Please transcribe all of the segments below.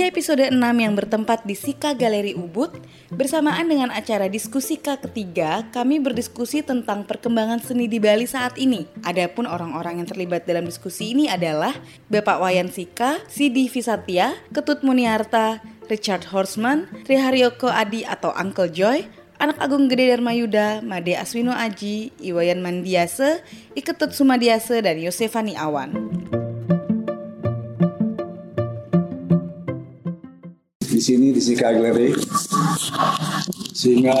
di episode 6 yang bertempat di Sika Gallery Ubud, bersamaan dengan acara diskusi ketiga, kami berdiskusi tentang perkembangan seni di Bali saat ini. Adapun orang-orang yang terlibat dalam diskusi ini adalah Bapak Wayan Sika, Sidi Visatya, Ketut Muniarta, Richard Horseman Triharyoko Adi atau Uncle Joy, Anak Agung Gede Dharma Yuda, Made Aswino Aji, Iwayan Mandiase, Iketut Sumadiase, dan Yosefani Awan. Di sini di Sika Gallery, sehingga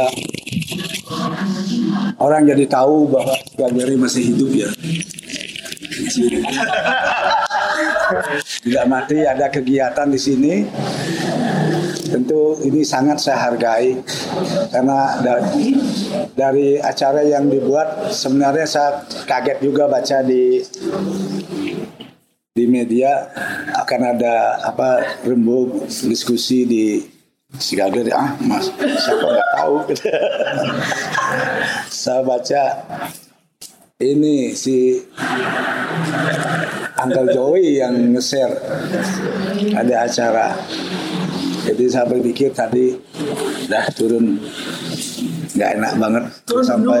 orang jadi tahu bahwa Sika Gallery masih hidup ya. Tidak mati, ada kegiatan di sini. Tentu ini sangat saya hargai karena dari acara yang dibuat sebenarnya saya kaget juga baca di media akan ada rembuk diskusi di Sika Gallery. Mas, saya kok nggak tahu. Saya baca ini si Uncle Joey yang nge-share ada acara. Jadi saya pikir tadi dah turun nggak enak banget turun sampai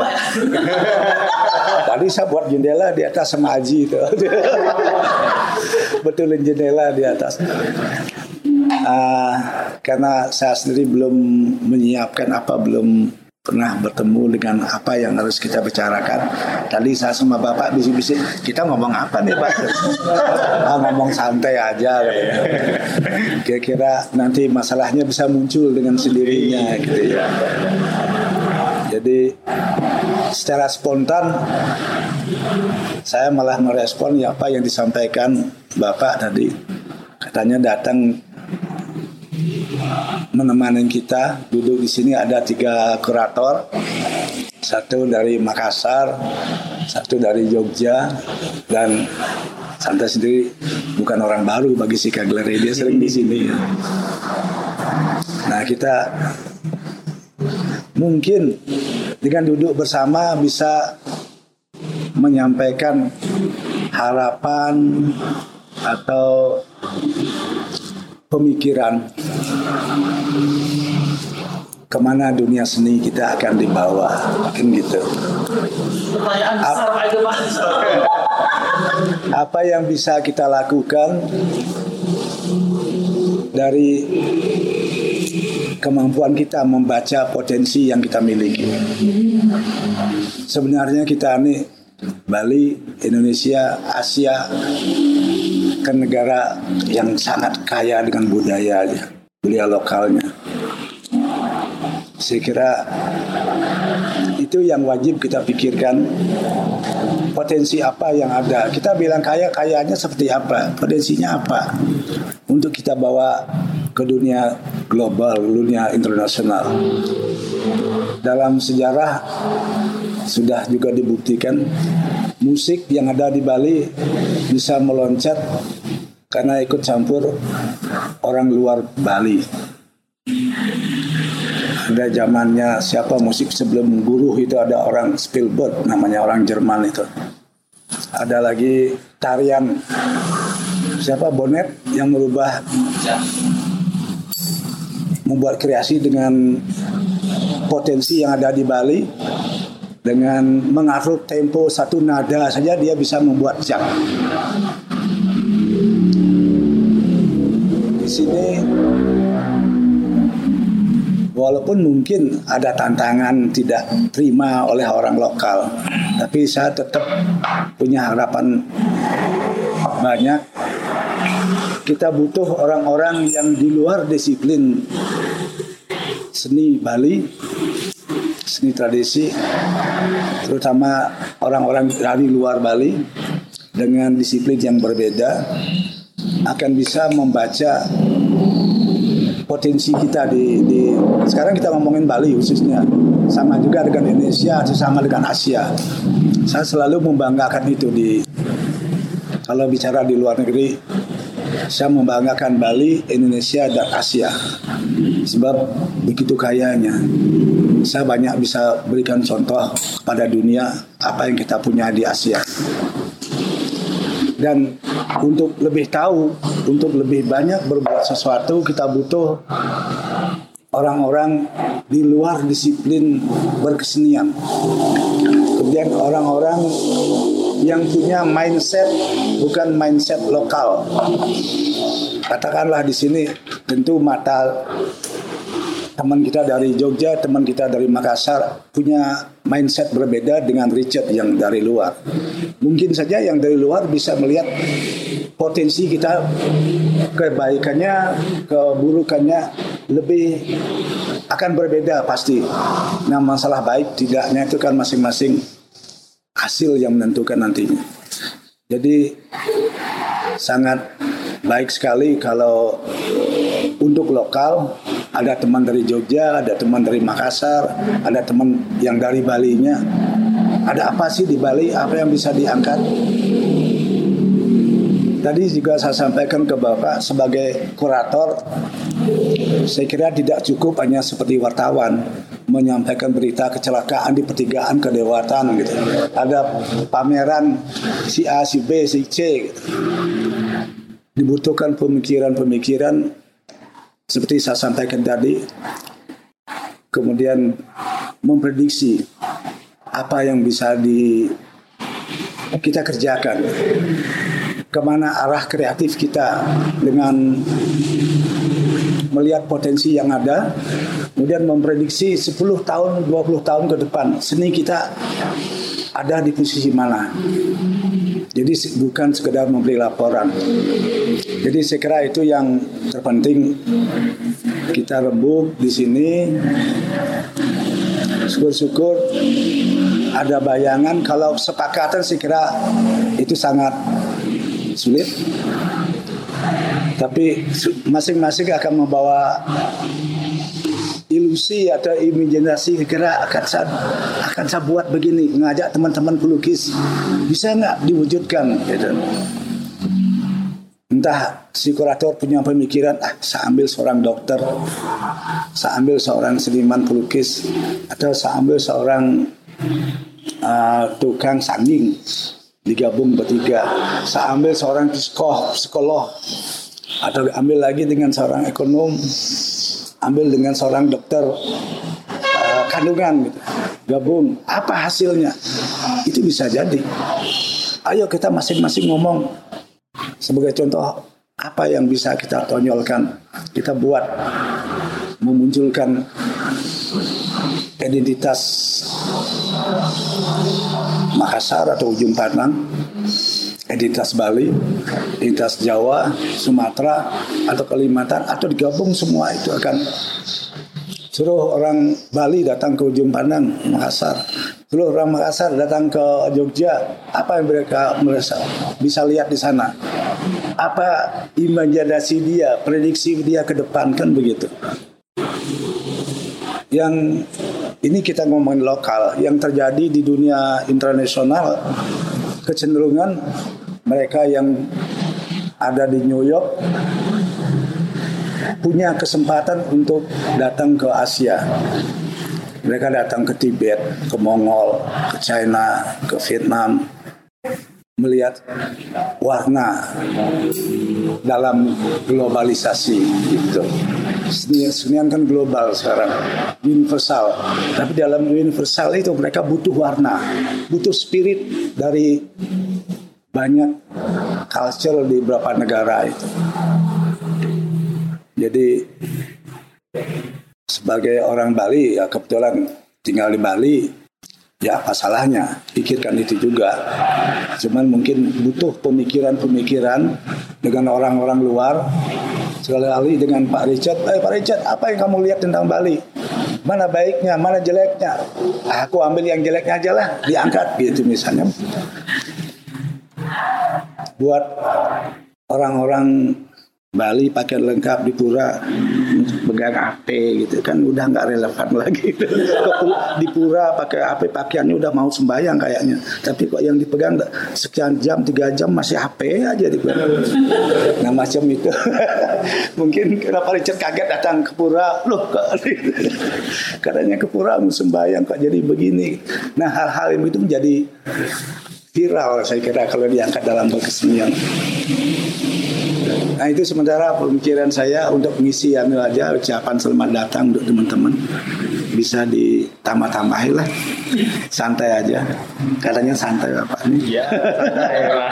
tadi saya buat jendela di atas sama Aji itu. Betulin jendela di atas karena saya sendiri belum menyiapkan belum pernah bertemu dengan apa yang harus kita bicarakan. Tadi saya sama Bapak bisik-bisik, kita ngomong apa nih Pak? Ngomong santai aja. Gitu. Kira-kira nanti masalahnya bisa muncul dengan sendirinya gitu ya. Jadi secara spontan saya malah merespon ya apa yang disampaikan Bapak tadi. Katanya datang menemani kita duduk di sini, ada 3 kurator, 1 dari Makassar, 1 dari Jogja, dan Santa sendiri bukan orang baru bagi Sika Gallery, dia sering di sini. Nah, kita mungkin dengan duduk bersama bisa menyampaikan harapan atau pemikiran kemana dunia seni kita akan dibawa, mungkin gitu. Apa yang bisa kita lakukan dari kemampuan kita membaca potensi yang kita miliki. Sebenarnya kita ini Bali, Indonesia, Asia, kan negara yang sangat kaya dengan budaya lokalnya. Saya kira itu yang wajib kita pikirkan, potensi apa yang ada. Kita bilang kayanya seperti apa, potensinya apa untuk kita bawa ke dunia global, dunia internasional. Dalam sejarah sudah juga dibuktikan musik yang ada di Bali bisa meloncat karena ikut campur orang luar Bali. Ada zamannya siapa musik sebelum Guruh itu ada orang Spielberg namanya, orang Jerman itu. Ada lagi tarian siapa Bonnet yang membuat kreasi dengan potensi yang ada di Bali. Dengan mengatur tempo satu nada saja dia bisa membuat jak. Di sini walaupun mungkin ada tantangan tidak terima oleh orang lokal, tapi saya tetap punya harapan banyak. Kita butuh orang-orang yang di luar disiplin seni Bali, seni tradisi, terutama orang-orang dari luar Bali dengan disiplin yang berbeda akan bisa membaca potensi kita di sekarang kita ngomongin Bali khususnya, sama juga dengan Indonesia, sama dengan Asia. Saya selalu membanggakan itu kalau bicara di luar negeri, saya membanggakan Bali, Indonesia, dan Asia. Sebab begitu kayanya. Saya banyak bisa berikan contoh kepada dunia apa yang kita punya di Asia. Dan untuk lebih tahu, untuk lebih banyak berbuat sesuatu, kita butuh orang-orang di luar disiplin berkesenian. Kemudian orang-orang yang punya mindset, bukan mindset lokal. Katakanlah di sini tentu mata teman kita dari Jogja, teman kita dari Makassar punya mindset berbeda dengan Richard yang dari luar. Mungkin saja yang dari luar bisa melihat potensi kita, kebaikannya, keburukannya lebih akan berbeda pasti. Nah, masalah baik tidaknya itu kan masing-masing hasil yang menentukan nantinya. Jadi sangat baik sekali kalau untuk lokal ada teman dari Jogja, ada teman dari Makassar, ada teman yang dari Balinya. Ada apa sih di Bali? Apa yang bisa diangkat? Tadi juga saya sampaikan ke Bapak sebagai kurator, saya kira tidak cukup hanya seperti wartawan menyampaikan berita kecelakaan di pertigaan kedewatan gitu. Ada pameran si A, si B, si C. Dibutuhkan pemikiran-pemikiran seperti saya sampaikan tadi, kemudian memprediksi apa yang bisa kita kerjakan, kemana arah kreatif kita dengan melihat potensi yang ada, kemudian memprediksi 10 tahun, 20 tahun ke depan, seni kita ada di posisi mana. Jadi bukan sekedar memberi laporan. Jadi saya kira itu yang terpenting kita rembuk di sini. Syukur-syukur ada bayangan. Kalau sepakatan saya kira itu sangat sulit. Tapi masing-masing akan membawa ilusi atau imajinasi, kira akan saya buat begini, ngajak teman-teman pelukis, bisa nggak diwujudkan gitu. Entah si kurator punya pemikiran, saya ambil seorang dokter, saya ambil seorang seniman pelukis, atau saya ambil seorang tukang sanding, digabung bertiga, saya ambil seorang psikolog, atau ambil lagi dengan seorang ekonom, ambil dengan seorang dokter kandungan gitu. Gabung, apa hasilnya? Itu bisa jadi. Ayo kita masing-masing ngomong. Sebagai contoh, apa yang bisa kita tonjolkan, kita buat, memunculkan identitas Makassar atau ujung Pandang, identitas Bali, identitas Jawa, Sumatera, atau Kalimantan, atau digabung semua itu akan suruh orang Bali datang ke ujung pandang Makassar, suruh orang Makassar datang ke Jogja, apa yang mereka bisa lihat di sana, apa imajinasi dia, prediksi dia ke depan, kan begitu. Yang ini kita ngomongin lokal, yang terjadi di dunia internasional kecenderungan mereka yang ada di New York punya kesempatan untuk datang ke Asia. Mereka datang ke Tibet, ke Mongol, ke China, ke Vietnam, melihat warna dalam globalisasi gitu. Senian kan global sekarang, universal. Tapi dalam universal itu mereka butuh warna, butuh spirit dari banyak culture di beberapa negara itu. Jadi sebagai orang Bali, ya kebetulan tinggal di Bali, ya apa salahnya pikirkan itu juga. Cuman mungkin butuh pemikiran-pemikiran dengan orang-orang luar. Sekali-kali dengan Pak Richard, Pak Richard, apa yang kamu lihat tentang Bali? Mana baiknya, mana jeleknya? Aku ambil yang jeleknya aja lah, diangkat gitu misalnya. Buat orang-orang Bali pakai lengkap di pura pegang AP gitu kan udah nggak relevan lagi. Di pura pakai AP pakaiannya udah mau sembahyang kayaknya. Tapi kok yang dipegang sekian jam 3 jam masih AP aja dipegang. Nah macam itu. Mungkin kenapa Richard kaget datang ke pura loh kok. Katanya ke pura mau sembahyang kok jadi begini. Nah hal-hal itu menjadi viral saya kira kalau diangkat dalam berkesenian. Nah itu sementara pemikiran saya untuk mengisi Yamil aja, ucapan selamat datang untuk teman-teman. Bisa ditambah-tambahin lah, santai aja. Katanya santai Bapak nih. Iya, santai Pak.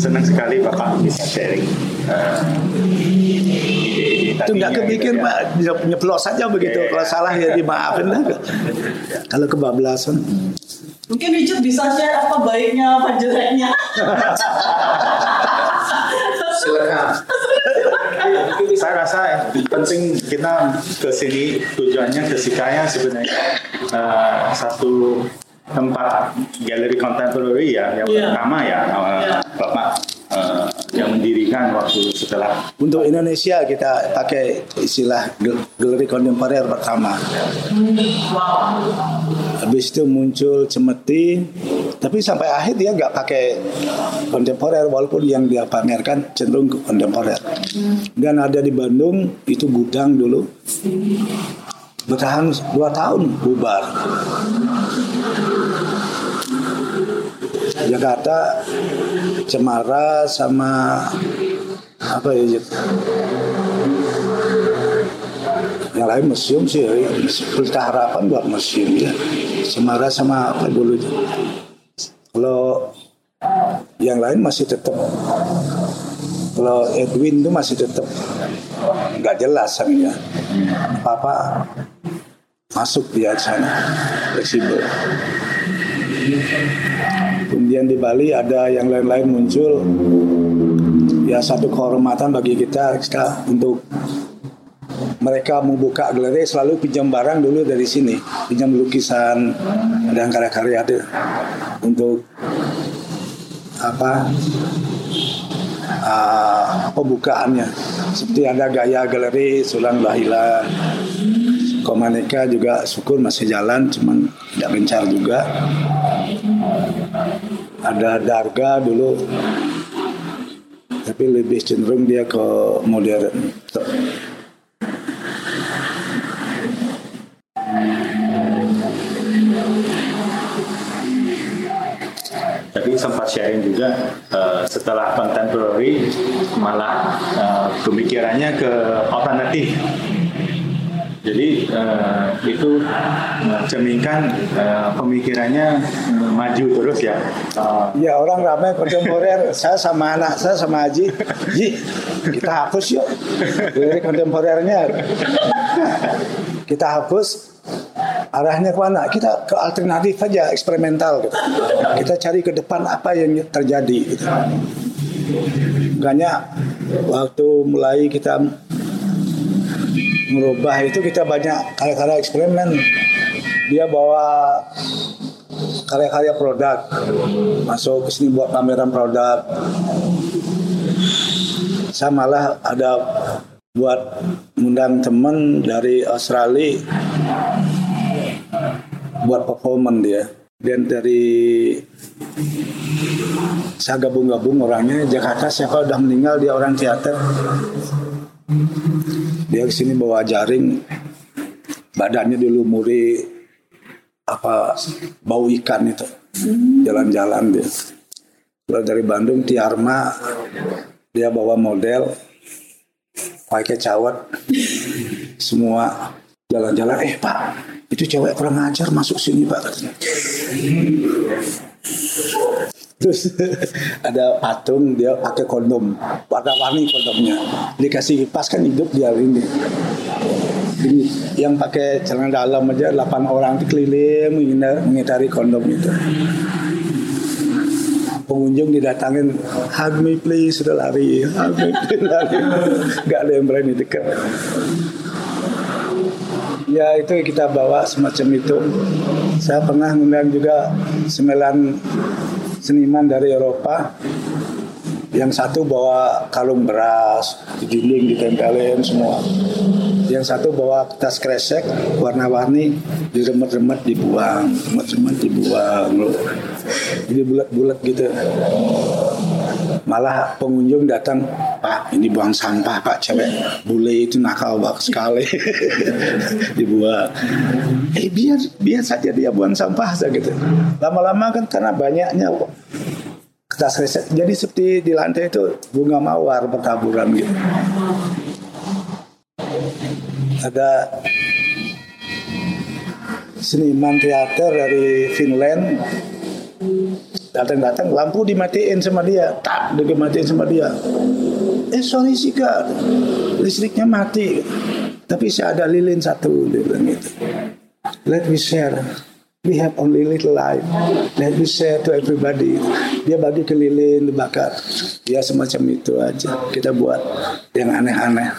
Senang sekali Bapak bisa sharing. Itu nggak kepikir Pak, nyeplok saja begitu. Kalau salah ya dimaafin lah. Kalau kebablasan. Mungkin Richard bisa share apa baiknya, apa jeleknya. Silakan. Saya rasa penting kita kesini tujuannya ke Sikanya sebenarnya satu tempat galeri kontemporari ya yang pertama ya Bapak yang mendirikan waktu setelah untuk Indonesia kita pakai istilah galeri kontemporer pertama. Habis itu muncul Cemeti, tapi sampai akhir dia nggak pakai kontemporer walaupun yang dia pamerkan cenderung ke kontemporer. Dan ada di Bandung itu gudang dulu bertahan 2 tahun bubar. Jakarta Cemara sama apa ya yang lain museum sih Pelita Harapan buat museum ya. Cemara sama apa dulu itu kalau yang lain masih tetap. Kalau Edwin itu masih tetap nggak jelas sebenarnya. Papa masuk dia ke sana fleksibel. Kemudian di Bali ada yang lain-lain muncul. Ya satu kehormatan bagi kita untuk mereka membuka galeri selalu pinjam barang dulu dari sini, pinjam lukisan dan karya-karya itu untuk apa? Pembukaannya seperti ada gaya galeri Sulang Bahila Komaneka juga syukur masih jalan cuman tidak gencar juga. Ada Darga dulu tapi lebih cenderung dia ke modern. Tadi sempat sharing juga setelah contemporary malah pemikirannya ke alternatif. Jadi itu cerminkan pemikirannya maju terus ya. Ya orang ramai kontemporer. Saya sama anak saya sama Haji, Ji kita hapus yuk dari kontemporernya. Kita hapus. Arahnya ke mana? Kita ke alternatif aja, eksperimental gitu. Kita cari ke depan apa yang terjadi gitu. Makanya waktu mulai kita merubah itu kita banyak karya-karya eksperimen. Dia bawa karya-karya produk masuk ke sini buat pameran produk. Saya malah ada buat ngundang temen dari Australia buat performance dia. Dan dari saya gabung-gabung orangnya Jakarta siapa udah meninggal dia orang teater. Dia kesini bawa jaring badannya dilumuri apa bau ikan itu. Jalan-jalan dia. Lalu dari Bandung Tiarma dia bawa model pakai cawat semua jalan-jalan Pak itu cewek kurang ajar masuk sini Pak katanya. Terus ada patung dia pakai kondom warna-warni kondomnya dikasih kipas kan hidup dia ini. Jadi, yang pakai celana dalam aja 8 orang dikeliling mengitari kondom itu. Pengunjung didatangin, hug me please, sudah lari, hug me please, lari, nggak ada yang berani dekat. Ya itu kita bawa semacam itu. Saya pernah ngundang juga 9 seniman dari Eropa, yang satu bawa kalung beras, dijuling, ditempelin semua. Yang satu bawa tas kresek, warna-warni, diremet-remet dibuang, remet-remet dibuang. Jadi bulat-bulat gitu. malah pengunjung datang, "Pak, ini buang sampah, Pak, cewek bule itu nakal sekali." Dibuang. Biar saja dia buang sampah saja gitu. Lama-lama kan karena banyaknya kertas resek, jadi seperti di lantai itu bunga mawar bertaburan gitu. Ada seniman teater dari Finland datang-datang, lampu dimatiin sama dia, tak dimatiin sama dia. "Sorry Sika, listriknya mati, tapi saya ada lilin satu," dia bilang gitu. "Let me share, we have only little life, let me share to everybody." Dia bagi ke lilin, dibakar, dia semacam itu aja. Kita buat yang aneh-aneh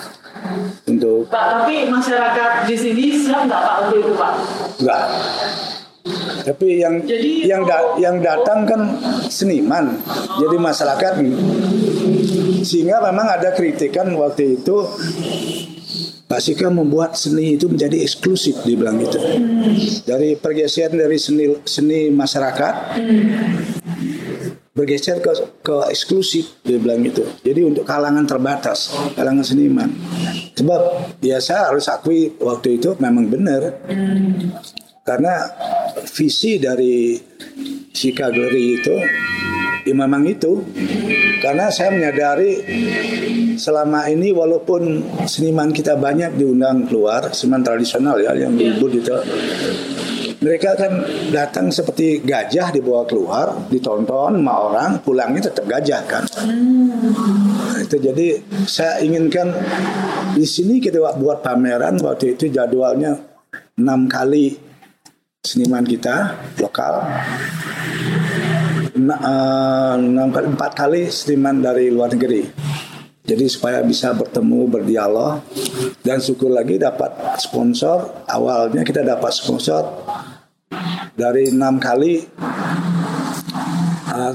untuk Pak, tapi masyarakat di sini siap nggak Pak untuk itu Pak? Nggak. Tapi yang datang kan seniman, jadi masyarakat, sehingga memang ada kritikan waktu itu, Pak Sika membuat seni itu menjadi eksklusif, dibilang gitu. Dari pergeseran dari seni masyarakat bergeser ke eksklusif, dibilang gitu. Jadi untuk kalangan terbatas, kalangan seniman. Sebab biasa harus akui waktu itu memang benar. Karena visi dari Sika Gallery itu, ya memang itu. Karena saya menyadari selama ini walaupun seniman kita banyak diundang keluar, seniman tradisional ya yang ribut itu, mereka kan datang seperti gajah dibawa keluar, ditonton sama orang, pulangnya tetap gajah kan. Nah, itu jadi saya inginkan di sini kita buat pameran waktu itu jadwalnya 6 kali. Seniman kita lokal, 4 kali seniman dari luar negeri. Jadi supaya bisa bertemu, berdialog. Dan syukur lagi dapat sponsor. Awalnya kita dapat sponsor dari 6 kali,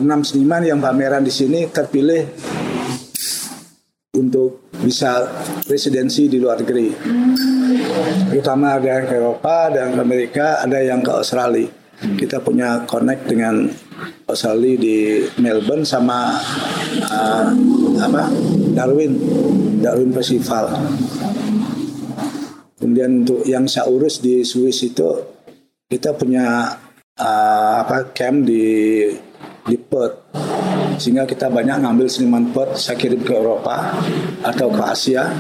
6 seniman yang pameran di sini terpilih untuk bisa residensi di luar negeri. Terutama ada yang ke Eropa, ada yang ke Amerika, ada yang ke Australia. Kita punya connect dengan Australia di Melbourne sama Darwin Festival. Kemudian untuk yang saya urus di Swiss itu kita punya camp di Perth, sehingga kita banyak ngambil seniman Perth, saya kirim ke Eropa atau ke Asia.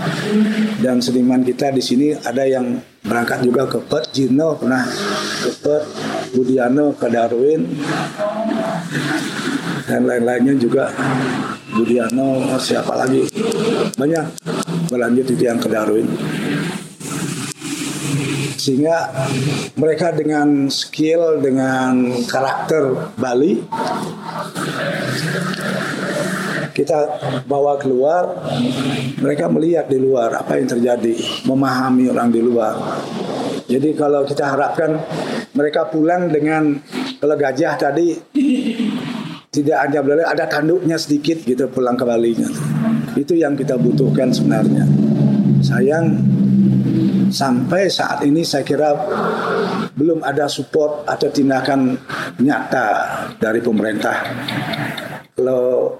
Dan seniman kita di sini ada yang berangkat juga ke Perth, Gino pernah ke Perth, Budiano ke Darwin, dan lain-lainnya juga. Budiano siapa lagi, banyak berlanjut itu yang ke Darwin. Sehingga mereka dengan skill, dengan karakter Bali, kita bawa keluar, mereka melihat di luar apa yang terjadi, memahami orang di luar. Jadi kalau kita harapkan mereka pulang dengan, kalau gajah tadi tidak hanya berlari, ada tanduknya sedikit gitu pulang ke Balinya. Itu yang kita butuhkan sebenarnya. Sayang, sampai saat ini saya kira belum ada support atau tindakan nyata dari pemerintah. Kalau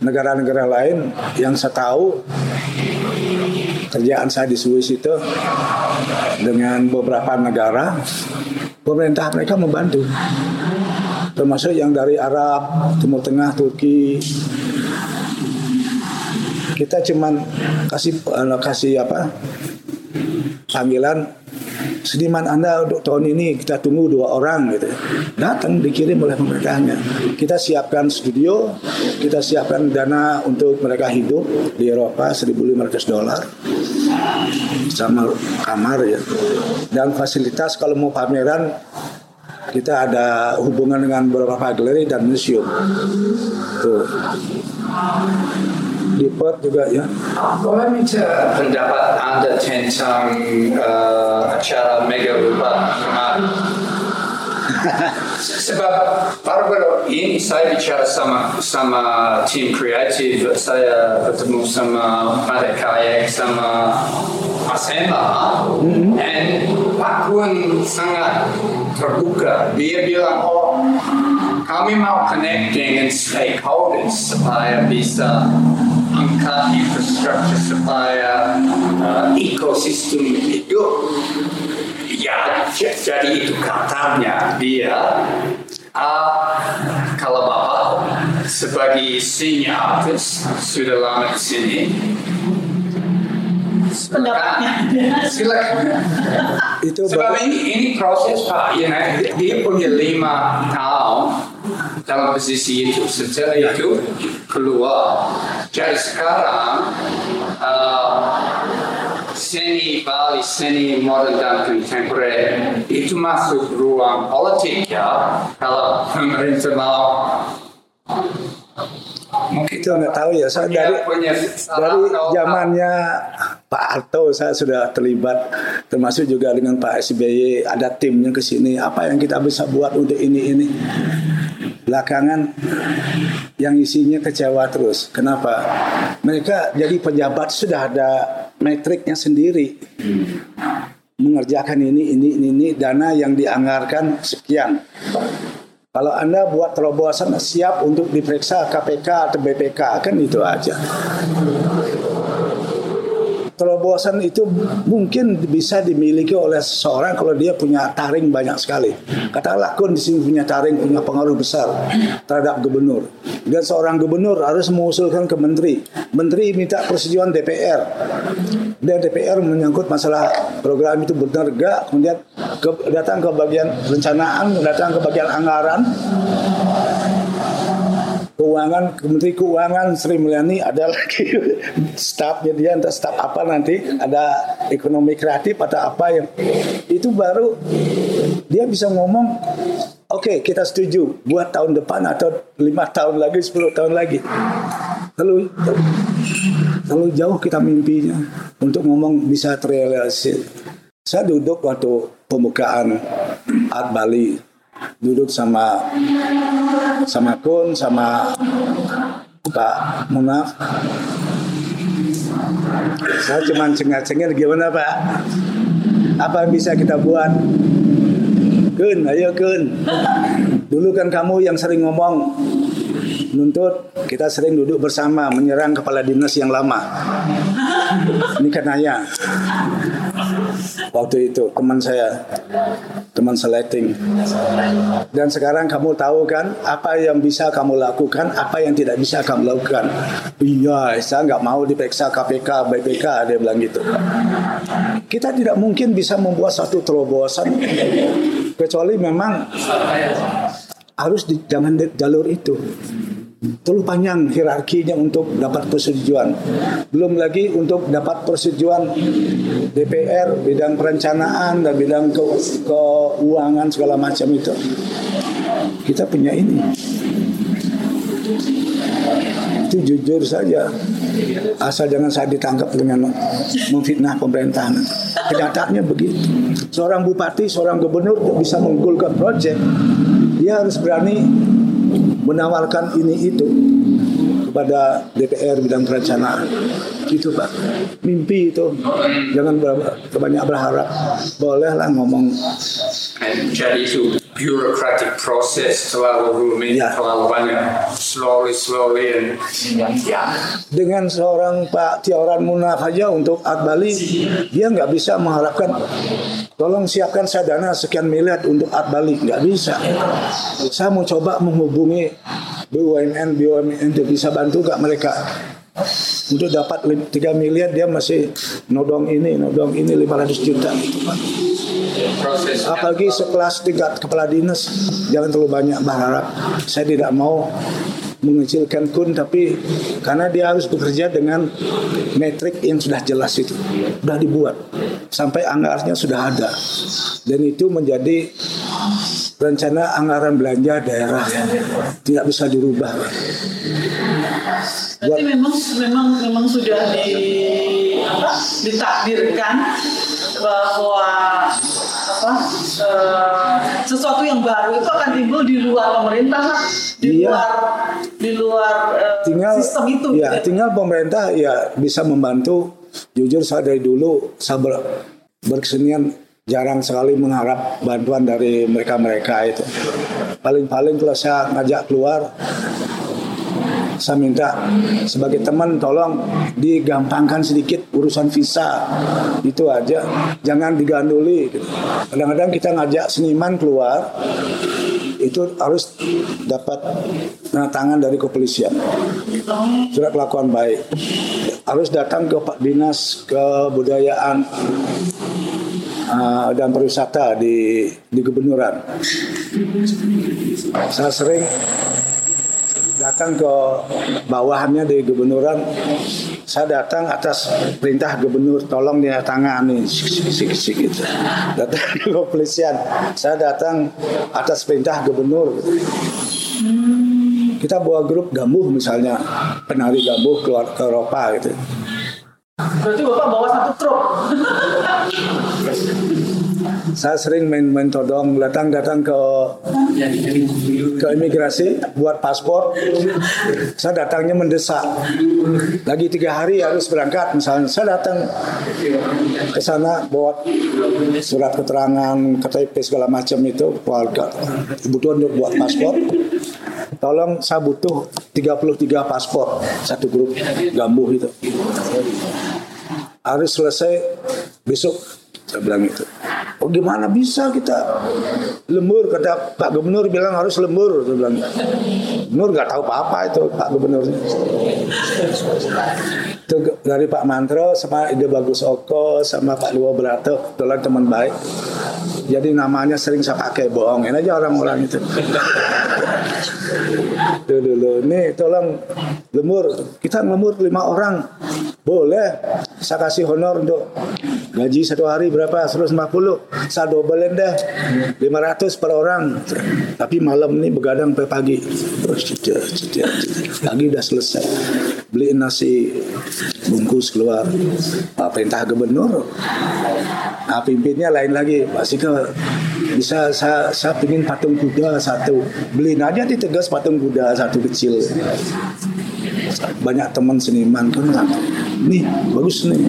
negara-negara lain yang saya tahu, kerjaan saya di Swiss itu dengan beberapa negara, pemerintah mereka membantu. Termasuk yang dari Arab, Timur Tengah, Turki. Kita cuman kasih panggilan, "Seniman Anda untuk tahun ini kita tunggu 2 orang gitu." Datang, dikirim oleh pemerintahnya. Kita siapkan studio, kita siapkan dana untuk mereka hidup di Eropa $1,500 sama kamar ya. Dan fasilitas kalau mau pameran, kita ada hubungan dengan beberapa galeri dan museum. Tuh. Di Perth juga ya. Boleh minta pendapat Anda tentang acara Mega Rupa kemarin? Sebab baru-baru ini saya bicara sama tim kreatif, saya bertemu sama Mada Kayak, sama Mas Emma, dan Pak Kun sangat terbuka. Dia bilang, Kami mau connect dengan stakeholders supaya bisa angkat infrastruktur supaya ekosistem hidup. Ya, jadi itu katanya dia. Kalau Bapak sebagai senior artist sudah lama di sini, silakan. Sebab ini proses Pak, ya, dia punya 5 tahun dalam posisi itu, setelah itu keluar. Jadi sekarang seni Bali, seni modern dan kontemporer itu masuk ruang politik ya, kalau pemerintah mau. Mungkin kita nggak tahu ya, saya dari zamannya Pak Harto saya sudah terlibat, termasuk juga dengan Pak SBY ada timnya ke sini. Apa yang kita bisa buat untuk ini belakangan yang isinya kecewa terus. Kenapa? Mereka jadi pejabat sudah ada metriknya sendiri. Mengerjakan ini dana yang dianggarkan sekian. Kalau Anda buat terobosan siap untuk diperiksa KPK atau BPK, kan itu aja. Terobosan itu mungkin bisa dimiliki oleh seseorang kalau dia punya taring banyak sekali. Katakanlah Kun di sini punya taring, punya pengaruh besar terhadap gubernur. Dan seorang gubernur harus mengusulkan ke menteri. Menteri minta persetujuan DPR. Dan DPR menyangkut masalah program itu benar enggak, kemudian datang ke bagian rencanaan, datang ke bagian anggaran. Keuangan, Menteri Keuangan Sri Mulyani ada lagi stafnya dia, entah staf apa nanti, ada ekonomi kreatif atau apa yang itu baru dia bisa ngomong oke, kita setuju buat tahun depan atau 5 tahun lagi, 10 tahun lagi. Terlalu jauh kita mimpinya untuk ngomong bisa terrealisasi. Saya duduk waktu pembukaan Art Bali, duduk sama Kun, sama Pak Munaf. Saya cuma cengar-cengir, gimana Pak? Apa yang bisa kita buat? Kun, ayo Kun. Dulu kan kamu yang sering ngomong, nuntut, kita sering duduk bersama, menyerang kepala dinas yang lama. Ini katanya waktu itu teman selecting. Dan sekarang kamu tahu kan apa yang bisa kamu lakukan, apa yang tidak bisa kamu lakukan. Iya, saya nggak mau diperiksa KPK, BPK, dia bilang gitu. Kita tidak mungkin bisa membuat satu terobosan kecuali memang harus di jangan jalur itu. Terlalu panjang hierarkinya untuk dapat persetujuan. Belum lagi untuk dapat persetujuan DPR, bidang perencanaan dan bidang keuangan segala macam itu. Kita punya ini. Itu jujur saja. Asal jangan saya ditangkap dengan memfitnah pemerintahan. Kenyataannya begitu. Seorang bupati, seorang gubernur bisa menggulkan proyek. Dia harus berani menawarkan ini itu kepada DPR bidang perencanaan. Itu Pak, mimpi itu. Jangan banyak berharap. Bolehlah ngomong. Jadi itu bureaucratic process terlalu rumit, terlalu banyak. Slowly. Dengan seorang Pak Tioran Munaf aja untuk Art Bali, dia nggak bisa mengharapkan tolong siapkan saya dana sekian miliar untuk Art Bali. Nggak bisa. Saya mau coba menghubungi BUMN untuk bisa bantu nggak mereka untuk dapat 3 miliar, dia masih nodong ini 500 juta gitu Pak. Apalagi sekelas tingkat kepala dinas, jangan terlalu banyak berharap. Saya tidak mau mengecilkan Kun, tapi karena dia harus bekerja dengan metrik yang sudah jelas itu, sudah dibuat sampai anggarannya sudah ada, dan itu menjadi rencana anggaran belanja daerah tidak bisa dirubah. Berarti memang sudah ditakdirkan bahwa sesuatu yang baru itu akan timbul di luar pemerintah, di luar sistem itu. Ya, gitu. Tinggal pemerintah ya bisa membantu. Jujur saya dari dulu saya berkesenian jarang sekali mengharap bantuan dari mereka-mereka itu. paling-paling kalau saya ngajak keluar, saya minta sebagai teman tolong digampangkan sedikit urusan visa, itu aja, jangan diganduli. Kadang-kadang kita ngajak seniman keluar itu harus dapat tanda tangan dari kepolisian, surat kelakuan baik, harus datang ke Pak Dinas Kebudayaan dan Pariwisata di Kebenuran. Saya sering datang ke bawahannya di Kebenuran, saya datang atas perintah gubernur, tolong dia tangani, gitu. Datang ke kepolisian, saya datang atas perintah gubernur. Kita bawa grup gambuh misalnya, penari gambuh keluar ke Eropa gitu. Berarti Bapak bawa satu truk. Saya sering main todong, datang ke imigrasi buat paspor. Saya datangnya mendesak. Lagi 3 hari harus berangkat misalnya. Saya datang ke sana buat surat keterangan, KTP segala macam itu, kebutuhan untuk buat paspor. Tolong saya butuh 33 paspor satu grup gambuh itu. Harus selesai besok. Saya bilang itu. Oh, gimana bisa kita lembur? Kata Pak Gubernur bilang harus lembur. Saya bilang, Nur nggak tahu apa-apa itu Pak Gubernur. Itu dari Pak Mantro sama Ide Bagus Oko sama Pak Luwo Berato, kebetulan teman baik. Jadi namanya sering saya pakai, bohongin aja orang-orang itu. Tuh dulu, nih tolong lembur. Kita ngelemur 5 orang. Boleh, saya kasih honor untuk gaji 1 hari berapa? 150. Saya dobelin deh, 500 per orang. Tapi malam ini begadang sampai pagi. Pagi udah selesai. Beliin nasi bungkus keluar. Pak perintah gubernur. Nah, pimpinnya lain lagi. Pak Sika, bisa saya pingin patung kuda 1. Beliin aja di Tegas patung kuda 1 kecil. Banyak teman seniman kan, nih bagus nih.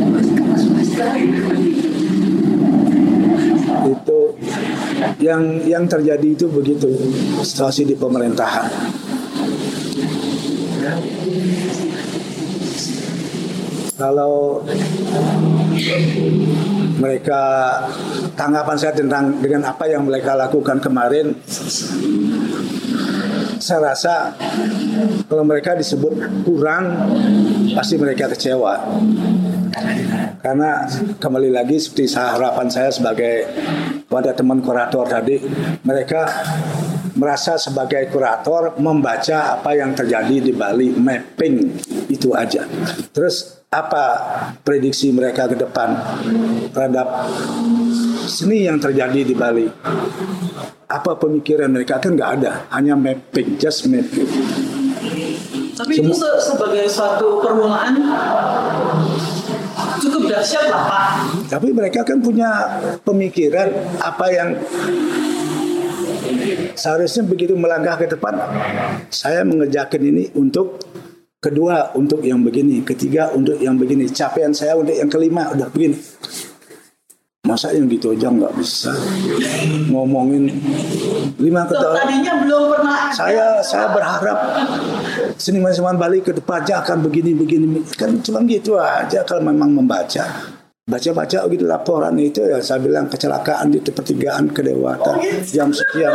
Itu yang terjadi itu begitu situasi di pemerintahan. Kalau mereka, tanggapan saya tentang dengan apa yang mereka lakukan kemarin, saya rasa kalau mereka disebut kurang, pasti mereka kecewa. Karena kembali lagi seperti harapan saya sebagai pada teman kurator tadi, mereka merasa sebagai kurator membaca apa yang terjadi di Bali, mapping itu aja. Terus apa prediksi mereka ke depan terhadap seni yang terjadi di Bali? Apa pemikiran mereka? Kan nggak ada, hanya mapping, just mapping. Tapi itu sebagai suatu permulaan cukup dahsyat lah Pak. Tapi mereka kan punya pemikiran apa yang seharusnya begitu melangkah ke depan. Saya mengerjakan ini untuk kedua untuk yang begini, ketiga untuk yang begini, capaian saya untuk yang kelima udah begini. Masa yang gitu aja nggak bisa ngomongin 5 ketahuan. Tadinya belum pernah ada. Saya berharap seniman-seniman Bali ke depannya akan begini-begini. Kan cuma gitu aja kalau memang membaca. Baca-baca gitu laporan itu ya, saya bilang kecelakaan di pertigaan Kedewatan jam sekian.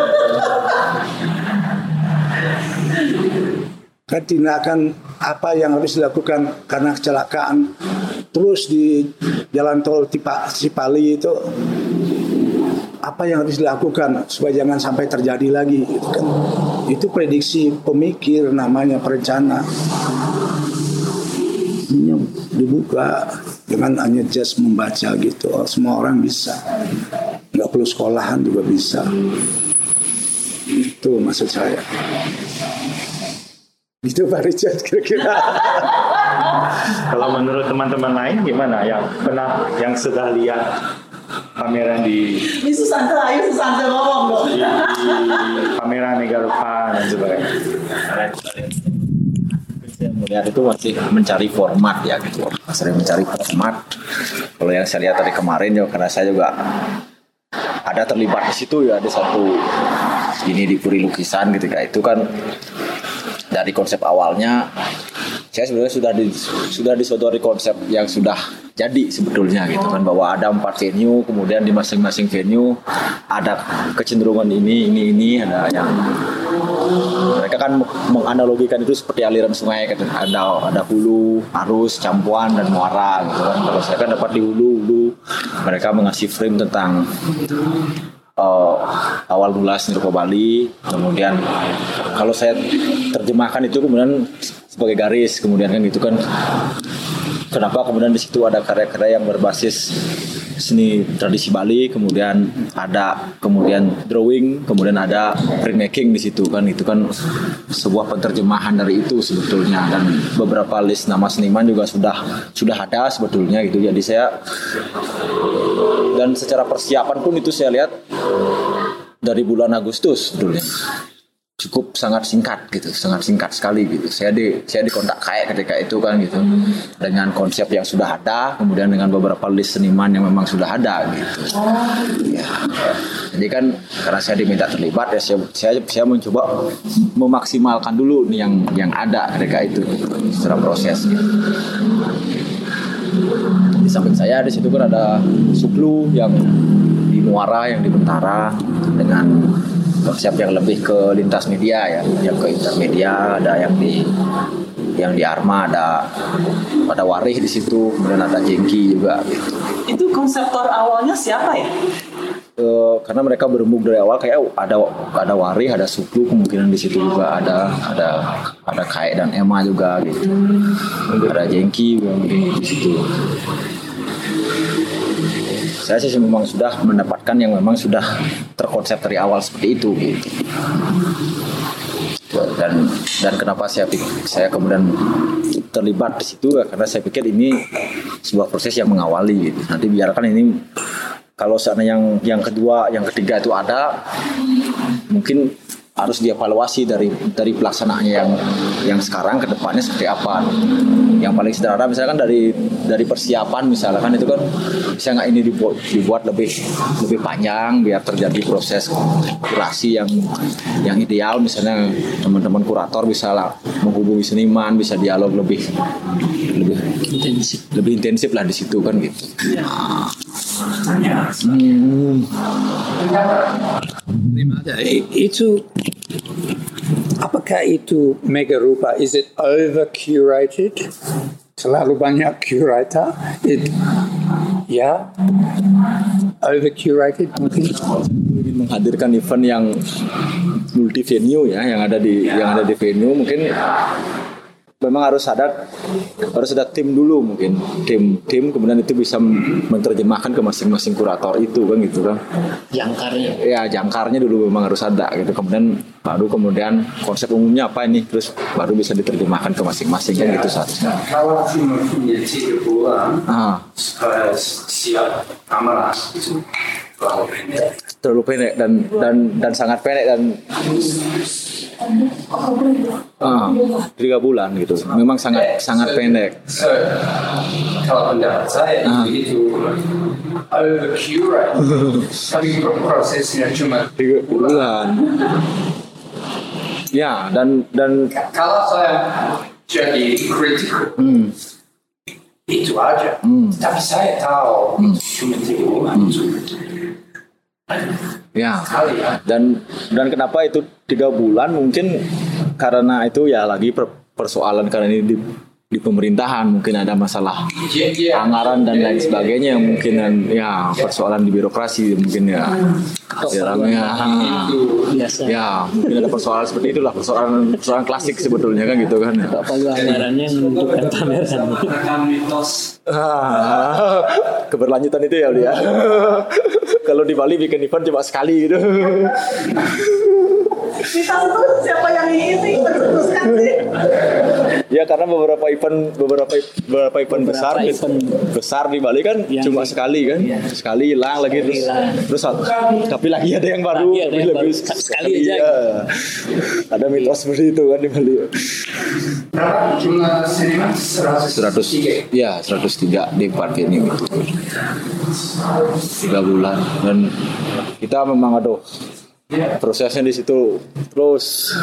Kan tindakan apa yang harus dilakukan karena kecelakaan terus di jalan tol Cipali itu, apa yang harus dilakukan supaya jangan sampai terjadi lagi itu kan, itu prediksi pemikir namanya, perencana. Ini dibuka dengan hanya just membaca gitu, semua orang bisa, nggak perlu sekolahan juga bisa, itu maksud saya. Itu Pak Richard kira-kira. Kalau menurut teman-teman lain gimana yang sudah lihat pameran di Susanta, ayo Susanta ngomong dong. Pameran Megarupa dan sebagainya. Saya melihat itu masih mencari format ya gitu. Masih mencari format. Kalau yang saya lihat tadi kemarin ya, karena saya juga ada terlibat di situ ya, ada satu ini dipuri lukisan ketika itu kan dari konsep awalnya saya sebenarnya sudah disodori konsep yang sudah jadi sebetulnya gitu kan, bahwa ada 4 venue, kemudian di masing-masing venue ada kecenderungan ini ada yang mereka kan menganalogikan itu seperti aliran sungai gitu. Ada hulu, arus, campuan dan muara gitu kan. Kalau saya kan dapat di hulu, mereka mengasih frame tentang awal mula seni rupa Bali, kemudian kalau saya terjemahkan itu kemudian sebagai garis, kemudian kan gitu kan, kenapa kemudian di situ ada karya-karya yang berbasis seni tradisi Bali, kemudian drawing, kemudian ada printmaking di situ kan, itu kan sebuah penerjemahan dari itu sebetulnya, dan beberapa list nama seniman juga sudah ada sebetulnya gitu. Jadi saya, dan secara persiapan pun itu saya lihat dari bulan Agustus sebetulnya cukup sangat singkat sekali gitu. Saya dikontak kayak ketika itu kan gitu, dengan konsep yang sudah ada, kemudian dengan beberapa list seniman yang memang sudah ada gitu. Ya. Jadi kan karena saya diminta terlibat, ya saya mencoba memaksimalkan dulu nih yang ada ketika itu secara proses gitu. Di samping saya di situ kan ada Suplu yang di Muara, yang di Bentara, dengan konsep yang lebih ke lintas media ya, yang ke intermedia, ada yang di Arma, ada Warih di situ, kemudian ada Jengki juga gitu. Itu konseptor awalnya siapa ya? Karena mereka berembuk dari awal kayak ada Warih, ada Suplu, kemungkinan di situ juga ada Kai dan Emma juga gitu. Ada Jengki di situ. Saya sih memang sudah mendapatkan yang memang sudah terkonsep dari awal seperti itu gitu. Dan kenapa saya kemudian terlibat di situ, karena saya pikir ini sebuah proses yang mengawali gitu. Nanti biarkan ini, kalau seandainya yang kedua, yang ketiga itu ada, mungkin harus dievaluasi dari pelaksanaannya yang sekarang ke depannya seperti apa. Yang paling sederhana misalkan dari persiapan misalkan itu kan bisa nggak ini dibuat lebih panjang biar terjadi proses kurasi yang ideal. Misalnya teman-teman kurator bisa menghubungi seniman, bisa dialog lebih intensif lah di situ kan gitu. Itu apakah itu mega rupa? Is it over curated? Terlalu banyak curator? Over curated mungkin. Menghadirkan event yang multi venue ya, yang ada di venue mungkin. Memang harus ada tim dulu mungkin, tim kemudian itu bisa menerjemahkan ke masing-masing kurator itu kan gitu kan. Jangkarnya dulu memang harus ada gitu, kemudian konsep umumnya apa ini, terus baru bisa diterjemahkan ke masing-masing kan gitu seharusnya. Kalau filmnya siap kamera itu terlalu pendek dan sangat pendek dan 3 bulan gitu. Memang sangat pendek. So, kalau pendapat saya begitu over curate. Tapi prosesnya cuma 3 bulan. Ya, dan kalau saya jadi kritik itu aja. Tapi saya tahu cuma 3 bulan. Ya, dan kenapa itu 3 bulan, mungkin karena itu ya lagi persoalan karena ini di pemerintahan mungkin ada masalah anggaran dan lain sebagainya yang mungkin ya persoalan di birokrasi mungkin ya jarangnya mungkin ada persoalan seperti itulah, persoalan klasik sebetulnya kan gitu kan ya. Anggarannya menentukan pameran mitos keberlanjutan itu ya dia. Kalau di Bali bikin event cuma sekali gitu. Mitos itu siapa yang ini teruskan sih? Ya karena beberapa event besar di Bali kan ya, cuma sekali kan, ya. Sekali hilang lagi terus tapi lagi ada yang baru, lebih sekali aja. Ya. Ada mitos seperti itu kan di Bali. Berapa jumlah seniman? 100. Ya 103 di part ini. 3 bulan dan kita memang aduh Prosesnya di situ terus.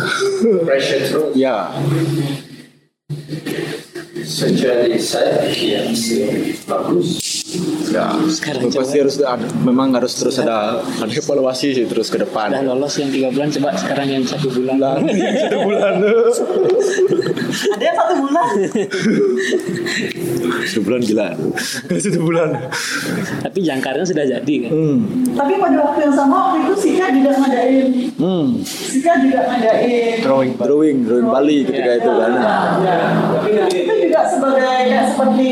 Pressure terus. Ya. Secara desain yang bagus. Ya. Sekarang pasti harus ada, memang harus terus ada evaluasi sih terus ke depan. Sudah lolos yang 3 bulan coba sekarang yang 1 bulan. Ada yang 1 bulan. 1 bulan gila. 1 bulan. Tapi jangkarnya sudah jadi kan. Tapi pada waktu yang sama waktu itu Sika juga ngadain. Drawing Bali ketika itu kan. Itu juga sebagai seperti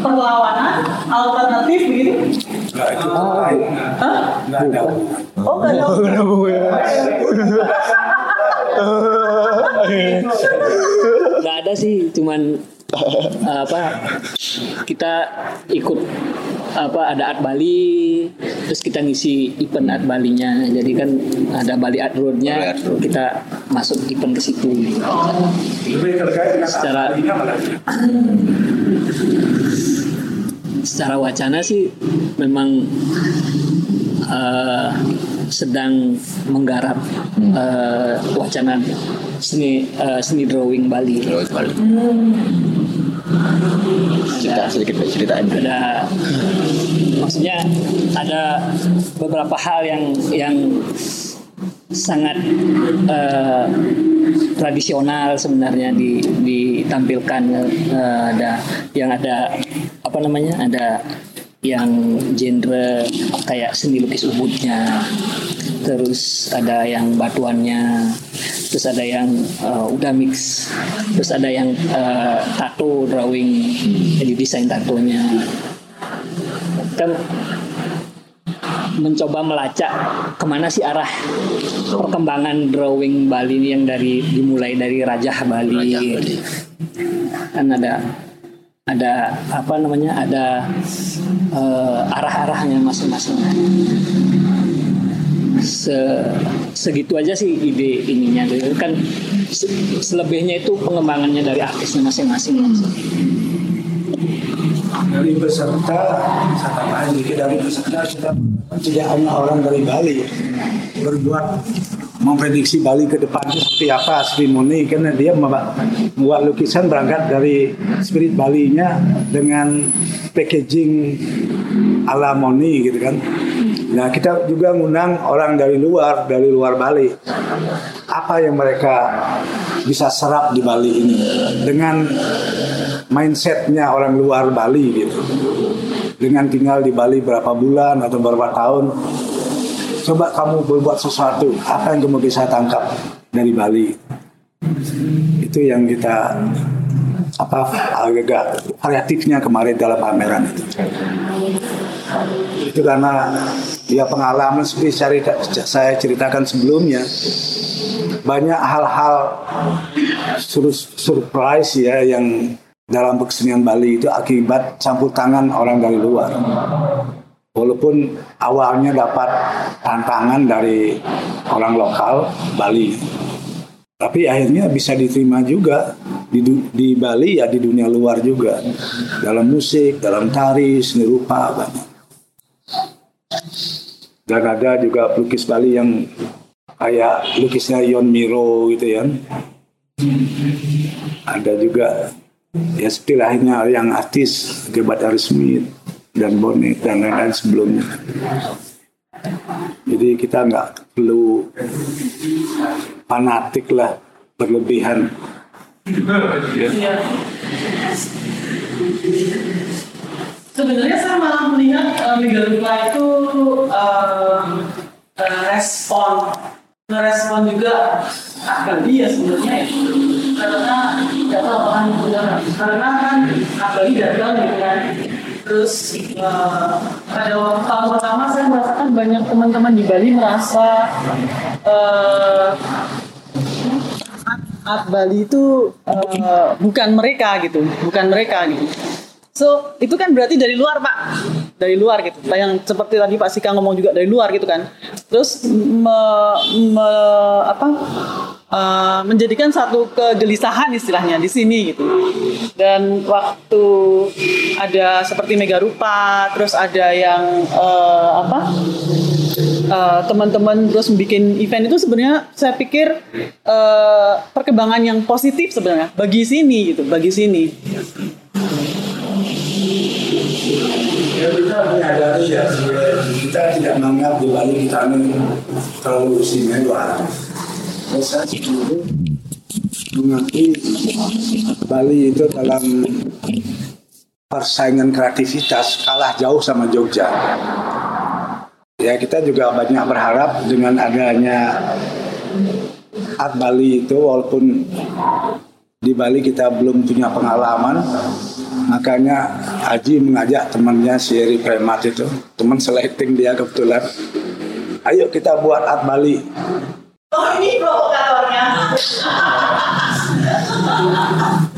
perlawanan alternatif begitu? Enggak itu. Hah? Enggak ada. Oh, enggak ada. Enggak ada sih, cuman kita ikut ada Art Bali, terus kita ngisi event Art Balinya. Jadi kan ada Bali Art Road-nya, kita masuk event ke situ. Oh. Secara wacana sih memang sedang menggarap wacana seni drawing Bali. Maksudnya ada beberapa hal yang sangat tradisional sebenarnya ditampilkan. Ada yang genre kayak seni lukis ubudnya, terus ada yang batuannya, terus ada yang udah mix, terus ada yang tato drawing, jadi desain tatonya. Kan mencoba melacak kemana sih arah perkembangan drawing Bali ini yang dimulai dari Rajah Bali. Kan ada arah-arahnya masing-masing. Segitu aja sih ide ininya kan, selebihnya itu pengembangannya dari artisnya masing-masing. Dari peserta saya tambahin dikit, dari peserta kita tidak hanya orang dari Bali berbuat memprediksi Bali ke depannya seperti apa. Sri Muni karena dia membuat lukisan berangkat dari spirit Balinya dengan packaging ala Moni gitu kan. Nah kita juga ngundang orang dari luar Bali, apa yang mereka bisa serap di Bali ini dengan mindsetnya orang luar Bali gitu, dengan tinggal di Bali berapa bulan atau berapa tahun. Coba kamu berbuat sesuatu, apa yang kamu bisa tangkap dari Bali. Itu yang kita agak variatifnya kemarin dalam pameran itu. Itu karena ya pengalaman seperti saya ceritakan sebelumnya, banyak hal-hal surprise ya yang dalam kesenian Bali itu akibat campur tangan orang dari luar. Walaupun awalnya dapat tantangan dari orang lokal Bali, tapi akhirnya bisa diterima juga di Bali ya, di dunia luar juga, dalam musik, dalam tari, seni rupa banyak. Dan ada juga pelukis Bali yang kayak lukisnya Yon Miro gitu ya. Ada juga ya seperti lahirnya yang artis Gebat Arismith dan Bonek dan lain-lain sebelumnya. Jadi kita nggak perlu fanatik lah, berlebihan. Ya. Sebenarnya saya malah melihat Megalupla itu merespon juga akal dia sebenarnya itu. Karena tidak tahu apaan menggunakan. Karena kan akal dia gagal dengan. Terus pada waktu pertama saya merasakan banyak teman-teman di Bali merasa Art Bali itu bukan mereka gitu. So itu kan berarti dari luar Pak, dari luar gitu. Yang seperti tadi Pak Sika ngomong juga dari luar gitu kan. Terus menjadikan satu kegelisahan istilahnya di sini gitu. Dan waktu ada seperti Megarupa, terus ada yang teman-teman terus bikin event itu sebenarnya saya pikir perkembangan yang positif sebenarnya bagi sini gitu, bagi sini. Ya kita menyadari ya kita tidak menganggap di Bali kita ini terlalu istimewa. Saya sendiri mengakui Bali itu dalam persaingan kreativitas kalah jauh sama Jogja. Ya kita juga banyak berharap dengan adanya Art Bali itu, walaupun di Bali kita belum punya pengalaman, makanya Aji mengajak temannya si Eri Premat itu, teman selecting dia kebetulan, ayo kita buat Art Bali. Oh ini provokatornya.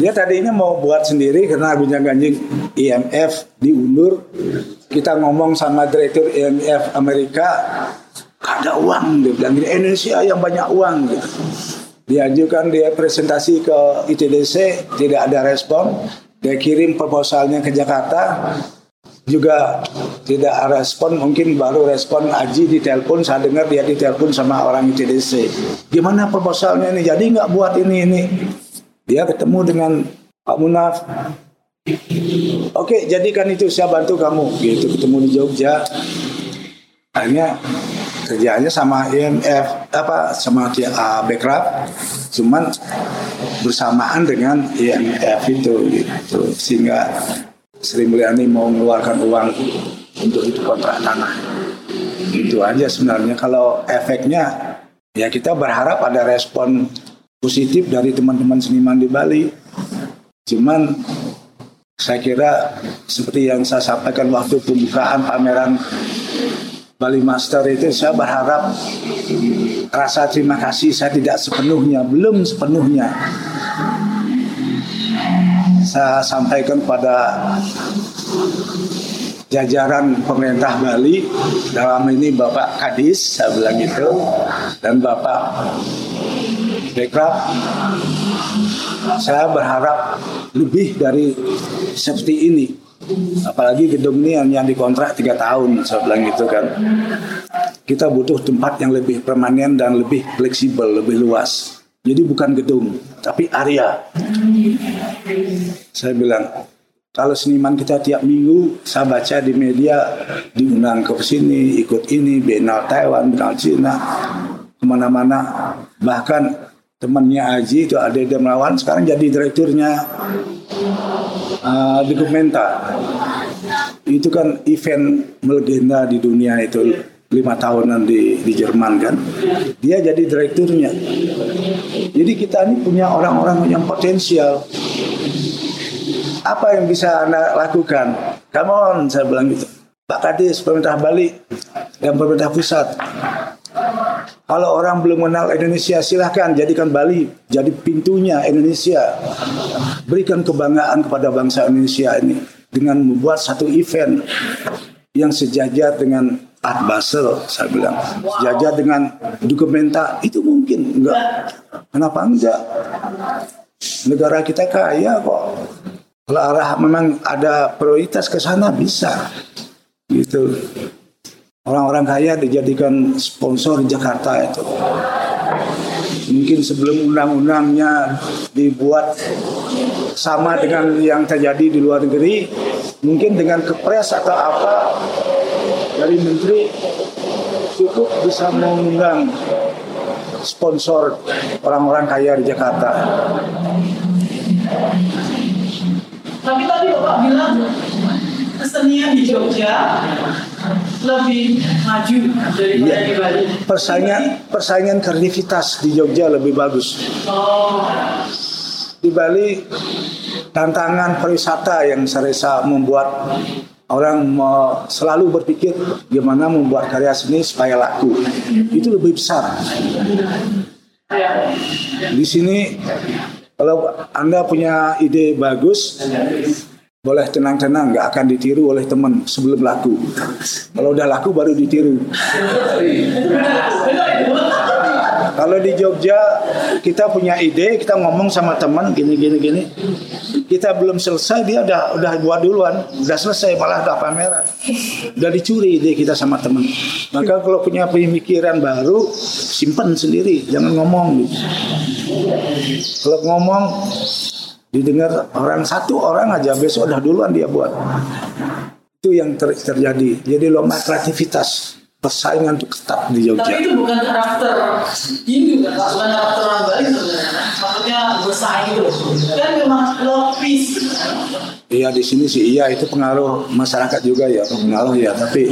Dia tadinya mau buat sendiri karena gonjang-ganjing IMF diundur. Kita ngomong sama direktur IMF Amerika, gak ada uang, dia bilang Indonesia yang banyak uang. Gitu. Diajukan dia presentasi ke ITDC, tidak ada respon. Dia kirim proposalnya ke Jakarta, juga tidak respon, mungkin baru respon Aji ditelepon, saya dengar dia ditelepon sama orang ITDC. Gimana proposalnya ini, jadi nggak buat ini. Dia ketemu dengan Pak Munaf. Oke, jadikan itu, saya bantu kamu. Gitu, ketemu di Jogja. Akhirnya kerjaannya sama IMF, sama Bekraf, cuman bersamaan dengan IMF itu, gitu. Sehingga Sri Mulyani mau mengeluarkan uang untuk itu kontrak tanah. Itu aja sebenarnya. Kalau efeknya, ya kita berharap ada respon positif dari teman-teman seniman di Bali. Cuman saya kira seperti yang saya sampaikan waktu pembukaan pameran Bali Master itu, saya berharap rasa terima kasih saya tidak sepenuhnya, belum sepenuhnya saya sampaikan pada jajaran pemerintah Bali, dalam ini Bapak Kadis, saya bilang gitu, dan Bapak Bekraf. Saya berharap lebih dari seperti ini, apalagi gedung ini yang dikontrak 3 tahun, saya bilang gitu kan. Kita butuh tempat yang lebih permanen dan lebih fleksibel, lebih luas. Jadi bukan gedung, tapi area. Saya bilang, kalau seniman kita tiap minggu, saya baca di media, diundang ke sini, ikut ini, Biennale Taiwan, Biennale Cina, kemana-mana. Bahkan temannya Aji, itu Ade Demrawan, sekarang jadi direkturnya Dokumenta. Itu kan event melegenda di dunia itu, 5 tahunan di Jerman kan. Dia jadi direkturnya. Jadi kita ini punya orang-orang yang potensial. Apa yang bisa Anda lakukan? Come on, saya bilang gitu. Pak Kadis, pemerintah Bali dan pemerintah pusat. Kalau orang belum mengenal Indonesia, silahkan jadikan Bali jadi pintunya Indonesia. Berikan kebanggaan kepada bangsa Indonesia ini dengan membuat satu event yang sejajar dengan Art Basel, saya bilang, sejajar dengan Dokumenta, itu mungkin enggak. Kenapa enggak? Negara kita kaya kok. Kalau arah memang ada prioritas ke sana bisa. Gitu. Orang-orang kaya dijadikan sponsor Jakarta itu. Mungkin sebelum undang-undangnya dibuat sama dengan yang terjadi di luar negeri, mungkin dengan kepres atau apa dari menteri cukup bisa mengundang sponsor orang-orang kaya di Jakarta. Tapi tadi Bapak bilang kesenian di Jogja lebih maju daripada di Bali. Persaingan kreativitas di Jogja lebih bagus. Oh. Di Bali tantangan pariwisata yang serasa membuat orang selalu berpikir gimana membuat karya seni supaya laku. Itu lebih besar. Di sini kalau Anda punya ide bagus, boleh tenang-tenang, nggak akan ditiru oleh teman sebelum laku. Kalau udah laku baru ditiru. Kalau Kalau di Jogja kita punya ide, kita ngomong sama teman gini. Kita belum selesai, dia udah buat duluan, udah selesai, malah udah pameran. Udah dicuri ide kita sama teman. Maka kalau punya pemikiran baru, simpen sendiri, jangan ngomong. Kalau ngomong didengar orang, satu orang aja, besok udah duluan dia buat. Itu yang terjadi. Jadi lomba kreativitas, persaingan itu ketat di Jogja. Tapi itu bukan karakter ini, bukan karakter orang Bali sebenarnya. Maksudnya bersaing itu kan memang lopis. Iya, di sini sih iya, itu pengaruh masyarakat juga ya, pengaruh ya. Tapi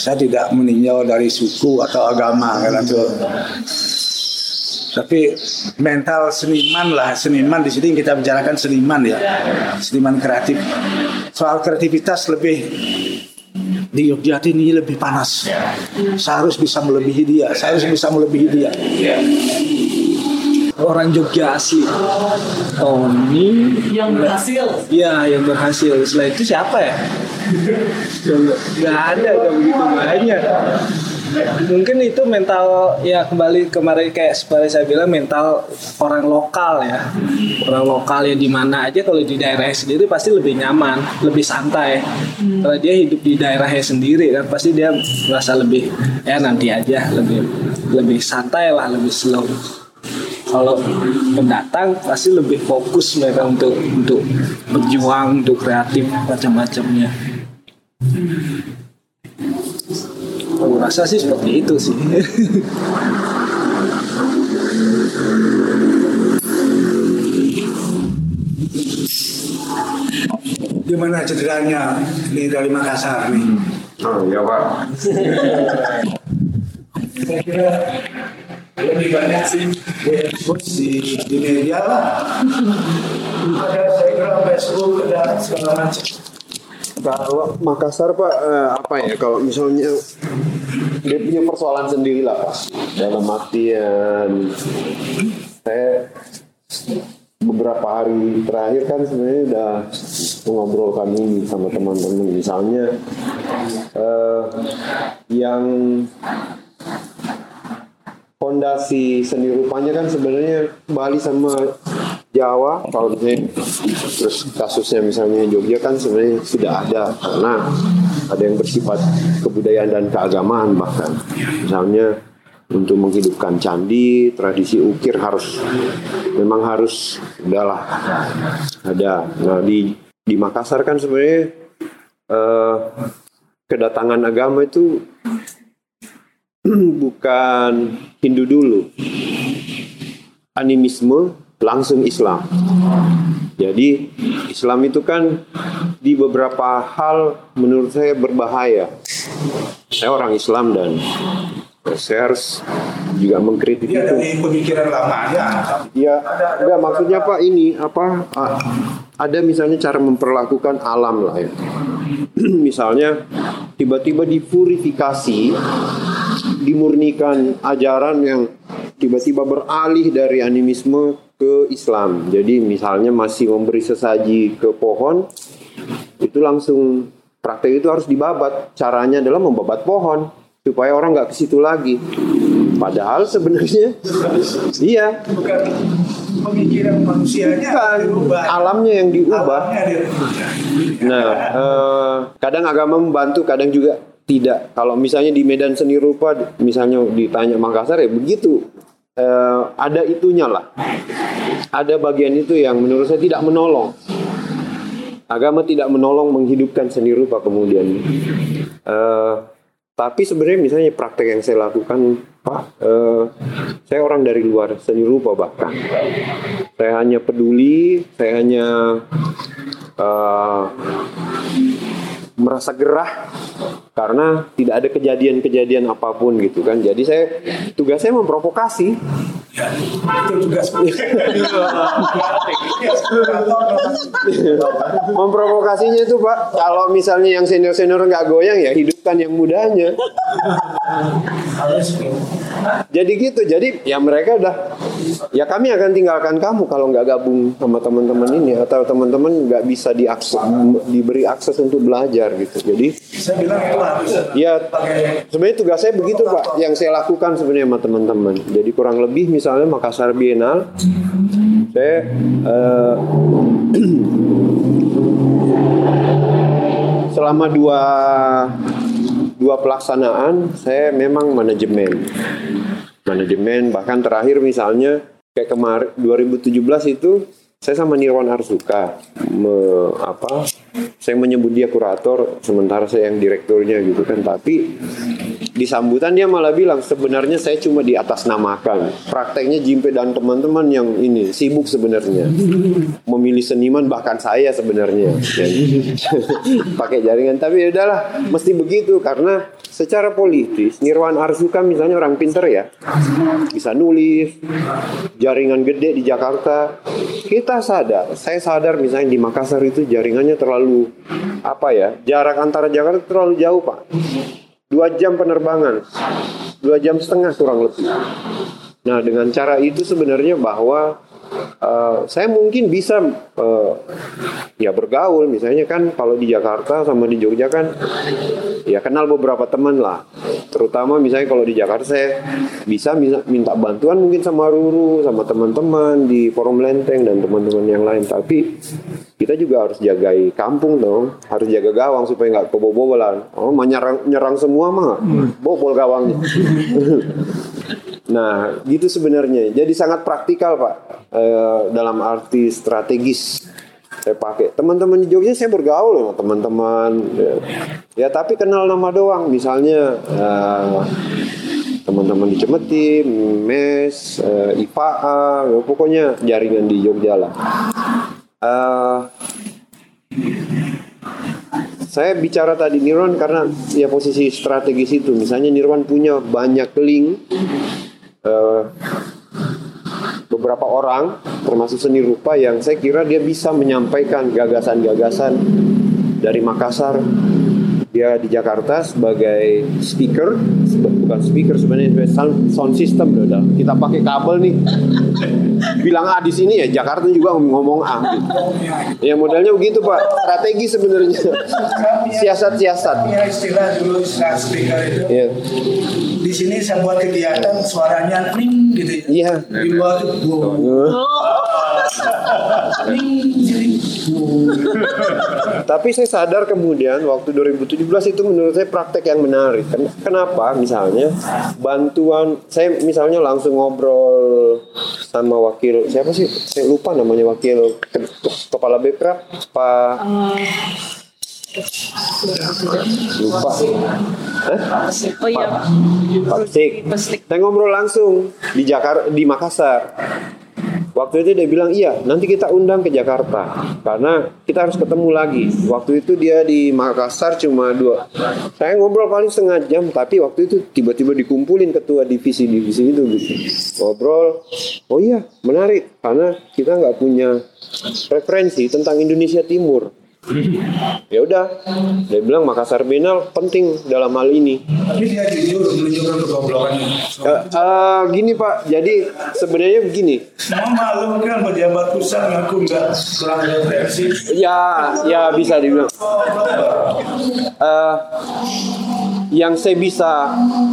saya tidak meninjau dari suku atau agama karena itu. Tapi mental seniman lah, seniman di sini kita bicarakan seniman ya, seniman kreatif. Soal kreativitas lebih di Jogja ini lebih panas. Saya harus bisa melebihi dia, Orang Jogja asli, Tony yang berhasil. Iya, yang berhasil. Setelah itu siapa ya? Gak ada, gak begitu banyak. Mungkin itu mental ya, kembali kemarin kayak seperti saya bilang, mental orang lokal ya. Orang lokal ya, di mana aja kalau di daerahnya sendiri pasti lebih nyaman, lebih santai. Kalau dia hidup di daerahnya sendiri kan pasti dia merasa lebih ya nanti aja, lebih santai lah, lebih slow. Kalau pendatang pasti lebih fokus mereka untuk berjuang, untuk kreatif macam-macamnya. Aku rasa sih seperti itu sih. Gimana cederanya ini dari Makassar nih? Oh ya Pak. Saya kira lebih banyak sih Facebook di media lah. Ada saya kira Facebook dan segala macam. Kalau Makassar Pak, apa ya, kalau misalnya dia punya persoalan sendiri lah Pak. Dalam artian saya beberapa hari terakhir kan sebenarnya udah mengobrolkan ini sama teman-teman. Misalnya yang fondasi seni rupanya kan sebenarnya Bali sama Jawa, kalau misalnya terus kasusnya misalnya Jogja kan sebenarnya sudah ada, karena ada yang bersifat kebudayaan dan keagamaan bahkan, misalnya untuk menghidupkan candi, tradisi ukir harus, memang harus, udahlah ada. Nah di Makassar kan sebenarnya kedatangan agama itu bukan Hindu dulu, animisme langsung Islam. Jadi Islam itu kan di beberapa hal menurut saya berbahaya. Saya orang Islam dan saya harus juga mengkritik ya, itu. Dari pemikiran lama aja. Ya, enggak maksudnya Pak ini apa? Ada misalnya cara memperlakukan alam lah ya. Misalnya tiba-tiba dipurifikasi, dimurnikan ajaran yang tiba-tiba beralih dari animisme ke Islam. Jadi misalnya masih memberi sesaji ke pohon, itu langsung praktek itu harus dibabat. Caranya adalah membabat pohon supaya orang nggak ke situ lagi. Padahal sebenarnya iya. Bukan pemikiran manusianya diubah. Alamnya yang diubah. Nah, kadang agama membantu, kadang juga tidak. Kalau misalnya di medan seni rupa, misalnya ditanya Makassar ya begitu. Ada itunya lah, ada bagian itu yang menurut saya tidak menolong. Agama tidak menolong menghidupkan seni rupa kemudian. Tapi sebenarnya misalnya praktek yang saya lakukan Pak, saya orang dari luar seni rupa bahkan. Saya hanya peduli, saya hanya merasa gerah karena tidak ada kejadian-kejadian apapun gitu kan. Jadi saya tugasnya memprovokasi. Ya, itu tugas memprovokasinya itu Pak. Kalau misalnya yang senior-senior nggak goyang ya hidupkan yang mudanya. Jadi gitu, jadi ya mereka udah, ya kami akan tinggalkan kamu kalau nggak gabung sama teman-teman ini, atau teman-teman nggak bisa diakses, diberi akses untuk belajar gitu. Jadi saya bilang itu harus ya, sebenarnya tugas saya begitu Pak, yang saya lakukan sebenarnya sama teman-teman. Jadi kurang lebih misalnya Makassar Biennale, saya selama dua pelaksanaan saya memang manajemen, bahkan terakhir misalnya kayak kemarin 2017 itu saya sama Nirwan Arsuka saya menyebut dia kurator sementara saya yang direkturnya gitu kan, tapi di sambutan dia malah bilang sebenarnya saya cuma di atas namakan, prakteknya Jimpe dan teman-teman yang ini sibuk sebenarnya memilih seniman, bahkan saya sebenarnya pakai jaringan, tapi udahlah mesti begitu karena secara politis Nirwan Arsuka misalnya orang pinter ya, bisa nulis, jaringan gede di Jakarta. Kita sadar, saya sadar misalnya di Makassar itu jaringannya terlalu jarak antara Jakarta terlalu jauh Pak. 2 jam penerbangan, 2.5 jam kurang lebih. Nah dengan cara itu sebenarnya bahwa saya mungkin bisa bergaul misalnya kan kalau di Jakarta sama di Jogja kan ya kenal beberapa teman lah. Terutama misalnya kalau di Jakarta saya bisa minta bantuan mungkin sama Ruru, sama teman-teman di Forum Lenteng dan teman-teman yang lain. Tapi kita juga harus jagai kampung dong, harus jaga gawang supaya nggak kebobolan. Oh, nyerang semua mah, bobol gawangnya. Nah, gitu sebenarnya. Jadi sangat praktikal Pak, dalam arti strategis. Saya pakai teman-teman di Jogja, saya bergaul sama teman-teman. Ya tapi kenal nama doang, misalnya. Teman-teman di Cemeti, Mes, IPA, pokoknya jaringan di Jogja lah. Saya bicara tadi Nirwan karena ya posisi strategis itu, misalnya Nirwan punya banyak link, beberapa orang termasuk seni rupa yang saya kira dia bisa menyampaikan gagasan-gagasan dari Makassar. Dia di Jakarta sebagai speaker, bukan speaker sebenarnya, sound system udah. Kita pakai kabel nih. Bilang A di sini ya, Jakarta juga ngomong A. Gitu. Ya modelnya begitu Pak. Strategi sebenarnya. Siasat-siasat. Ya istilah dulu speaker itu. Iya. Di sini saya buat kegiatan suaranya kring gitu. Iya. Di luar itu Tapi saya sadar kemudian waktu 2017 itu menurut saya praktek yang menarik. Kenapa? Misalnya bantuan, saya misalnya langsung ngobrol sama wakil siapa sih? Saya lupa namanya, wakil kepala Bekraf, Pak. Lupa. Oh iya. Pak Sik. Saya ngobrol langsung di Jakarta, di Makassar. Waktu itu dia bilang iya, nanti kita undang ke Jakarta karena kita harus ketemu lagi. Waktu itu dia di Makassar cuma 2. Saya ngobrol paling setengah jam, tapi waktu itu tiba-tiba dikumpulin ketua divisi-divisi itu gitu. Ngobrol, oh iya menarik karena kita nggak punya referensi tentang Indonesia Timur. Ya udah, dia bilang Makassar Biennale penting dalam hal ini. Tapi dia jujur menunjukkan kegoblokannya. Gini Pak, jadi sebenarnya begini. Semua malu kan pejabat pusat ngaku nggak kurang referensi. Ya bisa dibilang. Yang saya bisa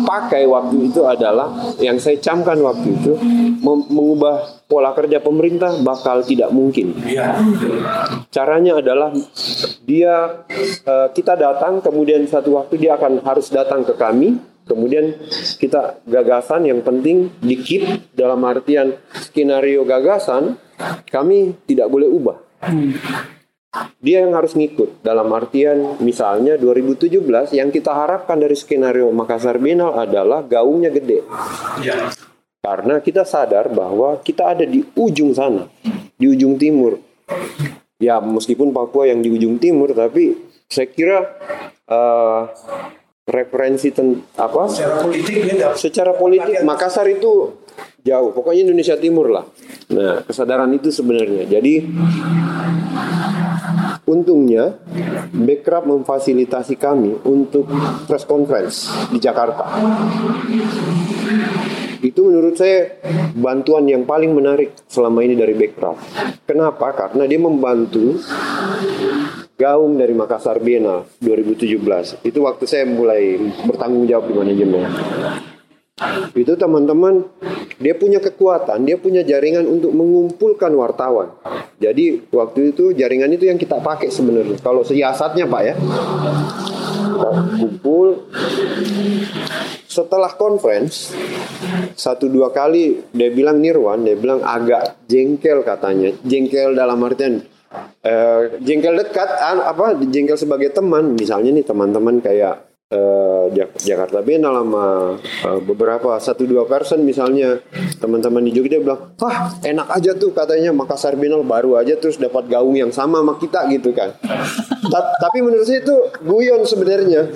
pakai waktu itu adalah yang saya camkan waktu itu mengubah pola kerja pemerintah bakal tidak mungkin. Caranya adalah dia kita datang, kemudian satu waktu dia akan harus datang ke kami, kemudian kita gagasan yang penting di-keep dalam artian skenario gagasan kami tidak boleh ubah. Dia yang harus ngikut dalam artian misalnya 2017 yang kita harapkan dari skenario Makassar Biennale adalah gaungnya gede. Ya. Karena kita sadar bahwa kita ada di ujung sana, di ujung timur. Ya meskipun Papua yang di ujung timur, tapi saya kira referensi secara politik Makassar itu jauh. Pokoknya Indonesia Timur lah. Nah kesadaran itu sebenarnya. Jadi Untungnya, Bekraf memfasilitasi kami untuk press conference di Jakarta. Itu menurut saya bantuan yang paling menarik selama ini dari Bekraf. Kenapa? Karena dia membantu gaung dari Makassar Biennale 2017. Itu waktu saya mulai bertanggung jawab di manajemen. Itu teman-teman, dia punya kekuatan, dia punya jaringan untuk mengumpulkan wartawan. Jadi waktu itu jaringan itu yang kita pakai sebenarnya. Kalau siasatnya Pak ya, kita kumpul. Setelah conference, 1-2 kali dia bilang Nirwan, dia bilang agak jengkel katanya. Jengkel dalam artian jengkel dekat, apa jengkel sebagai teman. Misalnya nih teman-teman kayak Jakarta Biennale sama beberapa 1-2 person misalnya teman-teman di Jogja bilang, wah enak aja tuh katanya Makassar Biennale baru aja terus dapat gaung yang sama sama kita gitu kan. Tapi menurut saya itu guyon sebenarnya.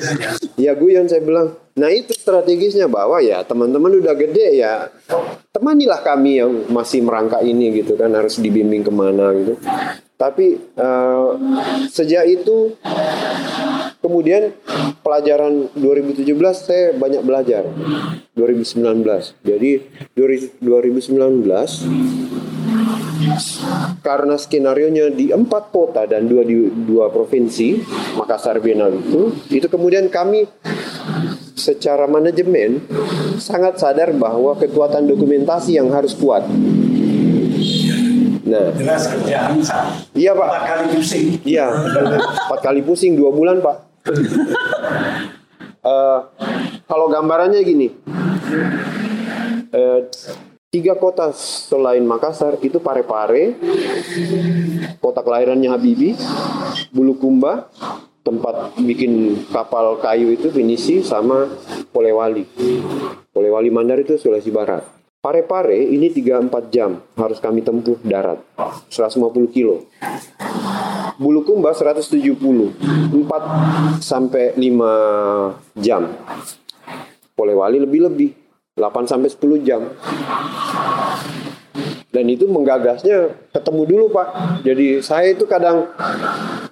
Ya guyon saya bilang. Nah itu strategisnya bahwa ya teman-teman udah gede ya temanilah kami yang masih merangkak ini gitu kan, harus dibimbing kemana gitu. Tapi sejak itu kemudian pelajaran 2017 saya banyak belajar 2019. Jadi 2019 karena skenarionya di 4 kota dan 2 provinsi Makassar Biennale itu kemudian kami secara manajemen sangat sadar bahwa kekuatan dokumentasi yang harus kuat. Nah, jelas kerjaan saya. Iya Pak. 4 kali pusing. Iya. 4 kali pusing 2 bulan Pak. Kalau gambarannya gini. 3 kota selain Makassar itu Pare-Pare, kota kelahirannya Habibie, Bulukumba, tempat bikin kapal kayu itu Pinisi, sama Polewali. Polewali Mandar itu Sulawesi Barat. Pare-Pare ini 3-4 jam harus kami tempuh darat, 150 kilo. Bulukumba 170, 4-5 jam. Polewali lebih-lebih. 8-10 jam. Dan itu menggagasnya ketemu dulu Pak. Jadi saya itu kadang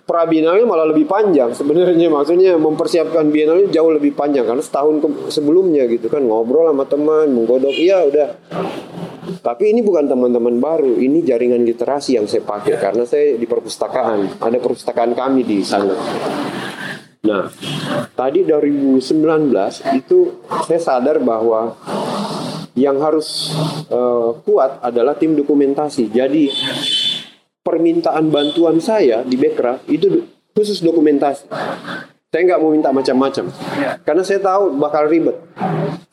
pra-biennale malah lebih panjang sebenarnya, maksudnya mempersiapkan biennale jauh lebih panjang karena setahun sebelumnya gitu kan, ngobrol sama teman, menggodok, iya udah. Tapi ini bukan teman-teman baru, ini jaringan literasi yang saya pakai karena saya di perpustakaan, ada perpustakaan kami di sana. Nah, tadi 2019 itu saya sadar bahwa yang harus kuat adalah tim dokumentasi. Jadi permintaan bantuan saya di Bekraf itu khusus dokumentasi. Saya nggak mau minta macam-macam, karena saya tahu bakal ribet.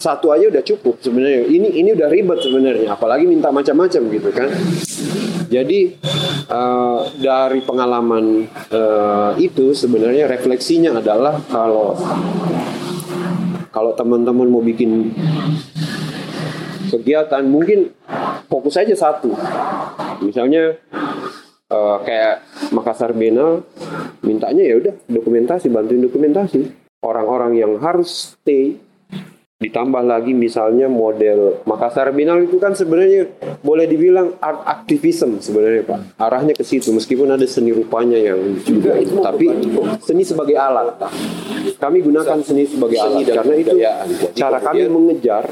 Satu aja udah cukup sebenarnya. Ini udah ribet sebenarnya, apalagi minta macam-macam gitu kan. Jadi dari pengalaman itu sebenarnya refleksinya adalah kalau teman-teman mau bikin kegiatan mungkin fokus aja satu. Misalnya kayak Makassar Biennale mintanya ya udah dokumentasi, bantuin dokumentasi. Orang-orang yang harus stay. Ditambah lagi misalnya model Makassar Biennale itu kan sebenarnya boleh dibilang art activism sebenarnya Pak. Arahnya ke situ meskipun ada seni rupanya yang juga itu, tapi seni sebagai alat. Kami gunakan seni sebagai alat karena itu cara kami mengejar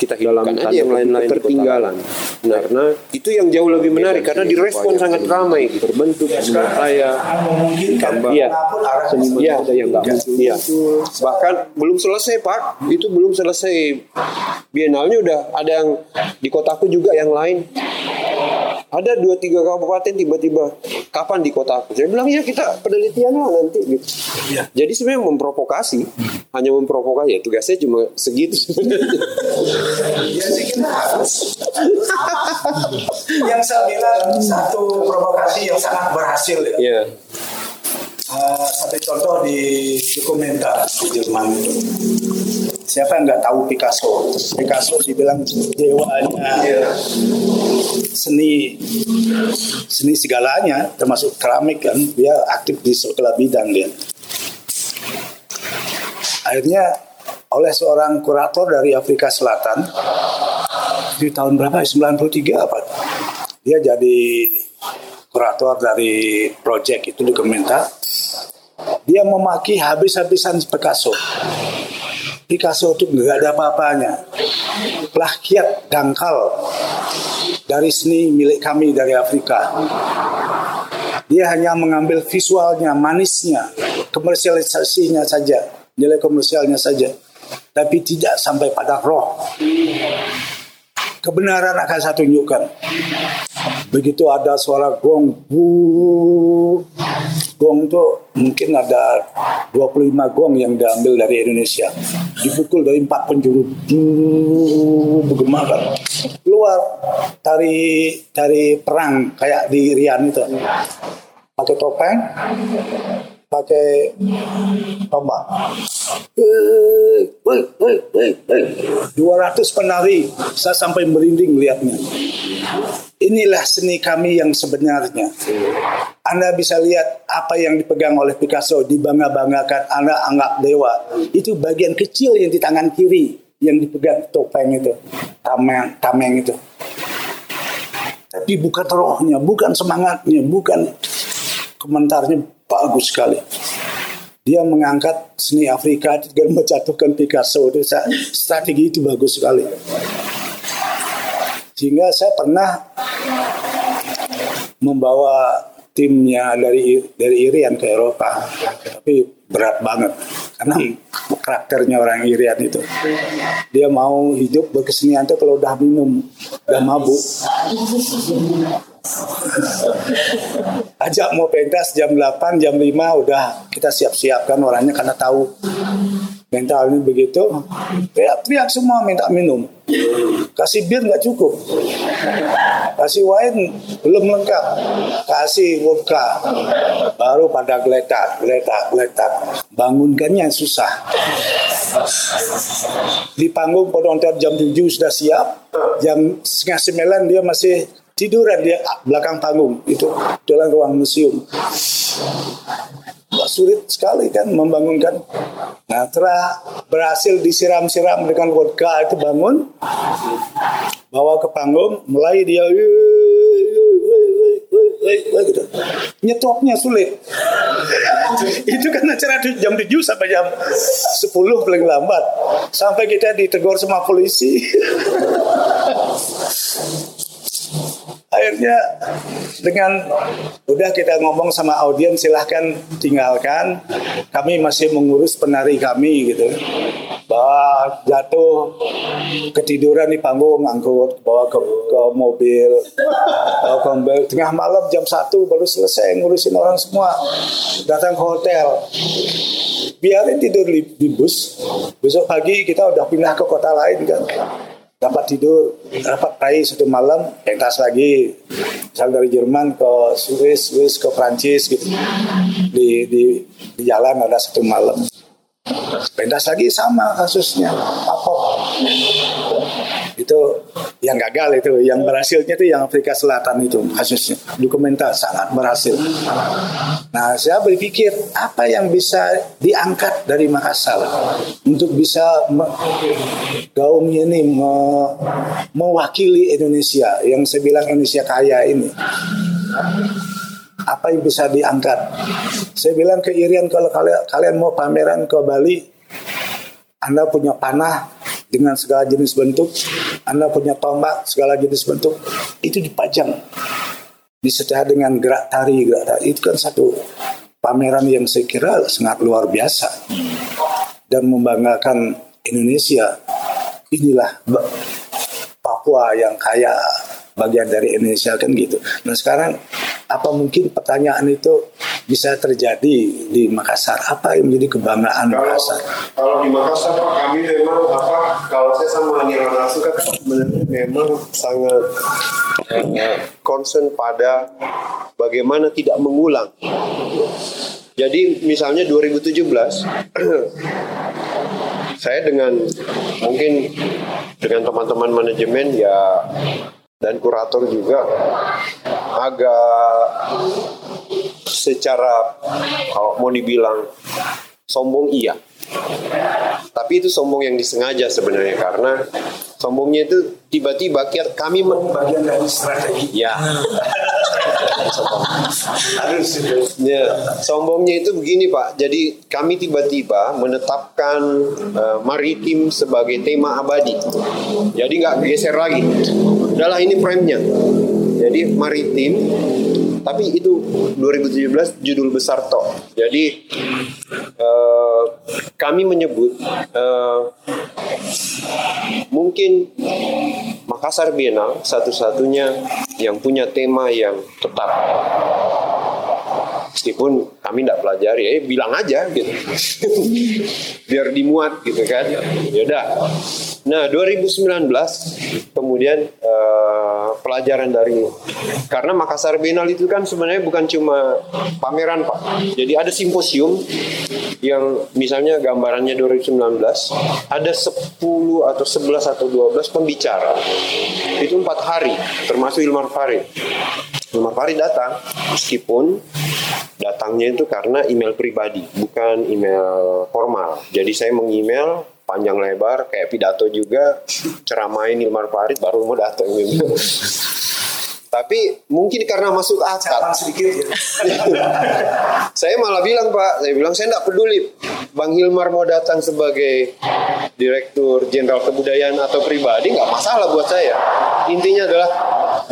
kita dalam lain-lain ketertinggalan. Nah, karena itu yang jauh lebih menarik karena direspon sangat ramai, terbentuk budaya, ditambah seni ada yang nggak mungkin. Bahkan belum selesai Pak, itu belum selesai biennalenya udah ada yang di kotaku juga yang lain, ada 2-3 kabupaten tiba-tiba kapan di kotaku, saya bilang ya kita penelitian lah nanti gitu ya. Jadi sebenarnya memprovokasi, hanya memprovokasi ya, tugasnya cuma segitu sebenarnya. Ya sih kita harus yang saya bilang satu provokasi yang sangat berhasil ya, ya. Satu contoh di Dokumenta di Jerman itu. Siapa yang nggak tahu Picasso? Picasso dibilang dewanya seni segalanya, termasuk keramik kan. Dia aktif di segala bidang dia. Akhirnya oleh seorang kurator dari Afrika Selatan di tahun berapa? 93 apa? Dia jadi kurator dari proyek itu Dokumenta, dia memaki habis-habisan Picasso. Picasso itu nggak ada apa-apanya, plagiat dangkal dari seni milik kami dari Afrika. Dia hanya mengambil visualnya, manisnya, komersialisasinya saja, nilai komersialnya saja, tapi tidak sampai pada roh. Kebenaran akan saya tunjukkan. Begitu ada suara gong, bu, gong itu mungkin ada 25 gong yang diambil dari Indonesia, dipukul dari 4 penjuru, bergemakan. Keluar tari perang kayak di Irian itu, pakai topeng, pakai tombak. 200 penari, saya sampai merinding melihatnya. Inilah seni kami yang sebenarnya. Anda bisa lihat apa yang dipegang oleh Picasso, dibangga-banggakan, Anda anggap dewa. Itu bagian kecil yang di tangan kiri, yang dipegang topeng itu, tameng itu. Tapi bukan rohnya, bukan semangatnya, bukan komentarnya. Bagus sekali. Dia mengangkat seni Afrika dengan menjatuhkan Picasso. Strategi itu bagus sekali. Sehingga saya pernah membawa timnya dari Irian ke Eropa. Tapi berat banget. Karena karakternya orang Irian itu. Dia mau hidup berkesenian itu kalau udah minum, udah mabuk. Ajak mau pentas jam 8, jam 5 udah kita siap-siapkan orangnya karena tahu mentalnya begitu. Teriak-teriak semua minta minum. Kasih bir gak cukup. Kasih wine belum lengkap. Kasih vodka. Baru pada geletak. Bangunkannya susah. Di panggung penonton jam 7 sudah siap. Jam 8:30 dia masih tiduran dia belakang panggung itu dalam ruang museum. Sulit sekali kan membangunkan. Nah, setelah berhasil disiram-siram dengan vodka itu bangun, bawa ke panggung, mulai dia gitu. Nyetopnya sulit. Itu kan acara jam 7 sampai jam 10 paling lambat. Sampai kita ditegur sama polisi. Akhirnya dengan udah kita ngomong sama audien silahkan tinggalkan, kami masih mengurus penari kami gitu. Bawa jatuh ketiduran di panggung, angkut bawa ke mobil, bawa ke mobil. Tengah malam jam 1 baru selesai ngurusin orang semua, datang ke hotel. Biarin tidur di bus, besok pagi kita udah pindah ke kota lain kan. Dapat tidur, dapat rai satu malam, pentas lagi. Misal dari Jerman ke Swiss ke Prancis gitu. Di jalan ada satu malam. Pentas lagi sama kasusnya. Papua. Itu yang gagal itu, yang berhasilnya itu yang Afrika Selatan itu kasusnya. Dokumenta sangat berhasil. Nah, saya berpikir apa yang bisa diangkat dari Makassar untuk bisa gaungnya ini mewakili Indonesia yang saya bilang Indonesia kaya ini. Apa yang bisa diangkat? Saya bilang ke Irian kalau kalian mau pameran ke Bali, Anda punya panah dengan segala jenis bentuk, Anda punya tombak segala jenis bentuk, itu dipajang, disertai dengan gerak tari, itu kan satu pameran yang saya kira sangat luar biasa dan membanggakan Indonesia. Inilah Papua yang kaya bagian dari Indonesia kan gitu. Nah sekarang apa mungkin pertanyaan itu bisa terjadi di Makassar? Apa yang menjadi kebanggaan Makassar? Kalau di Makassar Pak, kami memang kalau saya sama Aniran Asu kan memang sangat concern pada bagaimana tidak mengulang. Jadi misalnya 2017 saya dengan teman-teman manajemen ya dan kurator juga agak secara kalau mau dibilang sombong iya. Tapi itu sombong yang disengaja sebenarnya karena sombongnya itu tiba-tiba kami bagian dari strategi. Ya. Ya, sombongnya itu begini Pak. Jadi kami tiba-tiba menetapkan maritim sebagai tema abadi. Jadi nggak geser lagi. Udahlah ini frame-nya. Jadi maritim, tapi itu 2017 judul besar toh. Jadi kami menyebut mungkin Makassar Biennale satu-satunya yang punya tema yang tetap. Meskipun kami tidak pelajari, bilang aja gitu, biar dimuat gitu kan. Yaudah. Nah 2019 kemudian pelajaran dari, karena Makassar Biennale itu kan sebenarnya bukan cuma pameran Pak. Jadi ada simposium yang misalnya gambarannya 2019 ada 10 atau 11 atau 12 pembicara. Itu 4 hari termasuk Ilmar Farid. Ilmar Farid datang, meskipun datangnya itu karena email pribadi, bukan email formal. Jadi saya meng-email panjang lebar, kayak pidato juga, ceramain Ilmar Farid baru mau datang. Tapi mungkin karena masuk akal sedikit ya. Saya malah bilang Pak, saya tidak peduli Bang Hilmar mau datang sebagai Direktur Jenderal Kebudayaan atau pribadi, nggak masalah buat saya. Intinya adalah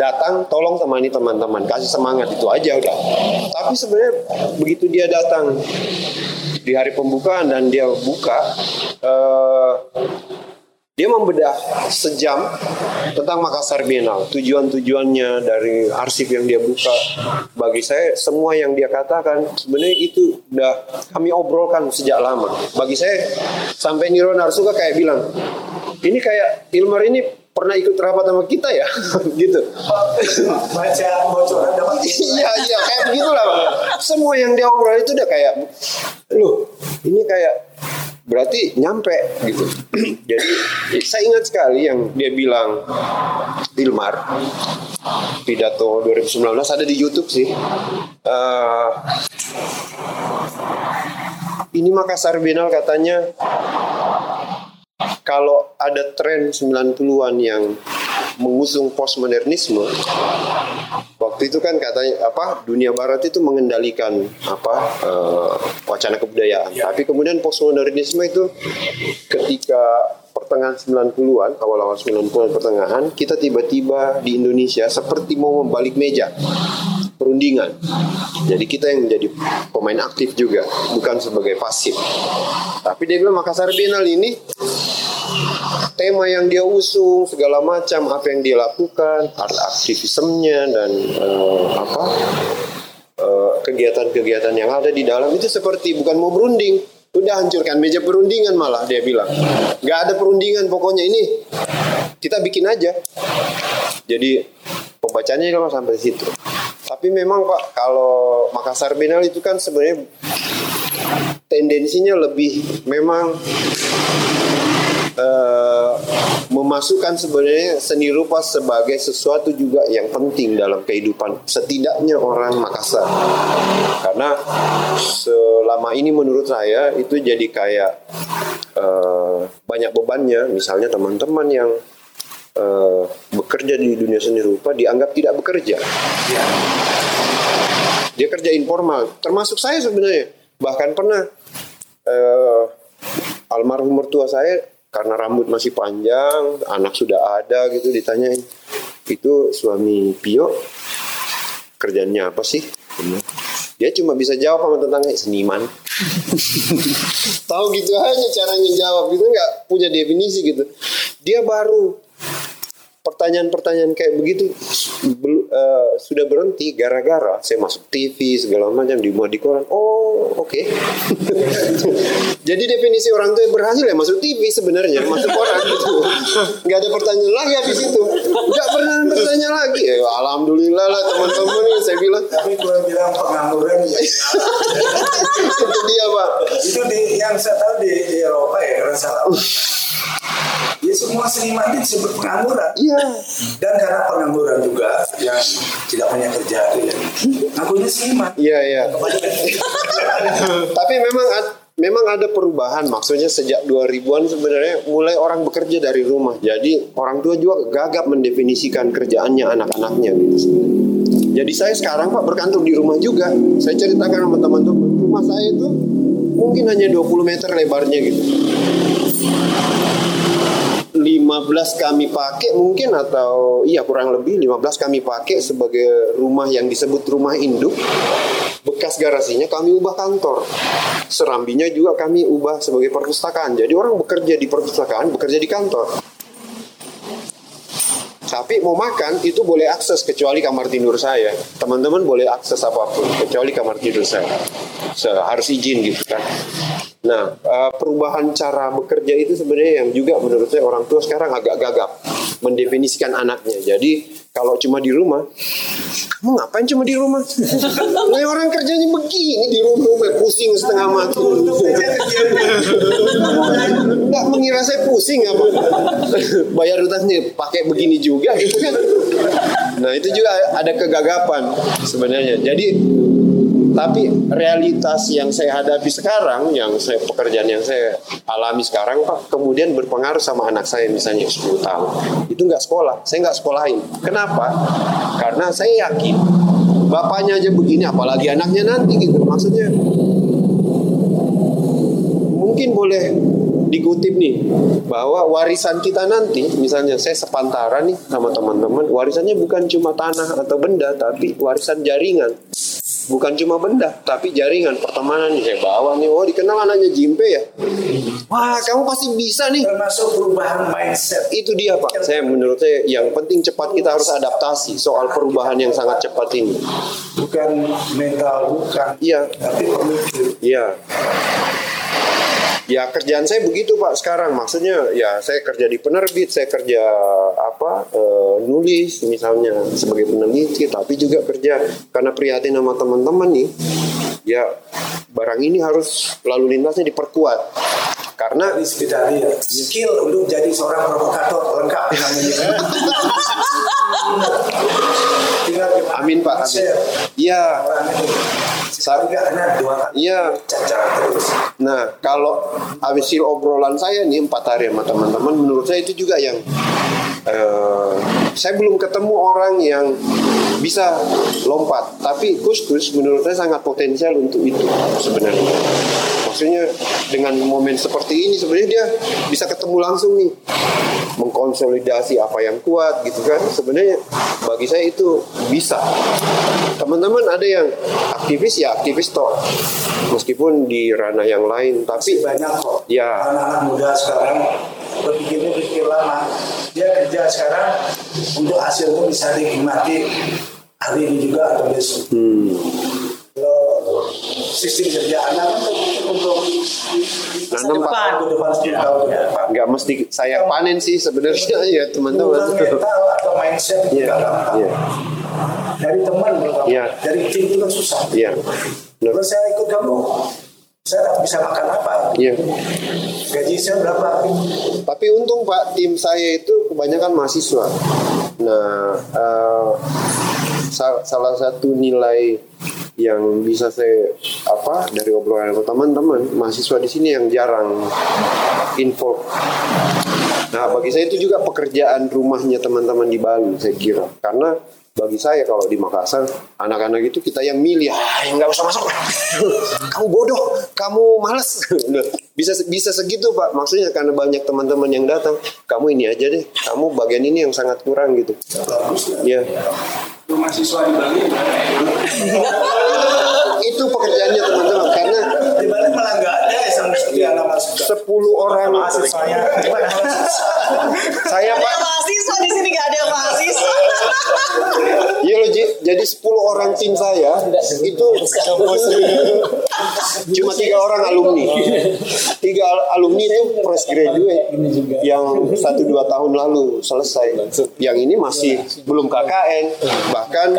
datang, tolong temani teman-teman, kasih semangat, itu aja udah. Tapi sebenarnya begitu dia datang di hari pembukaan dan dia buka, dia membedah sejam tentang Makassar Biennale, tujuan-tujuannya dari arsip yang dia buka. Bagi saya semua yang dia katakan sebenarnya itu udah kami obrolkan sejak lama. Bagi saya sampai Niro Narsuka kayak bilang, ini kayak Ilmar ini pernah ikut rapat sama kita ya, gitu. Baca bocoran dapat. Iya kayak begitulah. Semua yang dia obrol itu udah kayak, loh ini kayak. Berarti nyampe gitu. Jadi saya ingat sekali yang dia bilang Ilmar pidato 2019, ada di YouTube sih. Ini Makassar Biennale katanya kalau ada tren 90-an yang mengusung postmodernisme. Waktu itu kan katanya apa, dunia barat itu mengendalikan apa wacana kebudayaan. Ya. Tapi kemudian postmodernisme itu ketika pertengahan 90-an, awal-awal 90-an pertengahan, kita tiba-tiba di Indonesia seperti mau membalik meja perundingan. Jadi kita yang menjadi pemain aktif juga, bukan sebagai pasif. Tapi dia bilang Makassar Biennale ini tema yang dia usung, segala macam apa yang dia lakukan, art aktivismenya dan kegiatan-kegiatan yang ada di dalam itu seperti bukan mau berunding, udah hancurkan meja perundingan malah dia bilang. Nggak ada perundingan pokoknya ini kita bikin aja. Jadi pembacanya kalau sampai situ. Tapi memang Pak, kalau Makassar Biennale itu kan sebenarnya tendensinya lebih memang memasukkan sebenarnya seni rupa sebagai sesuatu juga yang penting dalam kehidupan setidaknya orang Makassar. Karena selama ini menurut saya itu jadi kayak banyak bebannya. Misalnya teman-teman yang bekerja di dunia seni rupa dianggap tidak bekerja. Dia kerja informal, termasuk saya sebenarnya. Bahkan pernah almarhum mertua saya, karena rambut masih panjang, anak sudah ada gitu, ditanyain, itu suami Pio kerjanya apa sih? Dia cuma bisa jawab sama tentang seniman. Tahu gitu aja caranya jawab, gitu nggak punya definisi gitu. Dia baru pertanyaan-pertanyaan kayak begitu sudah berhenti gara-gara saya masuk TV segala macam, dimuat di koran. Oh, oke. Jadi definisi orang tuh berhasil ya, masuk TV sebenarnya, masuk koran gitu. Enggak ada pertanyaan lagi habis itu. Enggak pernah bertanya lagi. Ya alhamdulillah lah teman-teman ya, saya bilang. Tapi gue bilang pengangguran ya. Itu dia, Pak. Itu yang saya tahu di Eropa ya, Rasulullah. Ya semua seniman itu disebut pengangguran. Iya. Dan karena pengangguran juga yang tidak punya kerja itu ya, ngakunya seniman. Iya. Tapi memang memang ada perubahan, maksudnya sejak 2000-an sebenarnya mulai orang bekerja dari rumah. Jadi orang tua juga gagap mendefinisikan kerjaannya anak-anaknya gitu sebenarnya. Jadi saya sekarang Pak berkantor di rumah juga. Saya ceritakan sama teman-teman, rumah saya itu mungkin hanya 20 meter lebarnya gitu. 15 kami pakai mungkin atau iya kurang lebih 15 kami pakai sebagai rumah yang disebut rumah induk. Bekas garasinya kami ubah kantor. Serambinya juga kami ubah sebagai perpustakaan. Jadi orang bekerja di perpustakaan, bekerja di kantor. Tapi mau makan itu boleh akses kecuali kamar tidur saya. Teman-teman boleh akses apapun kecuali kamar tidur saya. Harus izin gitu kan. Nah, perubahan cara bekerja itu sebenarnya yang juga menurut saya orang tua sekarang agak gagap mendefinisikan anaknya. Jadi kalau cuma di rumah, kamu ngapain cuma di rumah? Nah, orang kerjanya begini di rumah, pusing setengah mati. Nggak mengira saya pusing apa? Bayar utangnya pakai begini juga gitu kan? Nah itu juga ada kegagapan sebenarnya. Jadi tapi realitas yang saya hadapi sekarang, pekerjaan yang saya alami sekarang Pak, kemudian berpengaruh sama anak saya misalnya 10 tahun. Itu nggak sekolah, saya nggak sekolahin. Kenapa? Karena saya yakin bapaknya aja begini, apalagi anaknya nanti gitu. Maksudnya mungkin boleh dikutip nih, bahwa warisan kita nanti, misalnya saya sepantara nih sama teman-teman, warisannya bukan cuma tanah atau benda, tapi warisan jaringan. Bukan cuma benda, tapi jaringan pertemanan yang saya bawa nih. Oh, dikenal anaknya Jimpe ya. Wah, kamu pasti bisa nih. Termasuk perubahan mindset. Itu dia Pak. Menurut saya yang penting cepat kita harus adaptasi soal perubahan yang sangat cepat ini. Bukan mental, bukan. Iya. Tapi pemikir. Iya. Ya kerjaan saya begitu Pak sekarang, maksudnya ya saya kerja di penerbit, saya kerja nulis misalnya sebagai peneliti, tapi juga kerja karena prihatin sama teman-teman nih, ya barang ini harus lalu lintasnya diperkuat. Karena skill untuk jadi seorang provokator lengkap namanya gitu. Amin Pak. Iya. Iya. Nah, kalau hasil obrolan saya nih 4 hari sama teman-teman, menurut saya itu juga yang saya belum ketemu orang yang bisa lompat, tapi Kuskus menurut saya sangat potensial untuk itu sebenarnya. Maksudnya dengan momen seperti ini sebenarnya dia bisa ketemu langsung nih, mengkonsolidasi apa yang kuat gitu kan. Sebenarnya bagi saya itu bisa. Teman-teman ada yang aktivis ya aktivis toh, meskipun di ranah yang lain, tapi banyak kok. Ya. Anak-anak muda sekarang berpikirnya berpikir lama. Dia kerja sekarang untuk hasilnya bisa dinikmati hari ini juga atau besok. Kalau sistem kerja anak kan untuk ke depan. Nggak mesti saya panen sih sebenarnya ya teman-teman. Mental atau mindset juga gampang. Yeah. Dari teman terutama. Yeah. Dari tim itu kan susah. Yeah. Kalau saya ikut kamu, saya tak bisa makan apa. Iya. Gaji saya berapa? Tapi untung Pak, tim saya itu kebanyakan mahasiswa. Nah, salah satu nilai yang bisa saya dari obrolan sama teman-teman, mahasiswa di sini yang jarang info. Nah, bagi saya itu juga pekerjaan rumahnya teman-teman di Bali, saya kira. Karena bagi saya kalau di Makassar anak-anak itu kita yang milih, nggak usah masuk, kamu bodoh, kamu malas, bisa segitu Pak, maksudnya karena banyak teman-teman yang datang, kamu ini aja deh, kamu bagian ini yang sangat kurang gitu. Iya. Rumah siswa di Bali itu pekerjaannya teman-teman, karena di Bali malah nggak ada yang seperti anak mahasiswa. 10 orang mahasiswanya. Saya Pak. Mahasiswa di sini nggak ada mahasiswa. Iya loh, jadi 10 orang tim saya itu cuma 3 orang alumni. 3 alumni itu fresh graduate yang 1-2 tahun lalu selesai. Yang ini masih belum KKN, bahkan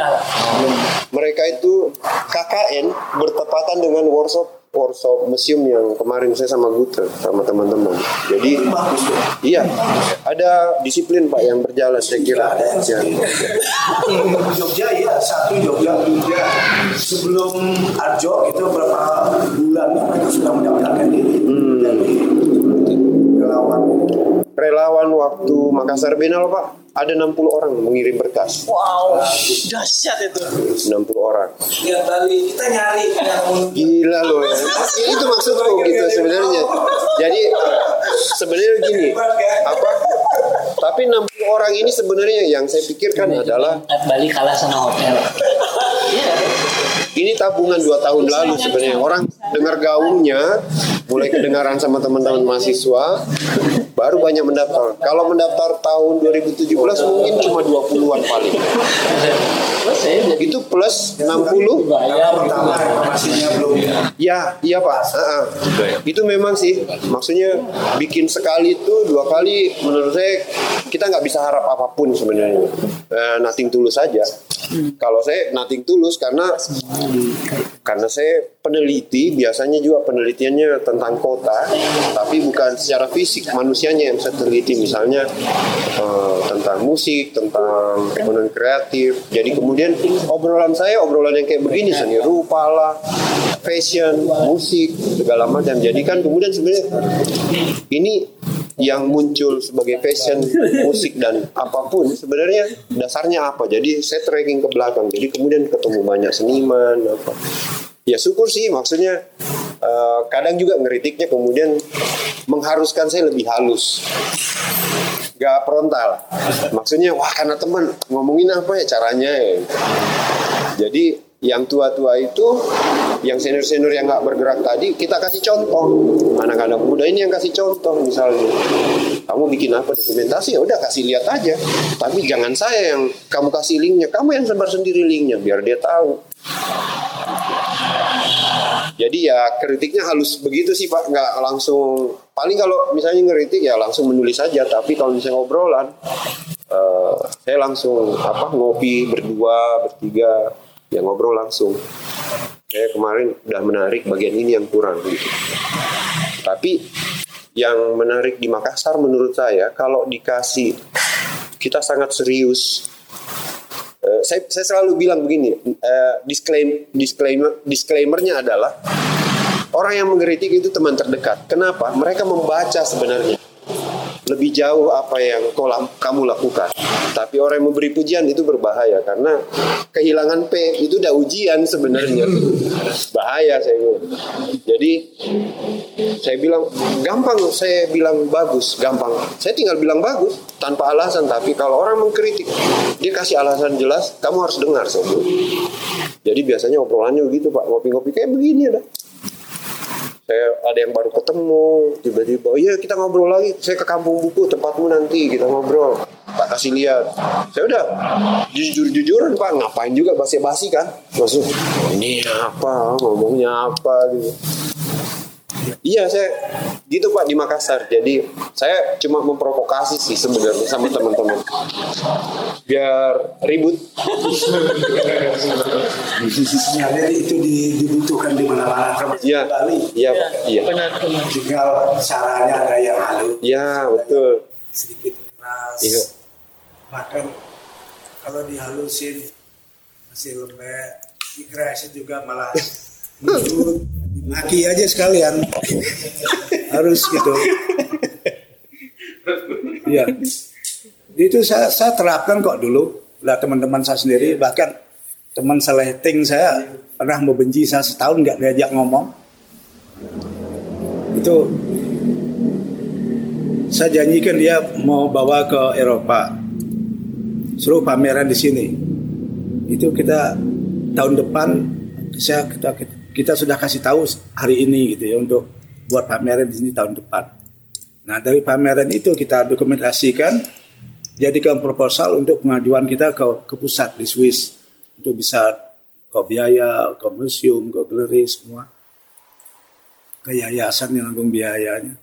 mereka itu KKN bertepatan dengan workshop museum yang kemarin saya sama Guter sama teman-teman. Jadi iya, ada disiplin Pak yang berjalan saya kira. Jogja ya, satu Jogja. sebelum Arjo itu beberapa bulan mereka sudah mendaftarkan diri jadi relawan. Relawan waktu Makassar Biennale Pak, ada 60 orang mengirim berkas. Wow, dahsyat itu. 60 orang. Tiap kali kita nyari yang gila loh. Ya, itu maksudku gitu sebenarnya. Jadi sebenarnya gini, apa? Tapi 60 orang ini sebenarnya yang saya pikirkan adalah Art Bali kalah sama hotel. Ini tabungan 2 tahun lalu sebenarnya. Orang dengar gaungnya, mulai kedengaran sama teman-teman mahasiswa, baru banyak mendaftar. Kalau mendaftar tahun 2017 mungkin cuma 20-an paling. Itu plus 60 pertama informasinya belum. Ya, iya Pak. Itu memang sih. Maksudnya bikin sekali itu 2 kali menurut saya kita nggak bisa harap apapun sebenarnya. Nothing tulus saja. Kalau saya nothing tulus karena saya peneliti, biasanya juga penelitiannya tentang kota, tapi bukan secara fisik manusia yang saya teliti, misalnya tentang musik, tentang ekonomi kreatif. Jadi kemudian obrolan yang kayak begini, seni rupa lah, fashion, musik, segala macam. Jadi kan kemudian sebenarnya ini yang muncul sebagai fashion, musik dan apapun sebenarnya dasarnya apa. Jadi saya tracking ke belakang, jadi kemudian ketemu banyak seniman apa. Ya syukur sih, maksudnya kadang juga ngeritiknya kemudian mengharuskan saya lebih halus, gak frontal. Maksudnya wah karena teman ngomongin apa ya caranya ya. Jadi yang tua-tua itu, yang senior-senior yang gak bergerak tadi, kita kasih contoh. Anak-anak muda ini yang kasih contoh, misalnya kamu bikin apa dokumentasi, ya udah kasih lihat aja. Tapi jangan saya yang kamu kasih linknya, kamu yang sebar sendiri linknya biar dia tahu. Jadi ya kritiknya halus begitu sih Pak, nggak langsung. Paling kalau misalnya ngeritik ya langsung menulis saja. Tapi kalau misalnya ngobrolan, saya langsung ngopi berdua, bertiga. Ya ngobrol langsung. Saya kemarin udah menarik bagian ini yang kurang gitu. Tapi yang menarik di Makassar menurut saya, kalau dikasih kita sangat serius. Saya selalu bilang begini, disclaimernya adalah orang yang mengkritik itu teman terdekat. Kenapa? Mereka membaca sebenarnya lebih jauh apa yang kamu lakukan. Tapi orang yang memberi pujian itu berbahaya, karena kehilangan P itu udah ujian sebenarnya. Bahaya saya bilang. Jadi saya bilang gampang, saya bilang bagus, gampang. Saya tinggal bilang bagus tanpa alasan. Tapi kalau orang mengkritik, dia kasih alasan jelas, kamu harus dengar saya bilang. Jadi biasanya obrolannya begitu Pak, ngopi-ngopi kayak begini dah. Ada yang baru ketemu, tiba-tiba, iya kita ngobrol lagi, saya ke kampung buku, tempatmu nanti, kita ngobrol. Pak kasih lihat, saya udah jujur-jujuran Pak, ngapain juga basa-basi kan. Maksud, ini apa, ngomongnya apa gitu. Iya saya gitu Pak di Makassar. Jadi saya cuma memprovokasi sih sebenarnya sama teman-teman biar ribut. Ya, jadi itu dibutuhkan di mana-mana termasuk ya, Bali. Iya ya. Benar. Tinggal caranya ada yang halus. Ya betul. Sedikit keras. Iya. Bahkan kalau dihalusin masih lembek, dikerasin juga malah menurut. Maki aja sekalian. Harus gitu. Ya. Itu saya terapkan kok dulu. Lah teman-teman saya sendiri, bahkan teman seleting saya pernah membenci saya, setahun gak diajak ngomong. Itu saya janjikan dia mau bawa ke Eropa, suruh pameran di sini. Itu kita tahun depan kita sudah kasih tahu hari ini gitu ya, untuk buat pameran di sini tahun depan. Nah dari pameran itu kita dokumentasikan, jadikan proposal untuk pengajuan kita ke pusat di Swiss, untuk bisa ke biaya, ke museum, ke galeri semua, ke yayasan yang nanggung biayanya.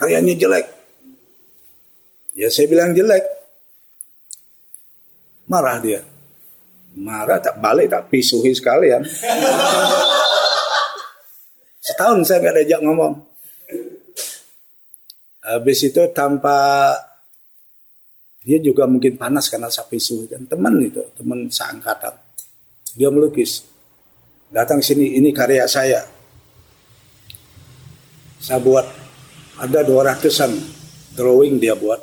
Karyanya jelek. Ya saya bilang jelek. Marah dia. Marah tak balik, tak pisuhi sekalian. Setahun saya gak diajak ngomong. Habis itu tanpa, dia juga mungkin panas karena saya pisuhi kan. Teman itu, teman seangkatan, dia melukis. datang sini, ini karya saya. Saya buat, ada 200-an drawing dia buat.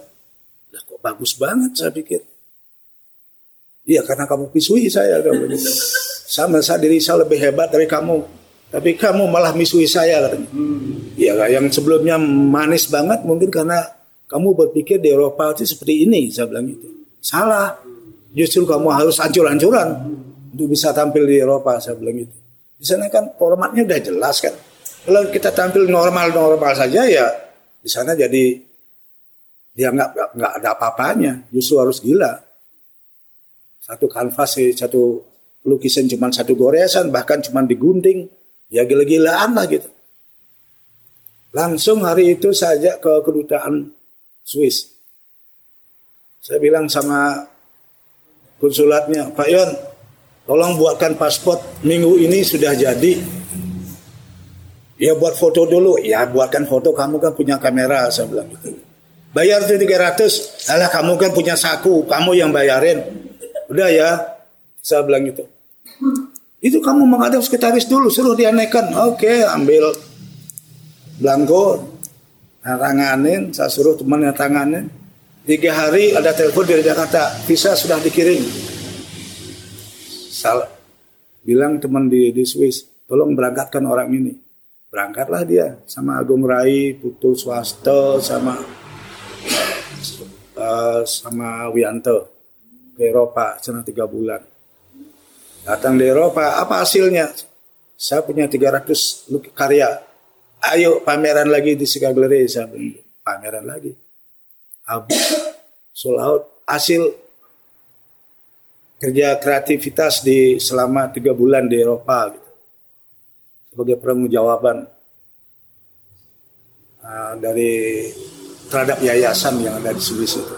Lah kok bagus banget, saya pikir. Iya, karena kamu pisui saya. Sama saya, diri saya lebih hebat dari kamu. Tapi kamu malah misui saya. Iya, yang sebelumnya manis banget mungkin karena kamu berpikir di Eropa itu seperti ini, saya bilang gitu. Salah. Justru kamu harus hancur-hancuran untuk bisa tampil di Eropa, saya bilang gitu. Di sana kan formatnya udah jelas kan. Kalau kita tampil normal-normal saja ya di sana jadi dia nggak ada apa-apanya. Justru harus gila. Satu kanvas, satu lukisan cuma satu goresan, bahkan cuma digunting, ya gila-gilaan lah gitu. Langsung hari itu saja ke kedutaan Swiss. Saya bilang sama konsulatnya, Pak Yon, tolong buatkan paspor minggu ini sudah jadi. Ya buat foto dulu. Ya buatkan foto, kamu kan punya kamera, saya bilang gitu. Bayar itu 300. Alah, kamu kan punya saku, kamu yang bayarin. Udah ya, saya bilang gitu. Itu kamu menghadap sekretaris dulu, suruh dia naikkan. Oke, ambil blanko, tanganin, saya suruh temannya tanganin. 3 hari ada telepon dari Jakarta, visa sudah dikirim. Salah. Bilang teman di Swiss, tolong berangkatkan orang ini. Berangkatlah dia sama Agung Rai, Putu Swasto, sama Wianto ke Eropa selama 3 bulan. Datang di Eropa, apa hasilnya? Saya punya 300 karya. Ayo pameran lagi di Sika Gallery, saya pameran lagi. Abu Sulaut hasil kerja kreativitas di selama 3 bulan di Eropa gitu. Sebagai pertanggungjawaban dari terhadap yayasan yang ada di Swiss itu.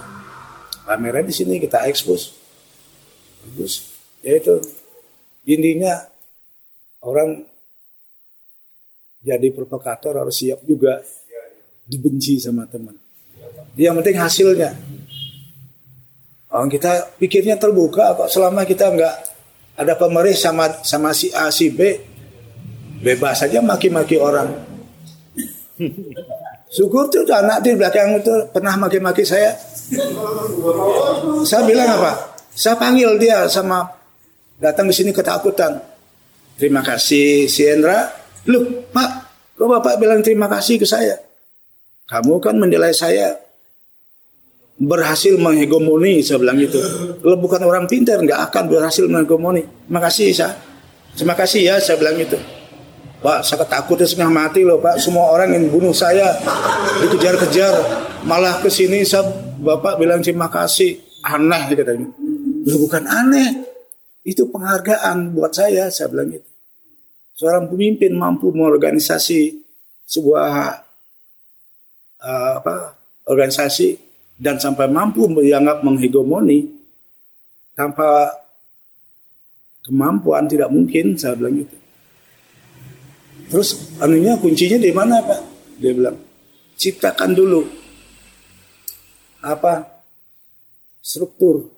Pameran di sini kita ekspos. Bagus. Yaitu intinya orang jadi provokator harus siap juga dibenci sama teman. Yang penting hasilnya. Orang kita pikirnya terbuka kok, selama kita nggak ada pemerih sama si A si B, bebas saja maki-maki orang. Syukur tuh anak di belakang itu pernah maki-maki saya. Saya bilang apa? Saya panggil dia sama datang ke sini ketakutan. Terima kasih si Hendra. Loh Pak, kok Bapak bilang terima kasih ke saya? Kamu kan menilai saya berhasil menghegemoni, saya bilang gitu. Kalau bukan orang pintar, nggak akan berhasil menghegemoni. Makasih, saya. Terima kasih ya, saya bilang gitu. Pak, saya ketakutnya setengah mati loh, Pak. Semua orang yang bunuh saya, dikejar-kejar. Malah kesini, saya, Bapak bilang terima kasih. Aneh, katanya. Loh, bukan aneh. Itu penghargaan buat saya bilang gitu. Seorang pemimpin mampu mengorganisasi sebuah organisasi dan sampai mampu dianggap menghegemoni. Tanpa kemampuan tidak mungkin, saya bilang gitu. Terus anunya kuncinya di mana Pak? Dia bilang ciptakan dulu struktur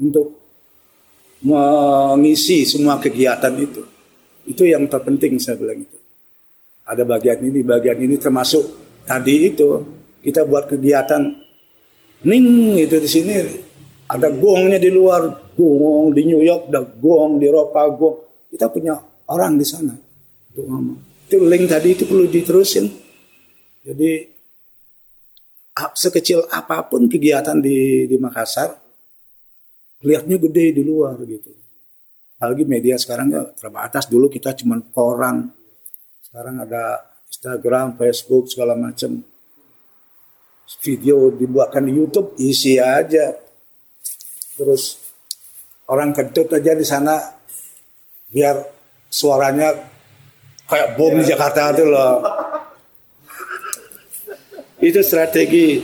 untuk mengisi semua kegiatan itu. Itu yang terpenting, saya bilang gitu. Ada bagian ini termasuk tadi itu kita buat kegiatan ning itu di sini ada gongnya di luar, gong di New York, ada gong di Eropa, gong. Kita punya orang di sana untuk ngomong. Itu link tadi itu perlu diterusin. Jadi sekecil apapun kegiatan di Makassar kelihatannya gede di luar gitu. Apalagi media sekarang ya terbatas, dulu kita cuma koran. Sekarang ada Instagram, Facebook, segala macam. Video dibuatkan di YouTube, isi aja. Terus orang kentut aja di sana biar suaranya kayak bom di Jakarta itu loh. Itu strategi.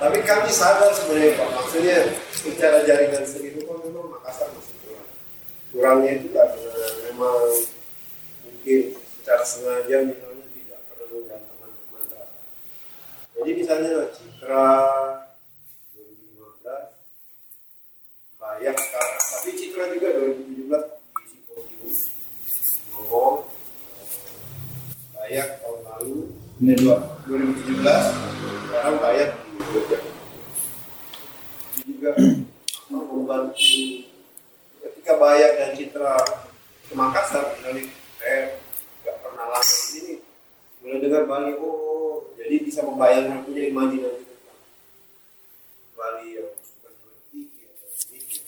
Tapi kami sadar sebenarnya Pak, maksudnya secara jaringan sendiri itu kan memang Makassar masih kurangnya itu kan memang mungkin secara sengaja misalnya tidak perlu dan teman-teman tidak. Jadi misalnya Citra 2015 banyak sekarang, tapi Citra juga 2017 diisi Pompidou ini 2017 karena upaya di Jogja ini juga membantu ketika Bayak dan Citra ke Makassar dari nggak pernah lama di sini mulai dengar Bali, oh jadi bisa membayangkan punya imajinasi tentang Bali yang bukan politik atau politik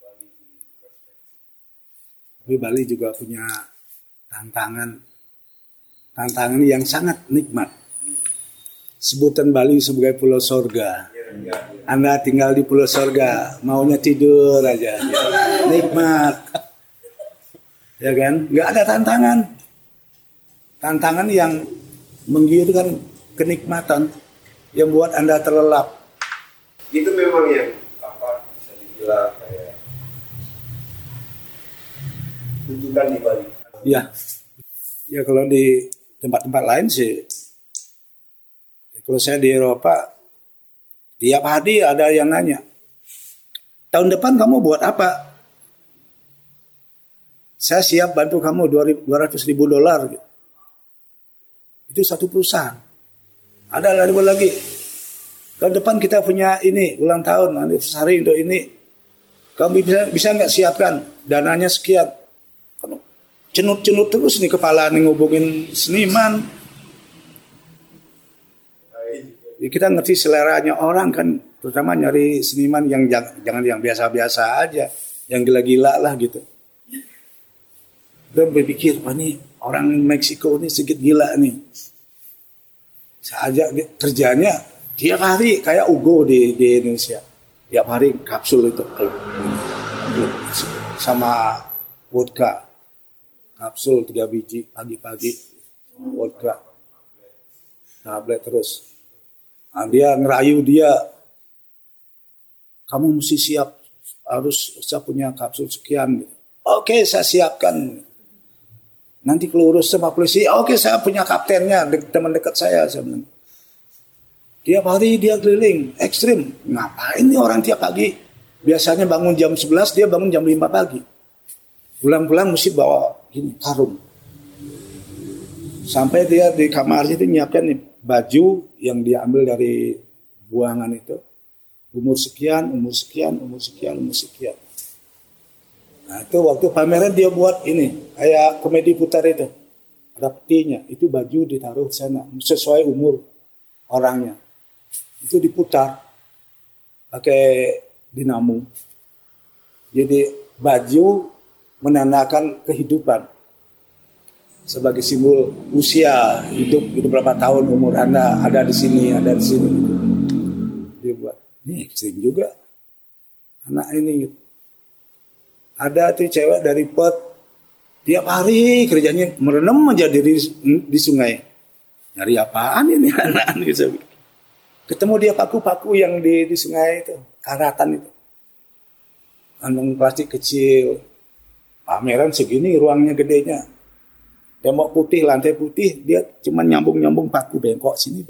Bali di perspektif. Tapi Bali juga punya tantangan yang sangat nikmat. Sebutan Bali sebagai pulau sorga. Anda tinggal di pulau sorga, maunya tidur aja, nikmat, ya kan? Nggak ada tantangan yang menggiurkan kenikmatan yang buat Anda terlelap. Itu memang yang apa bisa dibilang kayak tuntutan di Bali. Ya, ya kalau di tempat-tempat lain sih, ya kalau saya di Eropa, tiap hari ada yang nanya, tahun depan kamu buat apa? Saya siap bantu kamu $200,000. Gitu. Itu satu perusahaan. Ada lagi, tahun depan kita punya ini, ulang tahun, anniversary untuk ini. Kamu bisa nggak siapkan dananya sekian? Cenut-cenut terus nih kepala nih ngubungin seniman. Kita ngerti seleranya orang kan, terutama nyari seniman yang jangan yang biasa-biasa aja, yang gila-gila lah gitu. Dan berpikir, wah nih orang Meksiko ini sedikit gila nih. Saja kerjanya tiap hari kayak Ugo di Indonesia, tiap hari kapsul itu sama vodka. Kapsul 3 biji pagi-pagi, vodka, tablet terus. Nah, dia ngerayu dia, kamu mesti siap, harus saya punya kapsul sekian. Oke, saya siapkan. Nanti kelurus sama polisi, oke saya punya kaptennya, teman dekat saya sebenarnya. Tiap hari dia keliling, ekstrim. Ngapain nih orang tiap pagi? Biasanya bangun jam 11, dia bangun jam 5 pagi. Pulang-pulang mesti bawa gini, karung. Sampai dia di kamarnya itu nyiapkan nih, baju yang dia ambil dari buangan itu. Umur sekian. Nah itu waktu pameran dia buat ini, kayak komedi putar itu. Ada petinya, itu baju ditaruh sana sesuai umur orangnya. Itu diputar pakai dinamo. Jadi baju menandakan kehidupan sebagai simbol usia hidup berapa tahun umur Anda ada di sini dia buat ini ekstrim juga anak ini. Ada tuh cewek dari Perth tiap hari kerjanya merenam aja di sungai nyari apaan ini anak gitu. Ketemu dia paku-paku yang di sungai itu karatan itu kantong plastik kecil. Pameran segini ruangnya gedenya. Tembok putih, lantai putih, dia cuma nyambung-nyambung paku bengkok sini,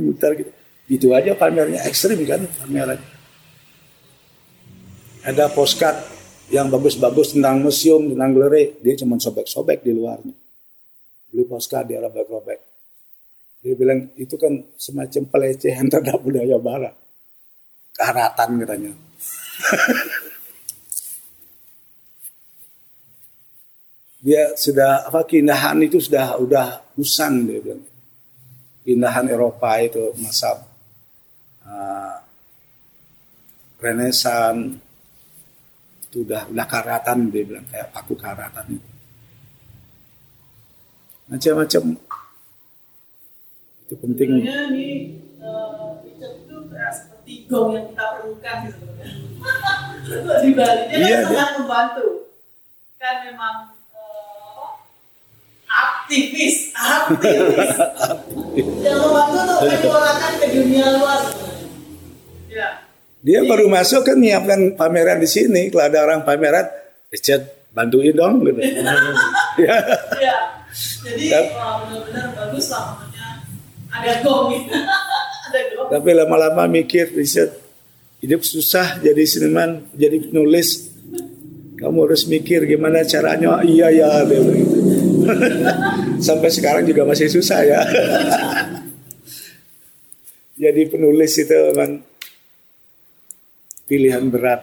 mutar gitu. Itu aja pamernya ekstrim kan pameran. Ada postcard yang bagus-bagus tentang museum, tentang galeri, dia cuma sobek-sobek di luarnya. Beli postcard dia robek-robek. Dia bilang itu kan semacam pelecehan terhadap budaya barat. Karatan katanya. Dia sudah keindahan itu sudah usang dia bilang. Keindahan Eropa itu masa Renaissance itu udah karatan dia bilang kayak paku karatan itu. Macam-macam itu penting. Sebenarnya ini Richard itu seperti gong yang kita perlukan sebenarnya. Di Bali dia kan sangat membantu. Kan memang aktivis yang membantu untuk menyuarakan ke dunia luas. Ya. Dia baru masuk kan nyiapkan pameran di sini. Kalau ada orang pameran, Richard bantuin dong gitu. Ya. Ya. Jadi benar-benar bagus lah namanya. Ada gong gitu. Ada gong. Tapi lama-lama mikir Richard hidup susah jadi seniman, jadi penulis. Kamu harus mikir gimana caranya. Iya ya, dia begitu. sampai sekarang juga masih susah ya. Jadi penulis itu memang pilihan berat.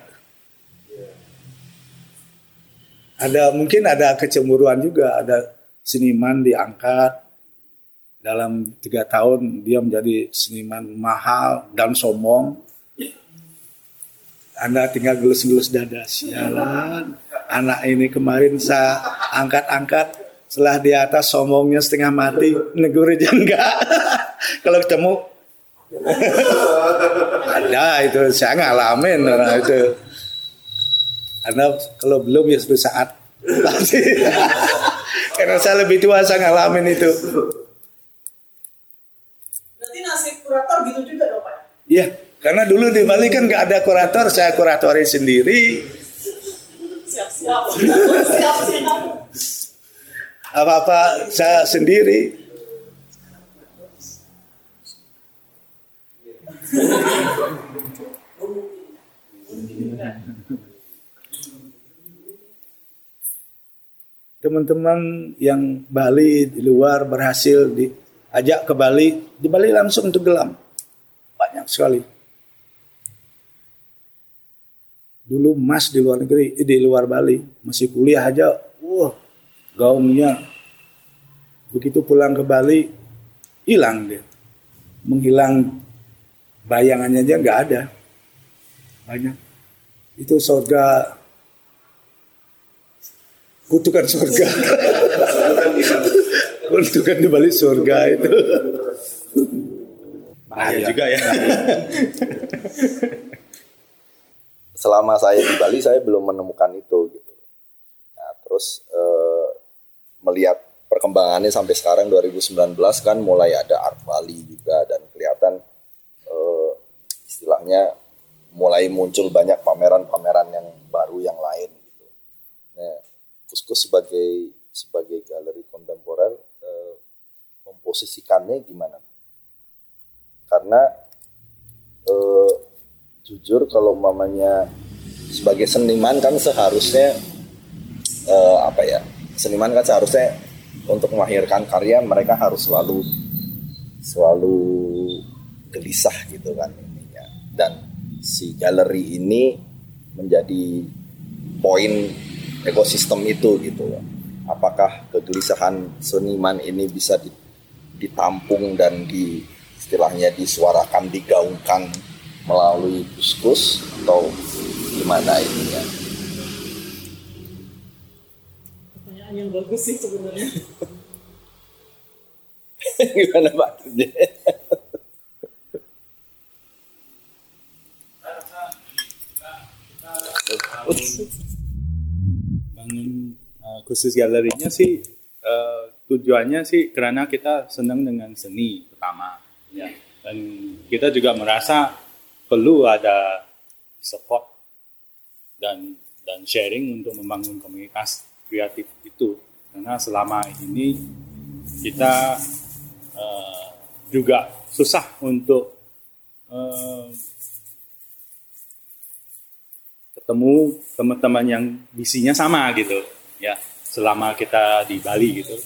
Ada mungkin ada kecemburuan juga, ada seniman diangkat dalam 3 tahun dia menjadi seniman mahal dan sombong. Anda tinggal gelus-gelus dada, sialan. Anak ini kemarin saya angkat-angkat, setelah di atas sombongnya setengah mati, negur aja enggak. Kalau ketemu ada itu, saya ngalamin orang itu. Anda kalau belum ya sudah saat pasti. Karena saya lebih tua, saya ngalamin itu. Berarti nasib kurator gitu juga dong Pak? Iya, karena dulu di Bali kan gak ada kurator, saya kuratori sendiri. Siap-siap. Apa-apa saya sendiri. Teman-teman yang Bali di luar berhasil diajak ke Bali, di Bali langsung tenggelam. Banyak sekali. Dulu mas di luar negeri, di luar Bali, masih kuliah aja, gaungnya. Begitu pulang ke Bali, hilang dia. Menghilang bayangannya aja nggak ada. Banyak. Itu surga, kutukan surga. Kutukan di Bali surga itu. Bahaya juga ya. Selama saya di Bali, saya belum menemukan itu gitu. Nah, terus melihat perkembangannya sampai sekarang 2019 kan mulai ada Art Bali juga, dan kelihatan istilahnya mulai muncul banyak pameran-pameran yang baru yang lain gitu. Nah, Kuskus sebagai galeri kontemporer memposisikannya gimana? Karena jujur kalau mamanya sebagai seniman kan seharusnya seniman kan seharusnya untuk melahirkan karya mereka harus selalu gelisah gitu kan ininya. Dan si galeri ini menjadi poin ekosistem itu gitu. Apakah kegelisahan seniman ini bisa ditampung dan istilahnya disuarakan, digaungkan melalui Kuskus atau gimana ininya? Yang bagus sih sebenarnya. Gimana Pak? Bangun Kuskus galerinya sih tujuannya sih karena kita senang dengan seni pertama, ya. Dan kita juga merasa perlu ada support dan sharing untuk membangun komunitas kreatif itu, karena selama ini kita juga susah untuk ketemu teman-teman yang visinya sama gitu ya. Selama kita di Bali gitu,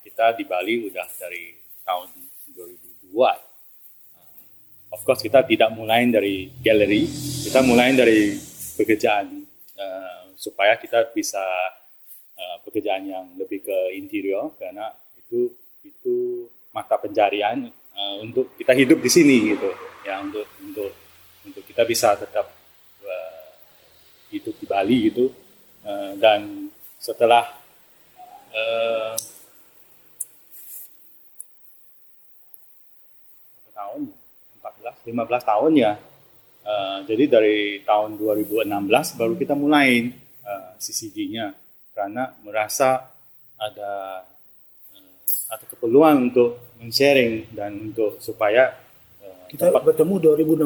kita di Bali udah dari tahun 2002. Of course kita tidak mulai dari galeri, kita mulai dari pekerjaan. Supaya kita bisa pekerjaan yang lebih ke interior, karena itu mata pencarian untuk kita hidup di sini gitu ya, untuk kita bisa tetap hidup di Bali gitu. Dan setelah tahun 14-15 tahun ya, jadi dari tahun 2016 baru kita mulai CCG-nya, karena merasa ada keperluan untuk men-sharing dan untuk supaya kita bertemu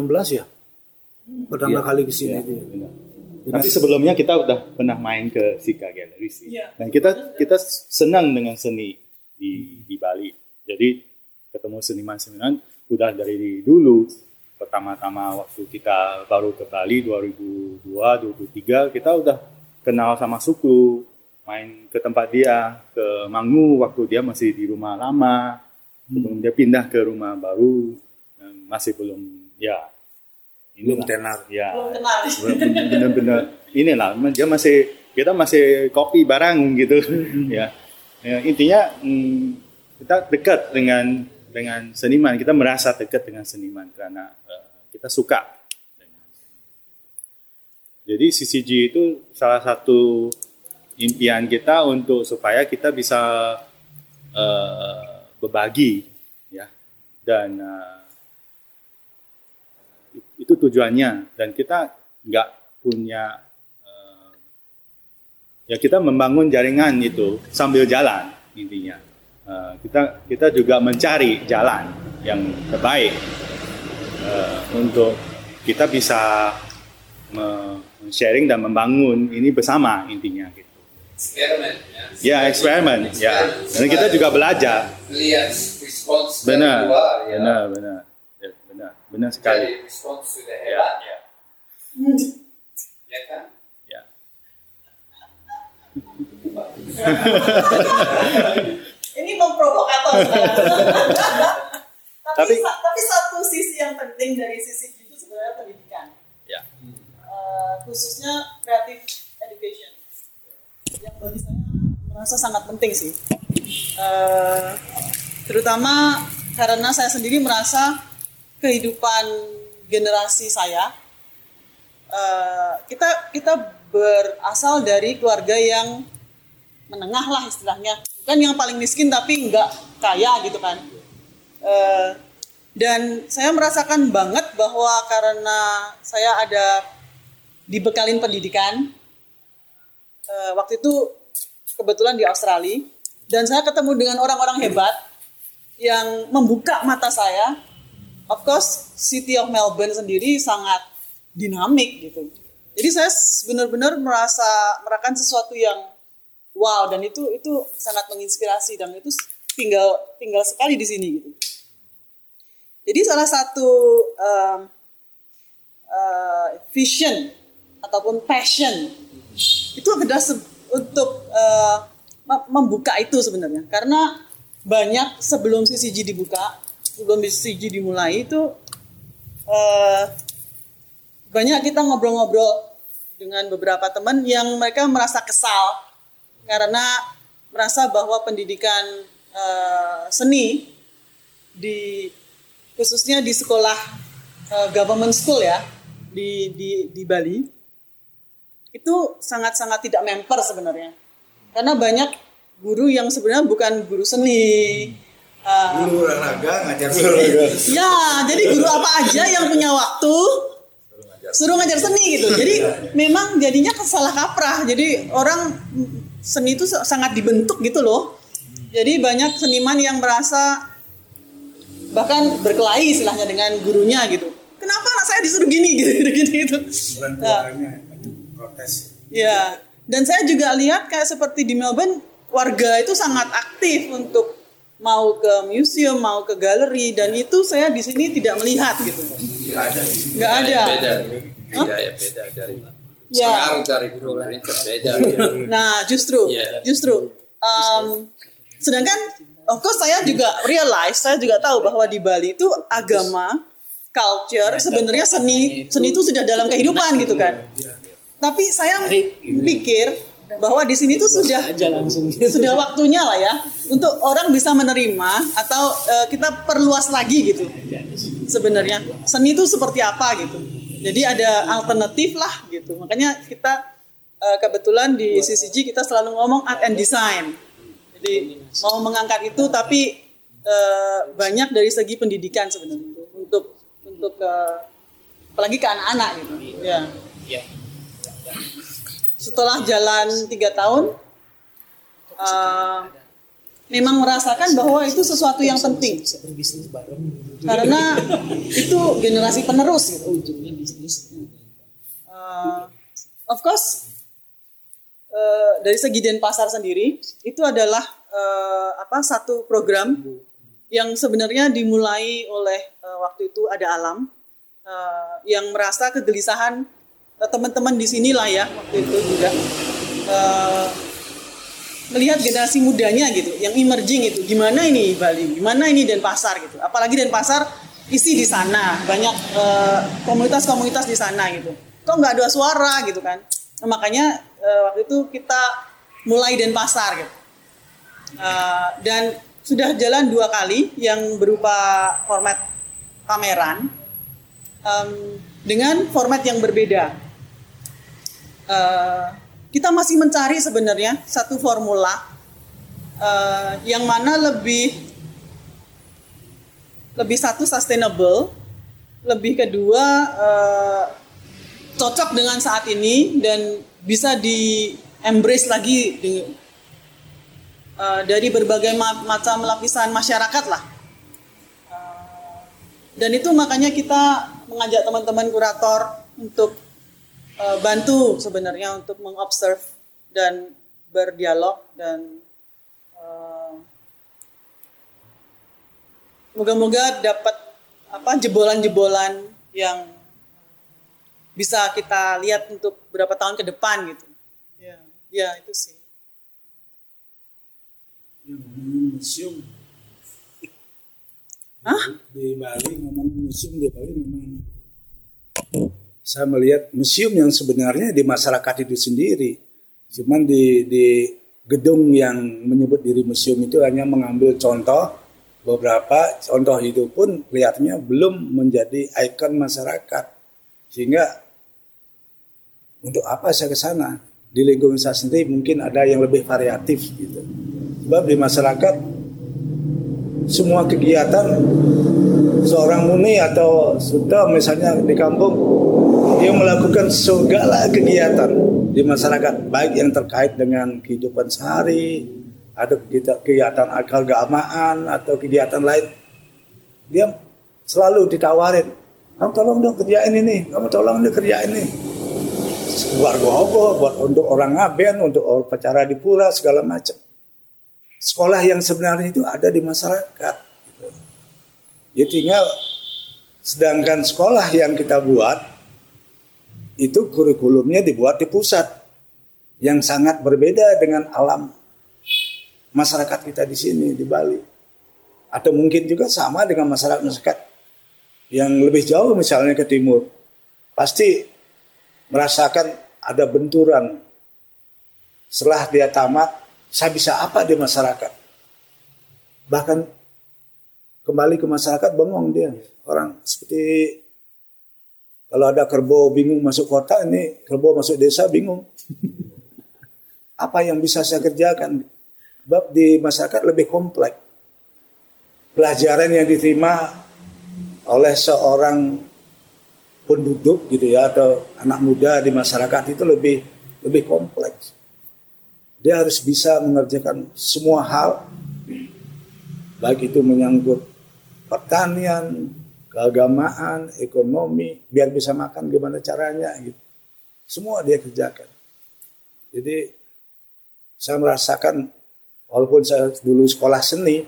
2016 ya, pertama kali ke sini. Iya. Tapi sebelumnya kita udah pernah main ke Sika Gallery sih, dan kita senang dengan seni di Bali. Jadi ketemu seniman-seniman udah dari dulu. Pertama-tama waktu kita baru ke Bali 2002-2003 kita udah kenal sama suku main ke tempat dia, ke Mangu waktu dia masih di rumah lama, sebelum dia pindah ke rumah baru, masih belum, ya. Belum tenar. Ya, benar-benar. Inilah, dia masih, kita masih kopi bareng gitu. Ya. Ya, intinya kita dekat dengan seniman, kita merasa dekat dengan seniman karena kita suka dengan seniman. Jadi CCG itu salah satu impian kita untuk supaya kita bisa berbagi, ya, dan itu tujuannya. Dan kita nggak punya, ya, kita membangun jaringan itu sambil jalan intinya. Kita juga mencari jalan yang terbaik untuk kita bisa sharing dan membangun ini bersama intinya gitu. Eksperimen ya. Ya, eksperimen ya. Dan kita juga belajar. Lihat respons dari luar ya. Benar sekali. Jadi respons sudah hebat ya. Ya kan? Ya. Ini memprovokator. Tapi satu sisi yang penting dari sisi itu sebenarnya pendidikan. Ya. Khususnya creative education. Yang bagi saya merasa sangat penting sih, terutama karena saya sendiri merasa kehidupan generasi saya, kita berasal dari keluarga yang menengah lah istilahnya, bukan yang paling miskin tapi nggak kaya gitu kan, dan saya merasakan banget bahwa karena saya ada dibekalin pendidikan. Waktu itu kebetulan di Australia dan saya ketemu dengan orang-orang hebat yang membuka mata saya. Of course, City of Melbourne sendiri sangat dinamik gitu. Jadi saya benar-benar merasakan sesuatu yang wow, dan itu sangat menginspirasi dan itu tinggal sekali di sini gitu. Jadi salah satu vision ataupun passion itu adalah untuk membuka itu sebenarnya, karena banyak sebelum CCG dibuka, sebelum CCG dimulai itu banyak kita ngobrol-ngobrol dengan beberapa teman yang mereka merasa kesal karena merasa bahwa pendidikan seni di khususnya di sekolah government school ya di Bali itu sangat-sangat tidak memper sebenarnya, karena banyak guru yang sebenarnya bukan guru seni, guru olahraga ngajar seni ya, jadi guru apa aja yang punya waktu suruh ngajar seni gitu. Jadi memang jadinya kesalah kaprah, jadi orang seni itu sangat dibentuk gitu loh. Jadi banyak seniman yang merasa bahkan berkelahi istilahnya dengan gurunya gitu, kenapa anak saya disuruh gini gitu. Ya, dan saya juga lihat kayak seperti di Melbourne, warga itu sangat aktif untuk mau ke museum, mau ke galeri, dan itu saya di sini tidak melihat gitu. Nggak ada. Beda dari sekarang dari guru lain beda. Nah, justru. Sedangkan, of course saya juga realize, saya juga tahu bahwa di Bali itu agama, culture, sebenarnya seni itu sudah dalam kehidupan gitu kan. Tapi saya pikir bahwa di sini tuh sudah waktunya lah ya untuk orang bisa menerima atau kita perluas lagi gitu. Sebenarnya seni itu seperti apa gitu. Jadi ada alternatif lah gitu. Makanya kita kebetulan di CCG kita selalu ngomong art and design. Jadi mau mengangkat itu tapi banyak dari segi pendidikan sebenarnya untuk apalagi ke anak-anak gitu. Ya. Setelah jalan 3 tahun, memang merasakan bahwa itu sesuatu yang penting. Karena itu generasi penerus gitu. Of course, dari segi Denpasar sendiri, itu adalah satu program yang sebenarnya dimulai oleh waktu itu ada Alam yang merasa kegelisahan teman-teman di sini lah ya waktu itu juga melihat generasi mudanya gitu, yang emerging itu, gimana ini Bali, gimana ini Denpasar gitu. Apalagi Denpasar isi di sana, banyak komunitas-komunitas di sana gitu. Kok nggak ada suara gitu kan? Nah, makanya waktu itu kita mulai Denpasar gitu. Dan sudah jalan 2 kali yang berupa format pameran dengan format yang berbeda. Kita masih mencari sebenarnya satu formula yang mana lebih satu sustainable, lebih kedua cocok dengan saat ini dan bisa di embrace lagi dari berbagai macam lapisan masyarakat lah. Dan itu makanya kita mengajak teman-teman kurator untuk bantu sebenarnya untuk mengobserve dan berdialog dan moga-moga dapat jebolan-jebolan yang bisa kita lihat untuk beberapa tahun ke depan gitu. Ya itu sih. Yang ngomongin museum. Di Bali ngomongin museum di Bali memang. Saya melihat museum yang sebenarnya di masyarakat itu sendiri, cuman di gedung yang menyebut diri museum itu hanya mengambil contoh, beberapa contoh itu pun kelihatannya belum menjadi ikon masyarakat, sehingga untuk apa saya ke sana? Di lingkungan saya sendiri mungkin ada yang lebih variatif gitu. Sebab di masyarakat semua kegiatan seorang muni atau sudah misalnya di kampung, dia melakukan segala kegiatan di masyarakat, baik yang terkait dengan kehidupan sehari, atau kegiatan keagamaan, atau kegiatan lain. Dia selalu ditawarin, kamu tolong dong kerjain ini, kamu tolong dong kerjain ini. Buat gohoboh, buat untuk orang ngaben, untuk orang pacara di pura, segala macam. Sekolah yang sebenarnya itu ada di masyarakat. Ya tinggal, sedangkan sekolah yang kita buat, itu kurikulumnya dibuat di pusat yang sangat berbeda dengan alam masyarakat kita di sini di Bali, atau mungkin juga sama dengan masyarakat yang lebih jauh misalnya ke timur, pasti merasakan ada benturan. Setelah dia tamat, saya bisa apa di masyarakat? Bahkan kembali ke masyarakat bengong dia, orang seperti. Kalau ada kerbau bingung masuk kota, ini kerbau masuk desa bingung. Apa yang bisa saya kerjakan? Sebab di masyarakat lebih kompleks. Pelajaran yang diterima oleh seorang penduduk gitu ya, atau anak muda di masyarakat itu lebih kompleks. Dia harus bisa mengerjakan semua hal, baik itu menyangkut pertanian, keagamaan, ekonomi, biar bisa makan gimana caranya gitu. Semua dia kerjakan. Jadi saya merasakan walaupun saya dulu sekolah seni,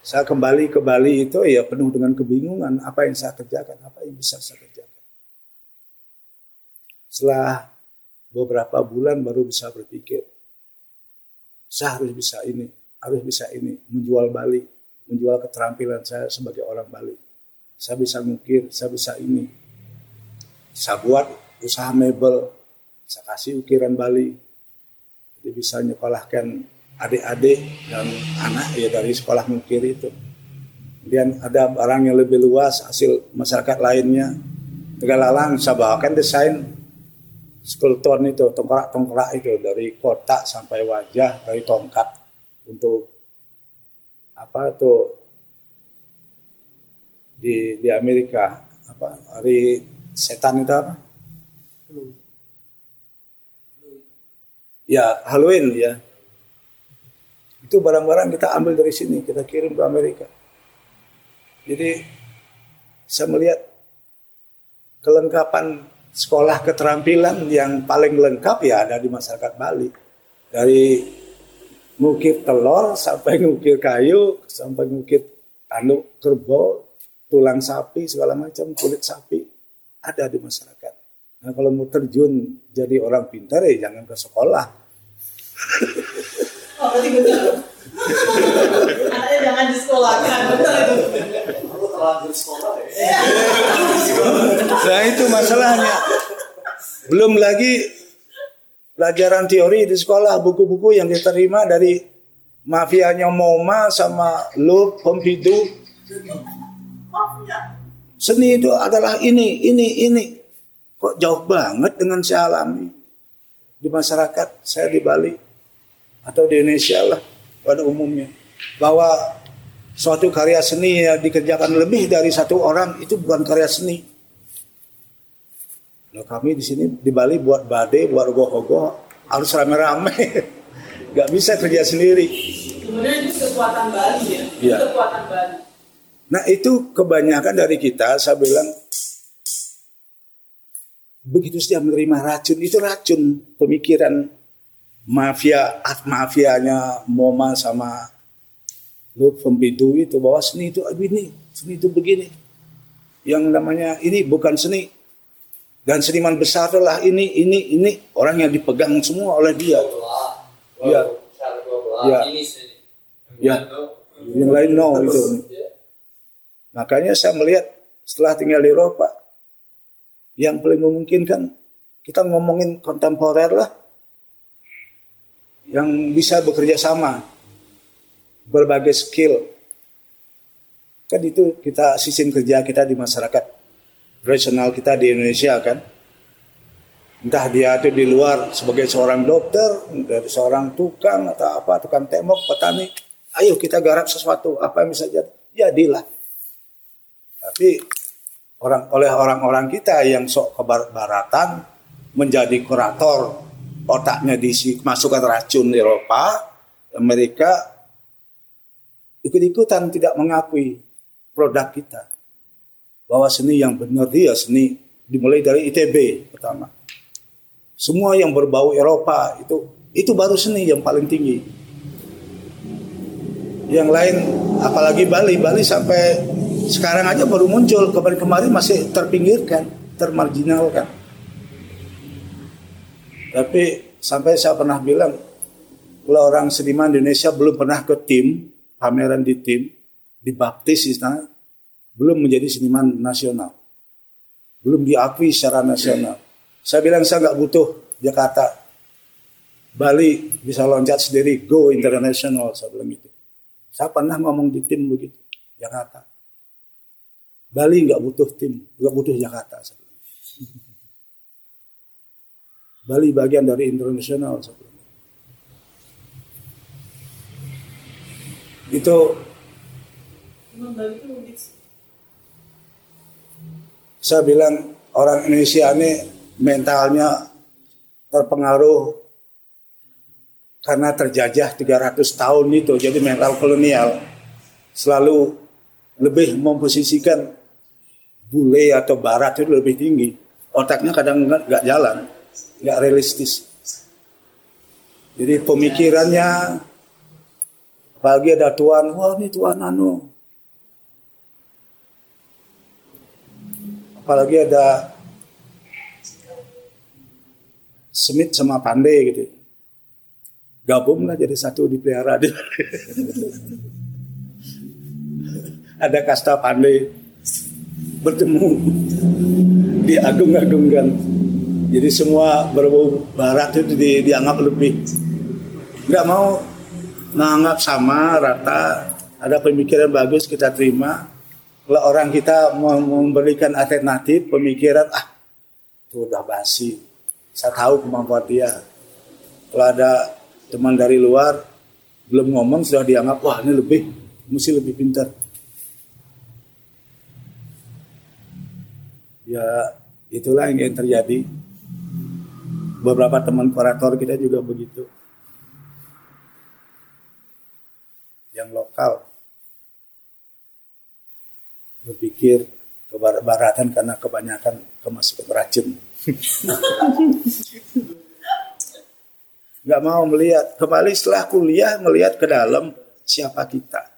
saya kembali ke Bali itu ya penuh dengan kebingungan apa yang saya kerjakan, apa yang bisa saya kerjakan. Setelah beberapa bulan baru bisa berpikir, saya harus bisa ini, menjual Bali, menjual keterampilan saya sebagai orang Bali. Saya bisa ngukir, saya bisa ini. Saya buat usaha mebel, saya kasih ukiran Bali. Jadi bisa nyekolahkan adik-adik dan anak ya dari sekolah ngukir itu. Kemudian ada barang yang lebih luas, hasil masyarakat lainnya. Tegalalang saya bawakan desain skulptur itu, tengkorak-tengkorak itu. Dari kotak sampai wajah, dari tongkat untuk di Amerika hari setan itu apa? Ya Halloween ya. Itu barang-barang kita ambil dari sini, kita kirim ke Amerika. Jadi saya melihat kelengkapan sekolah keterampilan yang paling lengkap ya ada di masyarakat Bali. Dari ngukir telur sampai ngukir kayu, sampai ngukir tanduk kerbau, tulang sapi, segala macam, kulit sapi ada di masyarakat. Nah kalau mau terjun jadi orang pintar ya jangan ke sekolah. Oh berarti bener loh. Anaknya jangan disekolahkan. Lu terlanjur sekolah ya. Nah itu masalahnya. Belum lagi pelajaran teori di sekolah, buku-buku yang diterima dari mafianya MoMA sama Pompidou. Seni itu adalah ini. Kok jauh banget dengan saya alami di masyarakat saya di Bali atau di Indonesia lah pada umumnya, bahwa suatu karya seni yang dikerjakan lebih dari satu orang itu bukan karya seni. Nah, kami di sini di Bali buat badai, buat goh-goh harus rame-rame, nggak bisa kerja sendiri. Sebenarnya itu kekuatan Bali ya, ya. Kekuatan Bali. Nah itu kebanyakan dari kita, saya bilang. Begitu setiap menerima racun, itu racun pemikiran mafia, art mafianya MoMA sama Pompidou itu, bahwa seni itu begini, seni itu begini. Yang namanya ini bukan seni. Dan seniman besar adalah ini. Orang yang dipegang semua oleh dia. Ya. Ya. Ya. Yang lain no itu. Makanya saya melihat setelah tinggal di Eropa, yang paling memungkinkan kita ngomongin kontemporer lah, yang bisa bekerja sama berbagai skill. Kan itu kita sistem kerja kita di masyarakat tradisional kita di Indonesia kan, entah dia itu di luar sebagai seorang dokter, dari seorang tukang atau apa, tukang tembok, petani. Ayo kita garap sesuatu apa yang bisa jadi, jadilah. Tapi oleh orang-orang kita yang sok kebaratan menjadi kurator, otaknya dimasukkan racun di Eropa, Amerika, ikut-ikutan tidak mengakui produk kita. Bahwa seni yang benar dia seni dimulai dari ITB pertama. Semua yang berbau Eropa itu baru seni yang paling tinggi. Yang lain apalagi Bali sampai sekarang aja baru muncul, kemarin masih terpinggirkan, termarginalkan. Tapi sampai saya pernah bilang, kalau orang seniman Indonesia belum pernah ke tim, pameran di tim, dibaptis istilahnya, belum menjadi seniman nasional. Belum diakui secara nasional. Saya bilang saya nggak butuh Jakarta. Bali bisa loncat sendiri, go international, saya bilang itu. Saya pernah ngomong di tim begitu, Jakarta. Bali nggak butuh tim, nggak butuh Jakarta. Sebenarnya. Bali bagian dari internasional. Sebenarnya. Itu. Saya bilang orang Indonesia ini mentalnya terpengaruh karena terjajah 300 tahun itu, jadi mental kolonial selalu lebih memposisikan. Bule atau barat itu lebih tinggi. Otaknya kadang nggak jalan, nggak realistis. Jadi pemikirannya, apalagi ada Tuhan, wah ini Tuhan anu. Apalagi ada Smith sama Pandey gitu. Gabunglah jadi satu dipelihara. Ada kasta Pandey. Bertemu diagung-agungkan, jadi semua berbau barat itu dianggap lebih, nggak mau menganggap sama rata. Ada pemikiran bagus kita terima. Kalau orang kita memberikan alternatif pemikiran, itu udah basi, saya tahu kemampuan dia. Kalau ada teman dari luar belum ngomong sudah dianggap wah ini lebih, mesti lebih pintar. Ya itulah yang terjadi. Beberapa teman kurator kita juga begitu. Yang lokal berpikir kebaratan karena kebanyakan kemasukan racun. Gak mau melihat. Kembali setelah kuliah melihat ke dalam siapa kita.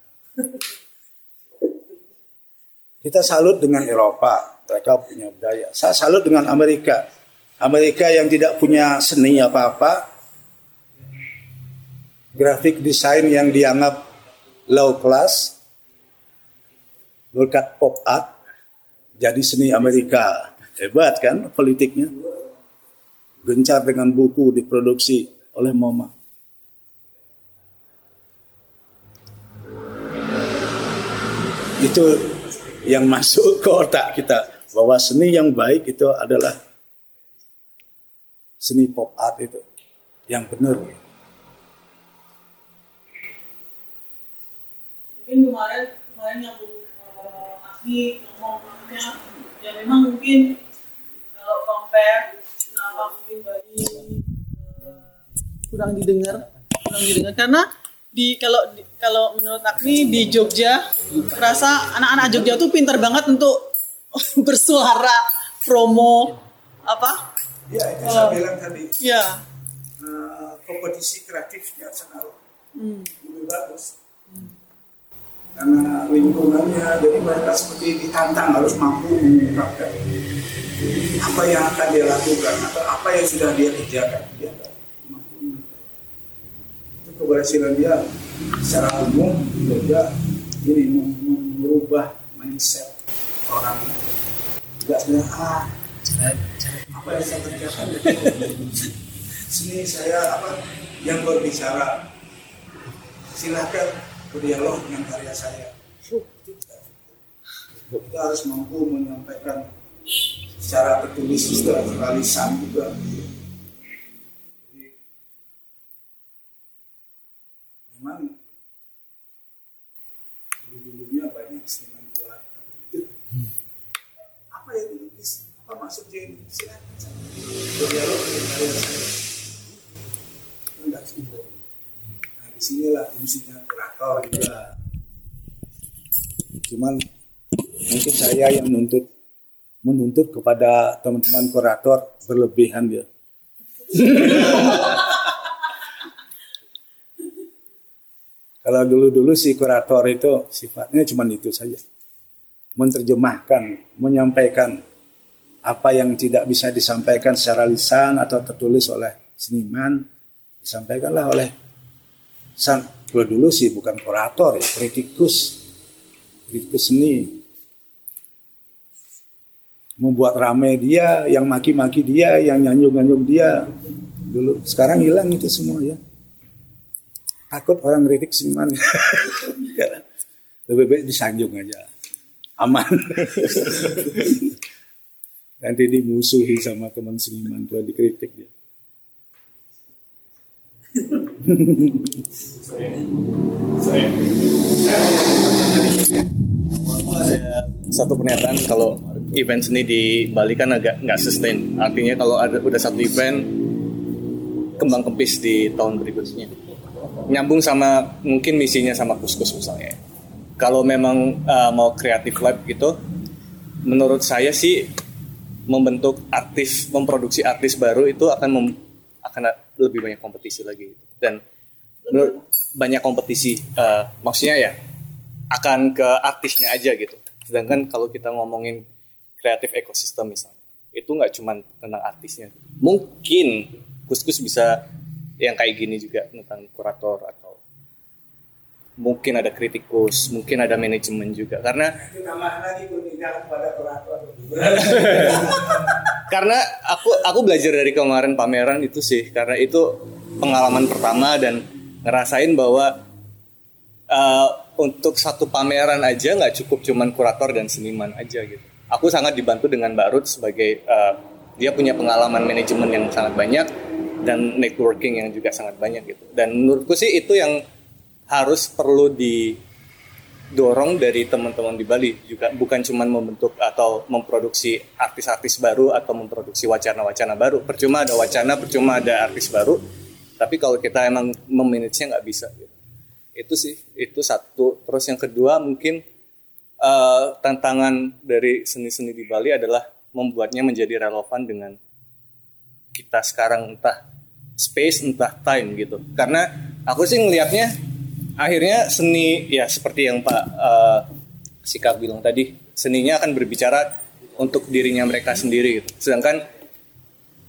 Kita salut dengan Eropa. Mereka punya budaya. Saya salut dengan Amerika. Amerika yang tidak punya seni apa-apa. grafik desain yang dianggap low class, berkat pop art, jadi seni Amerika. Hebat kan politiknya. Gencar dengan buku diproduksi oleh MoMA. Itu yang masuk ke otak kita. Bahwa seni yang baik itu adalah seni pop art itu. Yang benar. Mungkin kemarin yang Aki ngomongnya, ya memang mungkin kalau compare, kenapa mungkin Bali kurang didengar karena kalau menurut Aki di Jogja kerasa anak-anak Jogja tuh pintar banget untuk bersuara promo apa? Ya, itu saya bilang tadi. Ya. Kompetisi kreatifnya sangat lebih bagus. Karena lingkungannya, jadi mereka seperti ditantang harus mampu mengungkapkan apa yang akan dia lakukan atau apa yang sudah dia kerjakan. Dia mampu. Itu keberhasilan dia secara umum juga ini merubah mindset orang. Tidak sebenarnya apa yang saya kerjakan sini saya apa yang berbicara, silakan berdialog dengan karya saya. Kita harus mampu menyampaikan secara tertulis, secara lisan juga. Jadi, memang dulunya banyak seniman buat apa yang dilukis, apa maksudnya ini, silakan berdialog dengan karya saya. Enggak sibuk. Di sinilah fungsinya kurator juga. Cuman mungkin saya yang menuntut kepada teman-teman kurator berlebihan ya. Kalau dulu-dulu si kurator itu sifatnya cuman itu saja. Menerjemahkan, menyampaikan apa yang tidak bisa disampaikan secara lisan atau tertulis oleh seniman, disampaikanlah oleh kalau dulu sih bukan kurator ya, kritikus seni, membuat rame dia, yang maki-maki dia, yang nyanyung-nyanyung dia dulu. Sekarang hilang itu semua ya. Takut orang kritik seniman. Lebih baik disanjung aja, aman. Nanti dimusuhi sama teman seniman kalau dikritik dia. Saya satu pernyataan kalau event seni di Bali kan agak nggak sustain. Artinya kalau udah satu event kembang kempis di tahun berikutnya. Nyambung sama mungkin misinya sama Kuskus misalnya. Kalau memang mau creative lab gitu, menurut saya sih membentuk artis, memproduksi artis baru itu akan lebih banyak kompetisi lagi dan banyak kompetisi maksudnya ya akan ke artisnya aja gitu. Sedangkan kalau kita ngomongin kreatif ekosistem misalnya itu nggak cuma tentang artisnya. Mungkin Kuskus bisa yang kayak gini juga tentang kurator atau mungkin ada kritikus, mungkin ada manajemen juga karena itu tambahan lagi berbicara kepada kurator. Karena aku belajar dari kemarin pameran itu sih, karena itu pengalaman pertama dan ngerasain bahwa untuk satu pameran aja nggak cukup cuman kurator dan seniman aja gitu. Aku sangat dibantu dengan Mbak Ruth sebagai dia punya pengalaman manajemen yang sangat banyak dan networking yang juga sangat banyak gitu. Dan menurutku sih itu yang harus perlu didorong dari teman-teman di Bali juga, bukan cuma membentuk atau memproduksi artis-artis baru atau memproduksi wacana-wacana baru. Percuma ada wacana, percuma ada artis baru, tapi kalau kita emang memanage-nya nggak bisa gitu. Itu sih, itu satu. Terus yang kedua mungkin tantangan dari seni-seni di Bali adalah membuatnya menjadi relevan dengan kita sekarang, entah space, entah time gitu. Karena aku sih ngelihatnya akhirnya seni ya seperti yang Pak Sika bilang tadi, seninya akan berbicara untuk dirinya mereka sendiri gitu. Sedangkan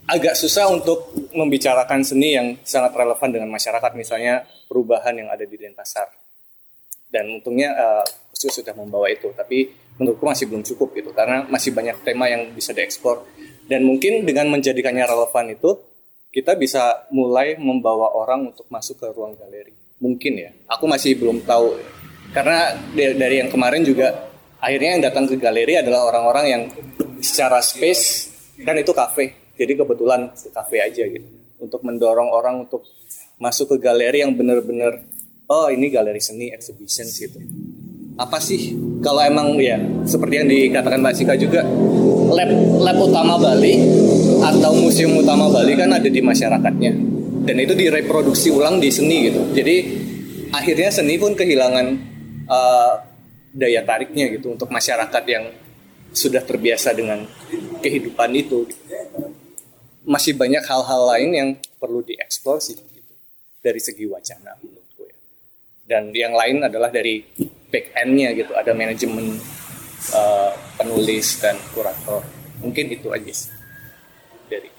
agak susah untuk membicarakan seni yang sangat relevan dengan masyarakat, misalnya perubahan yang ada di Denpasar. Dan untungnya Kuskus sudah membawa itu, tapi menurutku masih belum cukup gitu, karena masih banyak tema yang bisa diekspor. Dan mungkin dengan menjadikannya relevan itu, kita bisa mulai membawa orang untuk masuk ke ruang galeri. Mungkin ya, aku masih belum tahu. Karena dari yang kemarin juga, akhirnya yang datang ke galeri adalah orang-orang yang secara space, kan itu kafe. Jadi kebetulan kafe aja gitu. Untuk mendorong orang untuk masuk ke galeri yang benar-benar, oh ini galeri seni, exhibition gitu. Apa sih? Kalau emang ya seperti yang dikatakan Mbak Sika juga, lab utama Bali atau museum utama Bali kan ada di masyarakatnya. Dan itu direproduksi ulang di seni gitu. Jadi akhirnya seni pun kehilangan daya tariknya gitu untuk masyarakat yang sudah terbiasa dengan kehidupan itu gitu. Masih banyak hal-hal lain yang perlu dieksplor sih gitu, dari segi wacana menurutku ya. Dan yang lain adalah dari back end-nya gitu, ada manajemen penulis dan kurator. Mungkin itu aja sih. Dari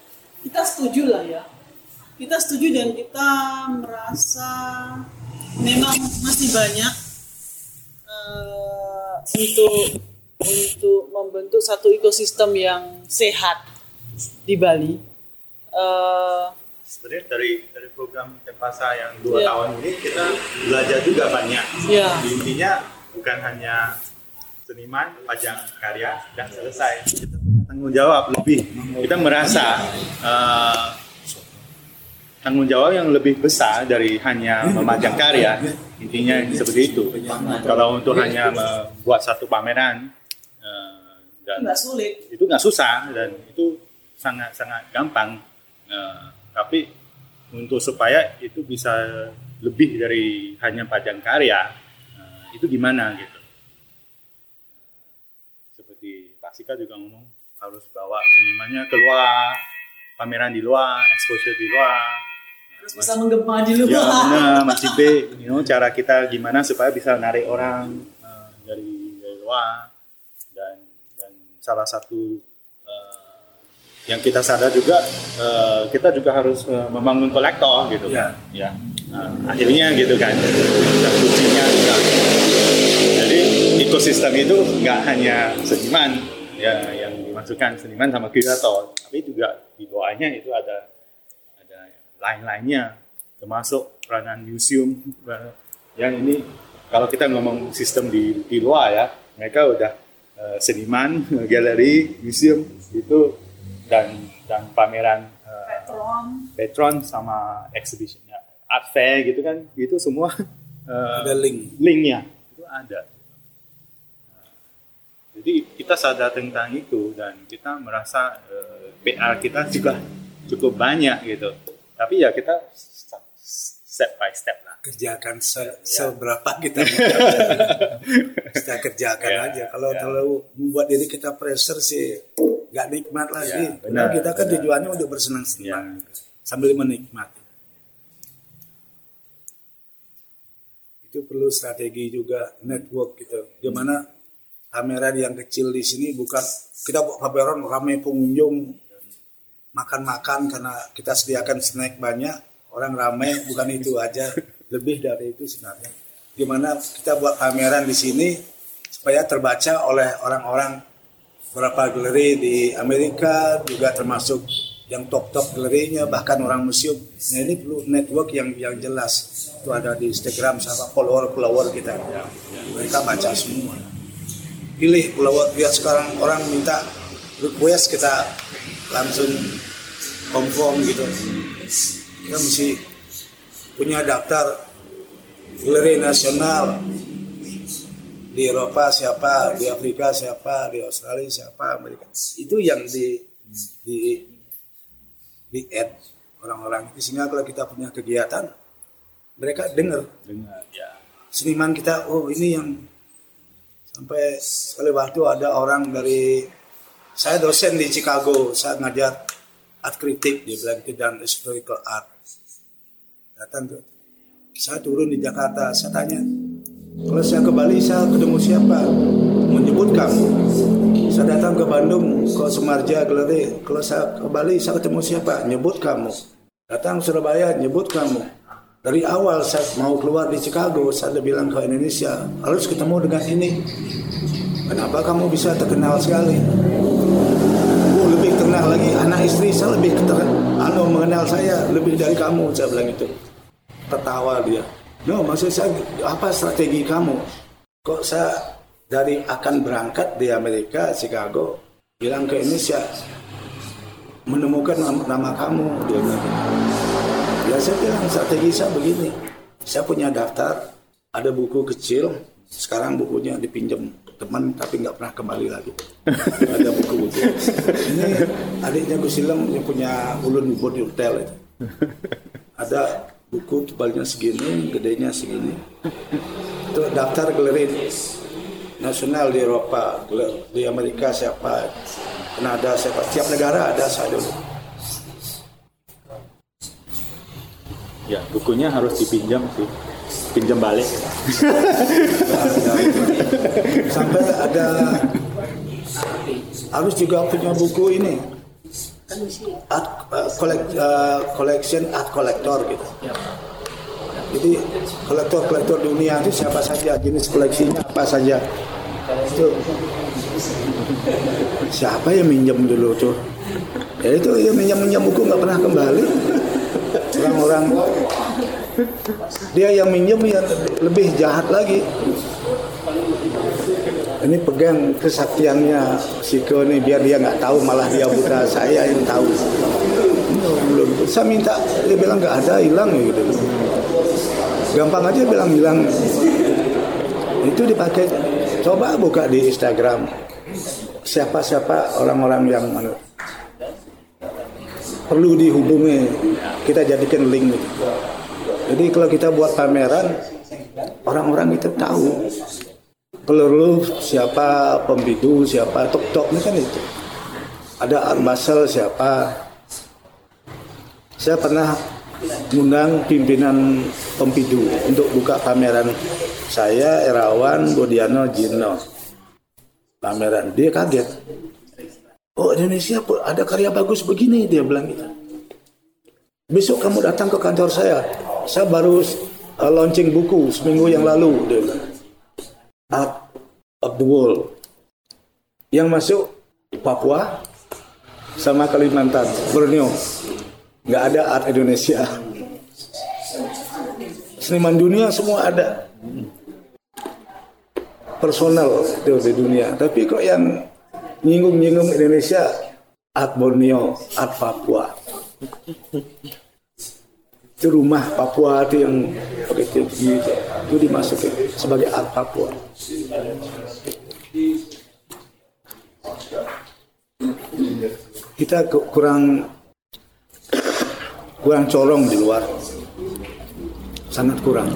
kita setuju lah ya. Kita setuju dan kita merasa memang masih banyak untuk membentuk satu ekosistem yang sehat di Bali. Sebenarnya dari program Denpasar yang 2 tahun ini kita belajar juga banyak. Intinya bukan hanya seniman pajang karya dan selesai. Kita punya tanggung jawab lebih. Kita merasa tanggung jawab yang lebih besar dari hanya memajang karya. Intinya seperti itu. Kalau untuk hanya membuat satu pameran dan nggak sulit. Itu nggak susah dan itu sangat-sangat gampang, tapi untuk supaya itu bisa lebih dari hanya pajang karya, itu gimana gitu. Seperti Pak Sika juga ngomong, harus bawa senimannya keluar, pameran di luar, exposure di luar. Terus bisa menggema di luar. Ya benar, masih cara kita gimana supaya bisa narik orang dari luar. Dan salah satu yang kita sadar juga, kita juga harus membangun kolektor gitu kan. Ya. Akhirnya gitu kan, dan kuncinya juga. Jadi ekosistem itu nggak hanya seniman ya yang dimasukkan, seniman sama kurator, tapi juga di bawahnya itu ada lain-lainnya, termasuk peranan museum. Yang ini kalau kita ngomong sistem di luar ya, mereka udah seniman, galeri, museum itu. Dan pameran patron sama exhibition art fair gitu kan, itu semua ada linknya itu ada. Jadi kita sadar tentang itu dan kita merasa PR kita juga cukup banyak gitu, tapi ya kita step by step lah kerjakan seberapa kita kita kerjakan aja. Kalau terlalu membuat diri kita pressure sih nggak nikmat lagi. Benar, kita kan tujuannya untuk bersenang-senang sambil menikmati. Itu perlu strategi juga, network gitu. Gimana pameran yang kecil di sini bukan kita buat pameran ramai pengunjung makan-makan karena kita sediakan snack banyak, orang ramai, bukan itu aja. Lebih dari itu sebenarnya. Gimana kita buat pameran di sini supaya terbaca oleh orang-orang. Beberapa galeri di Amerika juga termasuk yang top-top galerinya, bahkan orang museum. Nah ini perlu network yang jelas. Itu ada di Instagram sama follower-follower kita. Mereka baca semua. Pilih follower, lihat sekarang orang minta request kita langsung confirm gitu. Kita mesti punya daftar galeri nasional. Di Eropa siapa, di Afrika siapa, di Australia siapa, Amerika. Itu yang di add orang-orang. Sehingga kalau kita punya kegiatan, mereka dengar. Ya. Seniman kita, oh ini yang sampai sekali waktu ada orang dari, saya dosen di Chicago, saya ngajar art kritik, dia bilang itu dan historical art. Datang tuh, saya turun di Jakarta, saya tanya. Kalau saya ke Bali, saya ketemu siapa? Menyebutkan. Saya datang ke Bandung, ke Sumarja, Glede. Kalau saya ke Bali, saya ketemu siapa? Nyebut kamu. Datang Surabaya, nyebut kamu. Dari awal saya mau keluar di Chicago, saya udah bilang ke Indonesia, harus ketemu dengan ini. Kenapa kamu bisa terkenal sekali? Lebih terkenal lagi, anak istri saya lebih mengenal saya lebih dari kamu, saya bilang itu. Tertawa dia. No, maksud saya, apa strategi kamu? Kok saya dari akan berangkat di Amerika, Chicago, bilang ke Indonesia, menemukan nama kamu. Dia bilang, ya saya bilang, strategi saya begini. Saya punya daftar, ada buku kecil, sekarang bukunya dipinjam teman tapi nggak pernah kembali lagi. Ada buku-buku. Ini adiknya Gus Ilham yang punya Ulun Body Hotel itu. Ada buku tebalnya segini, gedenya segini. Itu daftar galeri nasional di Eropa, di Amerika siapa, Kanada siapa, tiap negara ada saya dulu. Ya, bukunya harus dipinjam sih, pinjam balik. Sampai ada harus juga punya buku ini. Art collection art collector gitu. Jadi kolektor-kolektor dunia itu siapa saja, jenis koleksinya apa saja. Itu siapa yang minjam dulu tuh? Ya itu yang minjam buku nggak pernah kembali. Orang-orang dia yang minjam yang lebih jahat lagi. Ini pegang kesaktiannya Siko nih biar dia nggak tahu, malah dia buta, saya yang tahu. Belum. Saya minta, dia bilang nggak ada, hilang gitu. Gampang aja bilang hilang. Itu dipakai. Coba buka di Instagram. Siapa-siapa orang-orang yang perlu dihubungi. Kita jadikan link gitu. Jadi kalau kita buat pameran, orang-orang itu tahu. Perlu siapa, Pompidou siapa, top-topnya kan itu. Ada Art Basel siapa. Saya pernah mengundang pimpinan Pompidou untuk buka pameran saya, Erawan, Bodiano, Gino. Pameran, dia kaget. Oh, Indonesia ada karya bagus begini, dia bilang gitu. Besok kamu datang ke kantor saya baru launching buku seminggu yang lalu, dia bilang. Art of the World yang masuk Papua sama Kalimantan, Borneo, nggak ada art Indonesia. Seniman dunia semua ada, personal di dunia. Tapi kok yang nyinggung Indonesia, art Borneo, art Papua. Itu rumah Papua itu yang itu dimasukin sebagai art Papua. Kita kurang corong di luar, sangat kurang.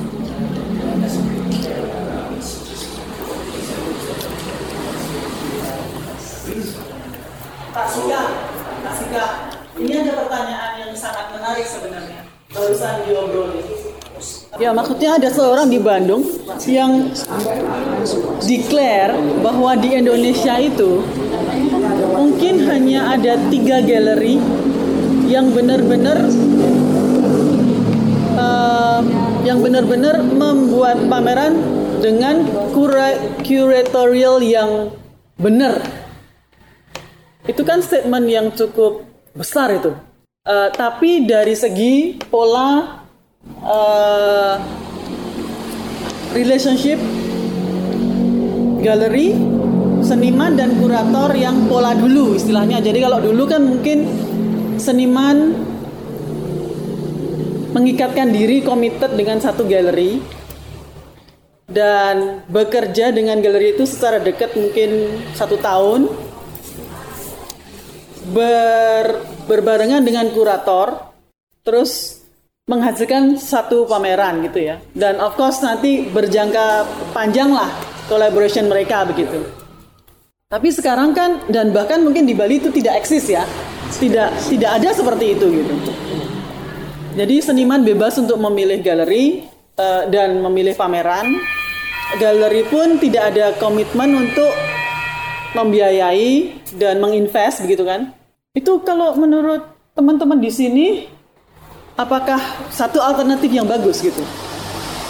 Pak Sika, ini ada pertanyaan yang sangat menarik sebenarnya. Ya, maksudnya ada seorang di Bandung yang declare bahwa di Indonesia itu mungkin hanya ada 3 galeri yang benar-benar membuat pameran dengan curatorial yang benar. Itu kan statement yang cukup besar itu. Tapi dari segi pola relationship galeri, seniman dan kurator yang pola dulu istilahnya. Jadi kalau dulu kan mungkin seniman mengikatkan diri committed dengan satu galeri dan bekerja dengan galeri itu secara dekat mungkin 1 tahun. Berbarengan dengan kurator, terus menghasilkan satu pameran gitu ya. Dan of course nanti berjangka panjang lah collaboration mereka begitu. Tapi sekarang kan, dan bahkan mungkin di Bali itu tidak eksis ya, tidak ada seperti itu gitu. Jadi seniman bebas untuk memilih galeri dan memilih pameran galeri pun tidak ada komitmen untuk membiayai dan menginvest begitu kan. Itu kalau menurut teman-teman di sini, apakah satu alternatif yang bagus gitu?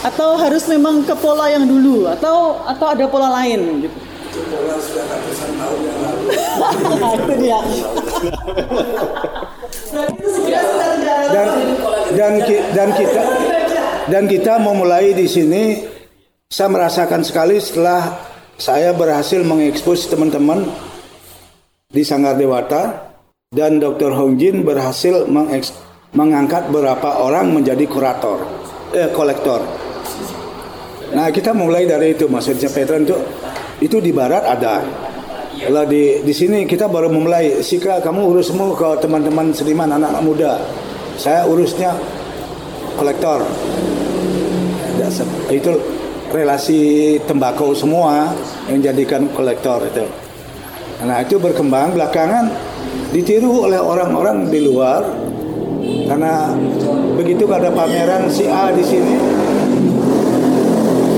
Atau harus memang ke pola yang dulu? Atau ada pola lain gitu? Pola sudah ratusan tahun yang lalu. Itu dia. Dan kita mau mulai di sini, saya merasakan sekali setelah saya berhasil mengekspos teman-teman di Sanggar Dewata dan Dr. Hongjin berhasil mengangkat beberapa orang menjadi kurator, kolektor. Nah, kita mulai dari itu, maksudnya Petron itu di barat ada. Lah di sini kita baru memulai. Sika, kamu urus semua ke teman-teman seniman anak muda. Saya urusnya kolektor. Itu relasi tembakau semua yang jadikan kolektor itu. Nah itu berkembang belakangan ditiru oleh orang-orang di luar karena begitu ada pameran si A di sini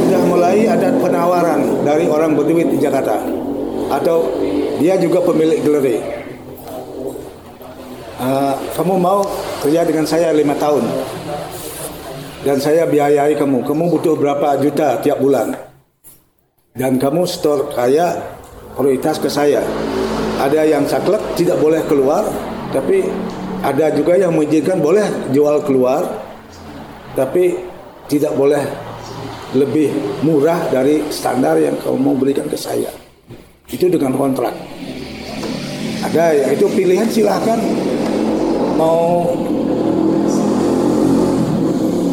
sudah mulai ada penawaran dari orang berduit di Jakarta atau dia juga pemilik galeri. Kamu mau kerja dengan saya 5 tahun? Dan saya biayai kamu butuh berapa juta tiap bulan. Dan kamu store kaya prioritas ke saya. Ada yang saklek tidak boleh keluar, tapi ada juga yang mengizinkan boleh jual keluar, tapi tidak boleh lebih murah dari standar yang kamu berikan ke saya. Itu dengan kontrak. Ada, itu pilihan silahkan. Mau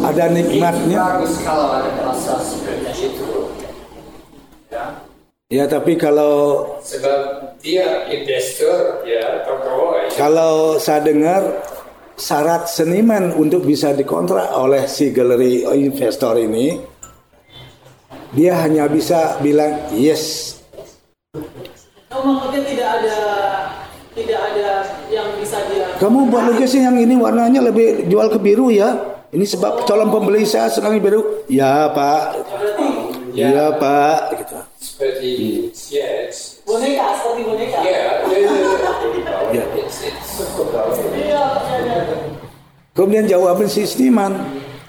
ada nikmatnya. Ya, tapi kalau sebab dia investor ya tokoh. Kalau saya dengar syarat seniman untuk bisa dikontrak oleh si galeri investor ini, dia hanya bisa bilang yes. Oh, maksudnya tidak ada yang bisa dia. Kamu buat lukisan yang ini warnanya lebih jual ke biru ya. Ini sebab calon pembeli saya senang biru. Ya Pak. Ya Pak. Gitu. Seperti yes. Boneka seperti boneka. Ya. Kemudian jawaban si seniman,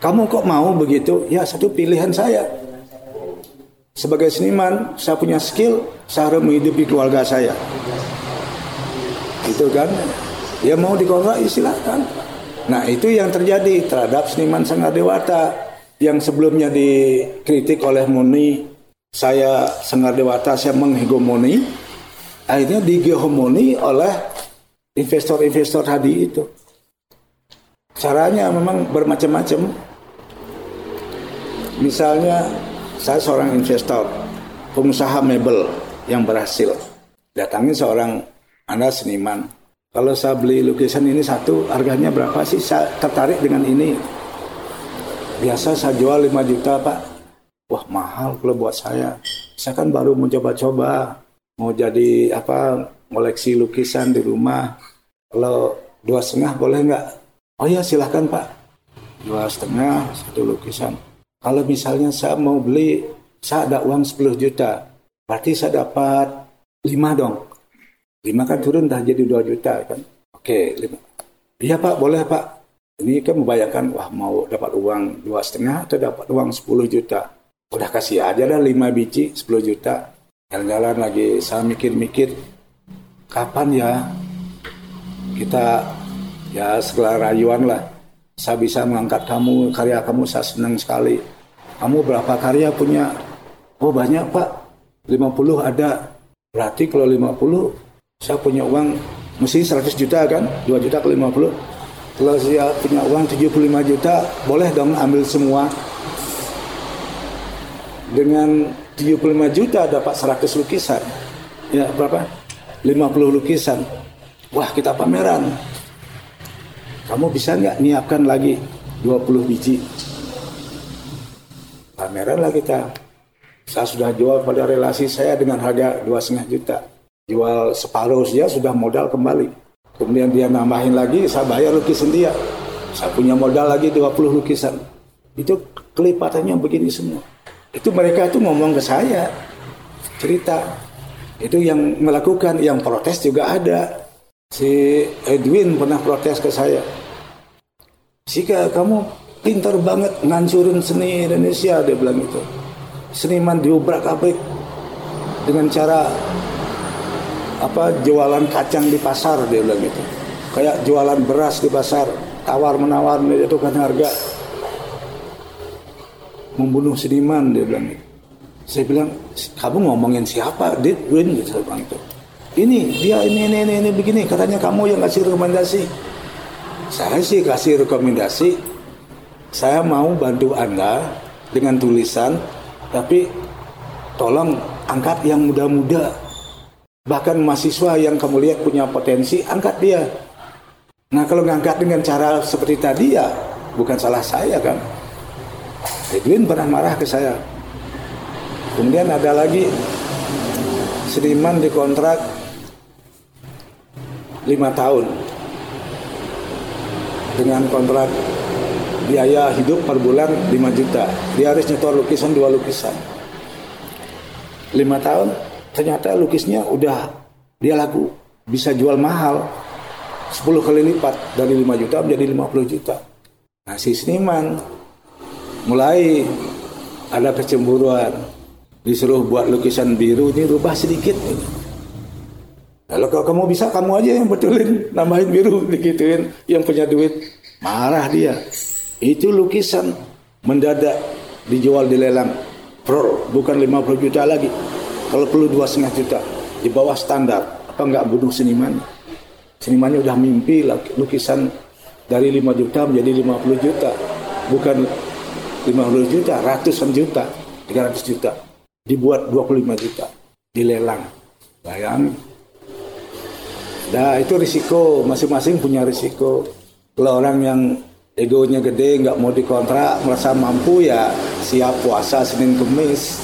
kamu kok mau begitu? Ya satu pilihan saya. Sebagai seniman, saya punya skill, saya harus menghidupi keluarga saya. Gitu kan? Ya mau dikontrak, ya silakan. Nah itu yang terjadi terhadap seniman Sanggar Dewata yang sebelumnya dikritik oleh Muni. Saya Sanggar Dewata saya menghegemoni, akhirnya digeomoni oleh investor-investor tadi itu. Caranya memang bermacam-macam. Misalnya saya seorang investor, pengusaha mebel yang berhasil, datangi seorang anda seniman. Kalau saya beli lukisan ini satu, harganya berapa sih? Saya tertarik dengan ini. Biasa saya jual 5 juta, Pak. Wah, mahal kalau buat saya. Saya kan baru mencoba-coba. Mau jadi apa, koleksi lukisan di rumah. Kalau 2,5 boleh nggak? Oh ya, silahkan, Pak. 2,5, satu lukisan. Kalau misalnya saya mau beli, saya ada uang 10 juta. Berarti saya dapat 5 dong. 5 kan turun dah jadi 2 juta kan. Oke, 5. Iya Pak, boleh Pak. Ini kan membayangkan, wah mau dapat uang 2,5 atau dapat uang 10 juta. Udah kasih aja dah 5 biji 10 juta. Jalan-jalan lagi, saya mikir-mikir. Kapan ya kita, ya sekelar rayuan lah. Saya bisa mengangkat kamu, karya kamu saya senang sekali. Kamu berapa karya punya? Oh banyak Pak, 50 ada. Berarti kalau 50... saya punya uang mesti 100 juta kan, 2 juta ke 50. Kalau saya punya uang 75 juta, boleh dong ambil semua. Dengan 75 juta dapat 100 lukisan. Ya, berapa? 50 lukisan. Wah, kita pameran. Kamu bisa nggak nyiapkan lagi 20 biji? Pameran lah kita. Saya sudah jual pada relasi saya dengan harga 2,5 juta. Jual separuh dia sudah modal kembali. Kemudian dia nambahin lagi, saya bayar lukisan dia. Saya punya modal lagi 20 lukisan. Itu kelipatannya begini semua. itu mereka itu ngomong ke saya, cerita. Itu yang melakukan, yang protes juga ada. Si Edwin pernah protes ke saya. Sika, kamu pintar banget ngancurin seni Indonesia, dia bilang gitu. Seniman diobrak-abrik dengan cara jualan kacang di pasar, dia bilang gitu. Kayak jualan beras di pasar, tawar-menawar, menjatuhkan harga. Membunuh seniman, dia bilang gitu. Saya bilang, kamu ngomongin siapa? Edwin, gitu, saya bilang itu. Ini, begini. Katanya kamu yang kasih rekomendasi. Saya sih kasih rekomendasi. Saya mau bantu Anda dengan tulisan, tapi tolong angkat yang muda-muda. Bahkan mahasiswa yang kamu lihat punya potensi, angkat dia. Nah, kalau ngangkat dengan cara seperti tadi, ya bukan salah saya, kan? Edwin pernah marah ke saya. Kemudian ada lagi seniman dikontrak 5 tahun dengan kontrak biaya hidup per bulan 5 juta. Dia harus nyetor lukisan 2 lukisan. 5 tahun, ternyata lukisnya udah dia laku, bisa jual mahal 10 kali lipat, dari 5 juta menjadi 50 juta. Nah, si seniman mulai ada kecemburuan, disuruh buat lukisan biru, ini rubah sedikit. Lalu kalau kamu bisa, kamu aja yang betulin, nambahin biru, digituin, yang punya duit. Marah dia. Itu lukisan mendadak dijual di lelang. Pro, bukan 50 juta lagi. Kalau perlu 2,5 juta. Di bawah standar. Apa enggak bunuh seniman? Senimannya udah mimpi lukisan dari 5 juta menjadi 50 juta. Bukan 50 juta, ratusan juta, 300 juta. Dibuat 25 juta. Dilelang. Bayang. Nah, itu risiko. Masing-masing punya risiko. Kalau orang yang egonya gede, nggak mau dikontrak, merasa mampu, ya siap puasa Senin Kemis.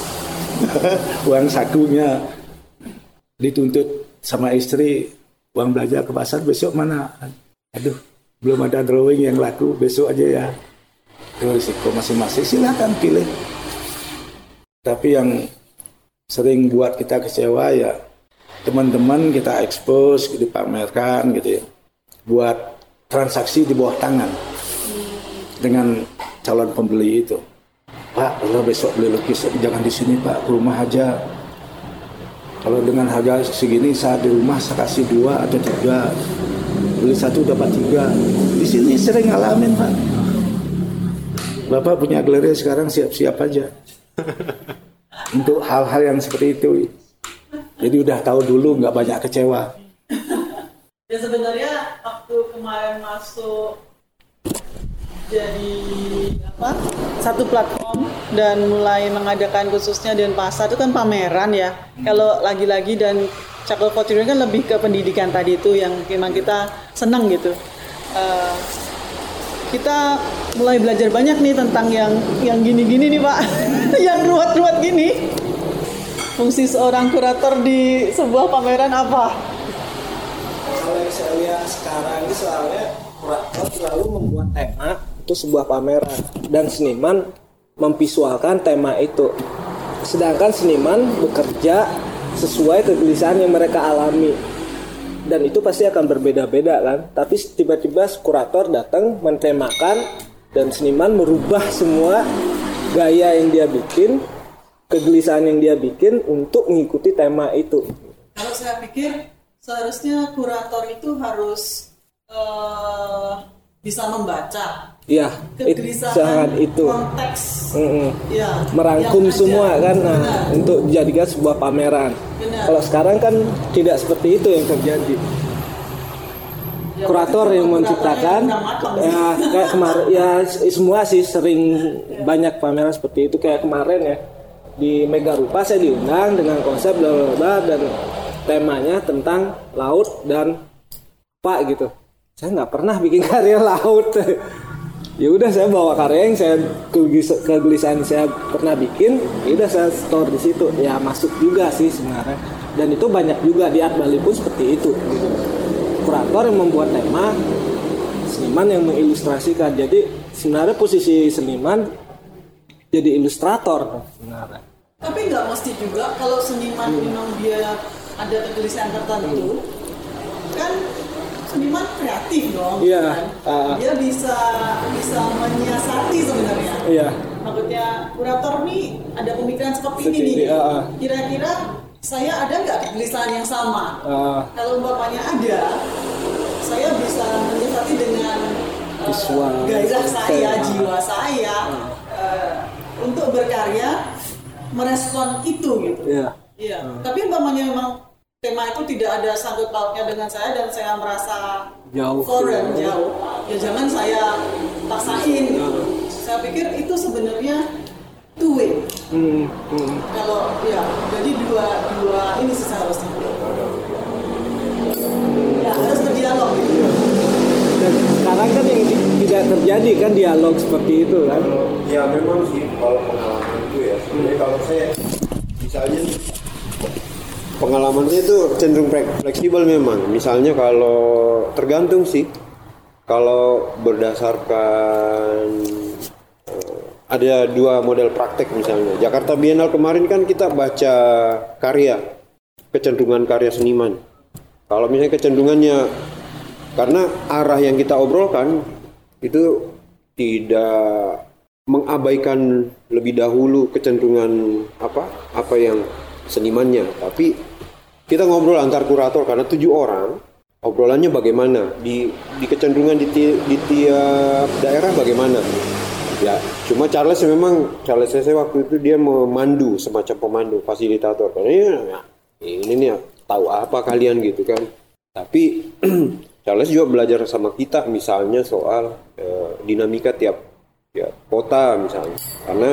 Uang sakunya dituntut sama istri, uang belanja ke pasar besok mana? Aduh, belum ada drawing yang laku, besok aja ya. Itu risiko masing-masing, silakan pilih. Tapi yang sering buat kita kecewa ya teman-teman kita expose, dipamerkan gitu ya. Buat transaksi di bawah tangan dengan calon pembeli itu. Pak, kalau besok beli lukis, jangan di sini Pak, ke rumah aja. Kalau dengan harga segini, saya di rumah saya kasih 2 atau 3. Beli 1 dapat 3. Di sini sering ngalamin Pak. Bapak punya galeri sekarang, siap-siap aja. Untuk hal-hal yang seperti itu. Jadi udah tahu dulu, nggak banyak kecewa. Ya sebenarnya waktu kemarin masuk jadi satu platform dan mulai mengadakan khususnya Denpasar itu kan pameran ya. Kalau lagi-lagi dan Cakul Couture kan lebih ke pendidikan tadi itu yang memang kita senang gitu. Kita mulai belajar banyak nih tentang yang gini-gini nih Pak, yang ruwet-ruwet gini. Fungsi seorang kurator di sebuah pameran apa? Kalau misalnya sekarang ini soalnya kurator selalu membuat tema itu sebuah pameran dan seniman memvisualkan tema itu. Sedangkan seniman bekerja sesuai kegelisahan yang mereka alami. Dan itu pasti akan berbeda-beda kan. Tapi tiba-tiba kurator datang mentemakan dan seniman merubah semua gaya yang dia bikin, kegelisahan yang dia bikin untuk mengikuti tema itu. Kalau saya pikir seharusnya kurator itu harus bisa membaca. Iya, kegelisahan itu. Konteks. Ya, merangkum semua aja, kan untuk dijadikan sebuah pameran. Benar. Kalau sekarang kan tidak seperti itu yang terjadi. Ya, kurator yang menciptakan kayak kemarin ya semua sih sering banyak pameran seperti itu kayak kemarin ya. Di Megarupa saya diundang dengan konsep bla bla bla dan temanya tentang laut dan apa gitu. Saya nggak pernah bikin karya laut. Ya udah saya bawa karya yang saya kegelisahan saya pernah bikin, ya udah saya store di situ. Ya masuk juga sih sebenarnya. Dan itu banyak juga di Art Bali pun seperti itu. Kurator yang membuat tema, seniman yang mengilustrasikan. Jadi sebenarnya posisi seniman jadi ilustrator sebenarnya. Tapi nggak mesti juga kalau seniman memang dia ada kegelisahan tertentu, kan seniman kreatif dong, yeah, kan? Dia bisa menyiasati sebenarnya. Iya. Yeah. Maksudnya kurator nih ada pemikiran seperti ini nih. Kira-kira saya ada nggak kegelisahan yang sama? Kalau bapaknya ada, saya bisa menyiasati dengan visual, gairah saya, jiwa saya untuk berkarya merespon itu gitu. Iya. Yeah. Tapi bapaknya memang tema itu tidak ada sangkut pautnya dengan saya dan saya merasa jauh, foreign, jauh. Ya jangan saya paksain. Saya pikir itu sebenarnya two way. Kalau ya, jadi dua ini sih seharusnya. Ya harus berdialog. Gitu. Dan sekarang kan yang tidak terjadi kan dialog seperti itu kan? Ya memang sih kalau pengalaman itu ya. Sebenarnya kalau saya misalnya pengalamannya itu cenderung fleksibel memang. Misalnya kalau tergantung sih, kalau berdasarkan ada dua model praktek misalnya. Jakarta Biennale kemarin kan kita baca karya, kecenderungan karya seniman. Kalau misalnya kecenderungannya, karena arah yang kita obrolkan itu tidak mengabaikan lebih dahulu kecenderungan apa yang senimannya, tapi kita ngobrol antar kurator karena 7 orang, obrolannya bagaimana di kecenderungan di tiap daerah bagaimana. Ya, cuma Charles saya waktu itu dia memandu, semacam pemandu, fasilitator. Karena ini nih tahu apa kalian gitu kan. Tapi Charles juga belajar sama kita misalnya soal dinamika tiap kota misalnya, karena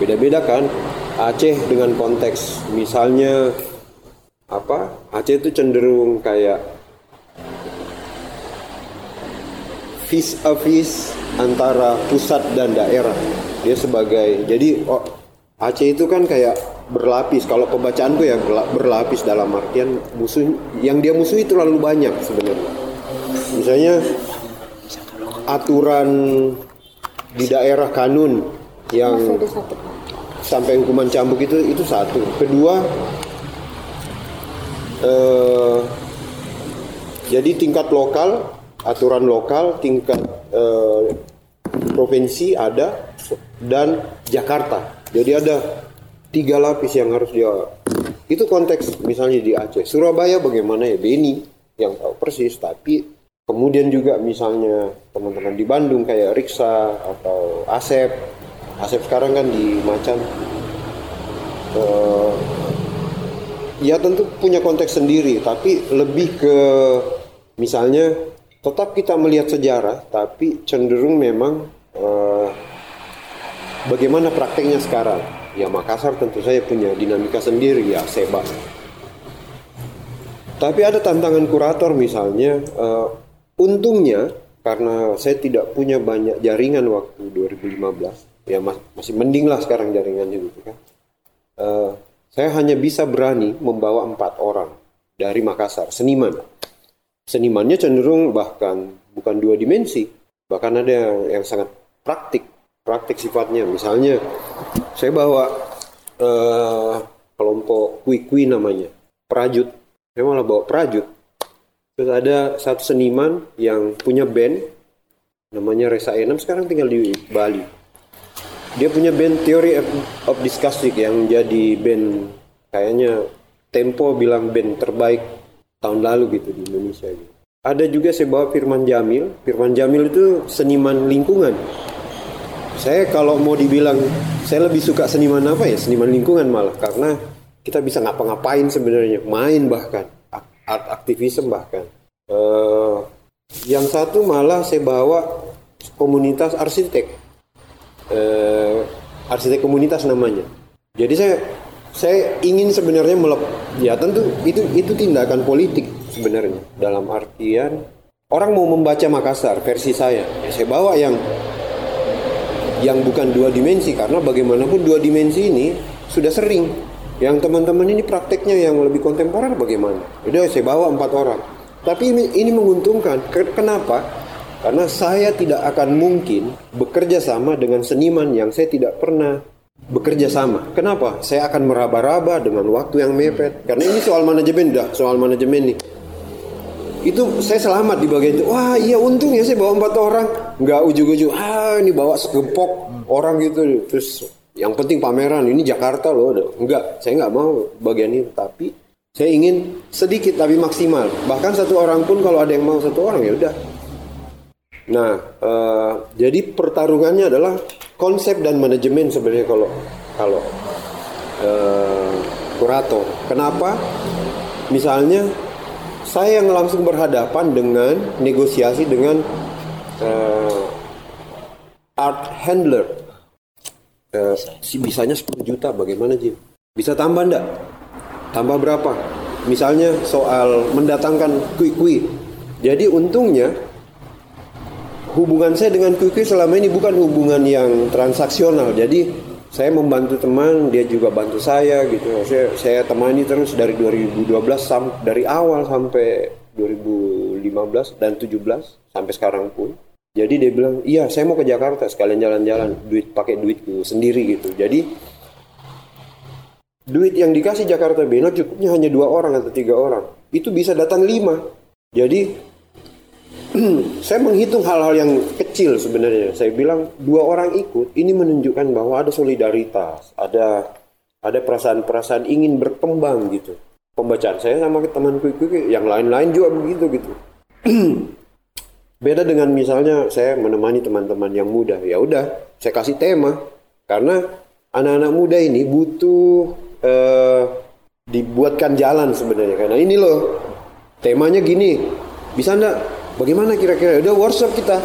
beda-beda kan. Aceh dengan konteks misalnya Aceh itu cenderung kayak vis-a-vis antara pusat dan daerah. Dia sebagai Aceh itu kan kayak berlapis. Kalau pembacaanku ya berlapis dalam artian musuh yang dia musuhi terlalu banyak sebenarnya. Misalnya aturan di daerah kanun yang sampai hukuman cambuk itu satu. Kedua, jadi tingkat lokal, aturan lokal, tingkat provinsi ada, dan Jakarta. Jadi ada 3 lapis yang harus dia. Itu konteks misalnya di Aceh. Surabaya bagaimana ya, Beni yang tahu persis, tapi kemudian juga misalnya teman-teman di Bandung kayak Riksa atau Asep sekarang kan di Macan, ya tentu punya konteks sendiri, tapi lebih ke misalnya tetap kita melihat sejarah, tapi cenderung memang bagaimana prakteknya sekarang. Ya Makassar tentu saja punya dinamika sendiri ya Seba. Tapi ada tantangan kurator misalnya untungnya karena saya tidak punya banyak jaringan waktu 2015, ya masih mending lah sekarang jaringannya gitu kan. Saya hanya bisa berani membawa 4 orang dari Makassar, seniman. Senimannya cenderung bahkan bukan 2 dimensi, bahkan ada yang sangat praktik sifatnya. Misalnya saya bawa kelompok kui-kui namanya, prajut. Saya malah bawa prajut. Terus ada satu seniman yang punya band, namanya Resa Enam, sekarang tinggal di Bali. Dia punya band Theory of Discussion yang jadi band, kayaknya Tempo bilang band terbaik tahun lalu gitu di Indonesia gitu. Ada juga saya bawa Firman Jamil itu seniman lingkungan. Saya kalau mau dibilang, saya lebih suka seniman apa ya, seniman lingkungan malah, karena kita bisa ngapa-ngapain sebenarnya, main bahkan art aktivisme bahkan. Yang satu malah saya bawa komunitas arsitek, arsitek komunitas namanya. Jadi saya ingin sebenarnya ya tentu itu tindakan politik sebenarnya, dalam artian orang mau membaca Makassar versi saya. Saya bawa yang bukan 2 dimensi, karena bagaimanapun 2 dimensi ini sudah sering. Yang teman-teman ini prakteknya yang lebih kontemporer bagaimana? Udah saya bawa 4 orang. Tapi ini menguntungkan. Kenapa? Karena saya tidak akan mungkin bekerja sama dengan seniman yang saya tidak pernah bekerja sama. Kenapa? Saya akan meraba-raba dengan waktu yang mepet. Karena ini soal manajemen, soal manajemen nih. Itu saya selamat di bagian itu. Wah iya untung ya saya bawa 4 orang. Nggak ujuk-ujuk, ini bawa segepok orang gitu. Terus yang penting pameran, ini Jakarta loh. Enggak, saya nggak mau bagian itu. Tapi saya ingin sedikit tapi maksimal. Bahkan 1 orang pun kalau ada yang mau 1 orang ya udah. Nah, jadi pertarungannya adalah konsep dan manajemen sebenarnya kalau kurator. Kenapa? Misalnya saya yang langsung berhadapan dengan negosiasi dengan art handler. Bisanya 10 juta bagaimana Jim? Bisa tambah enggak? Tambah berapa? Misalnya soal mendatangkan kui-kui. Jadi untungnya hubungan saya dengan kui-kui selama ini bukan hubungan yang transaksional. Jadi saya membantu teman, dia juga bantu saya gitu. Saya temani terus dari 2012 dari awal sampai 2015 dan 2017 sampai sekarang pun. Jadi dia bilang, "Iya, saya mau ke Jakarta sekalian jalan-jalan, pakai duitku sendiri gitu." Jadi duit yang dikasih Jakarta Biennale cukupnya hanya 2 orang atau 3 orang. Itu bisa datang 5. Jadi saya menghitung hal-hal yang kecil sebenarnya. Saya bilang 2 orang ikut, ini menunjukkan bahwa ada solidaritas, ada perasaan-perasaan ingin berkembang gitu. Pembacaan saya sama temanku yang lain-lain juga begitu gitu. Beda dengan misalnya saya menemani teman-teman yang muda. Ya udah, saya kasih tema karena anak-anak muda ini butuh dibuatkan jalan sebenarnya. Karena ini loh temanya gini. Bisa enggak? Bagaimana kira-kira? Udah workshop kita.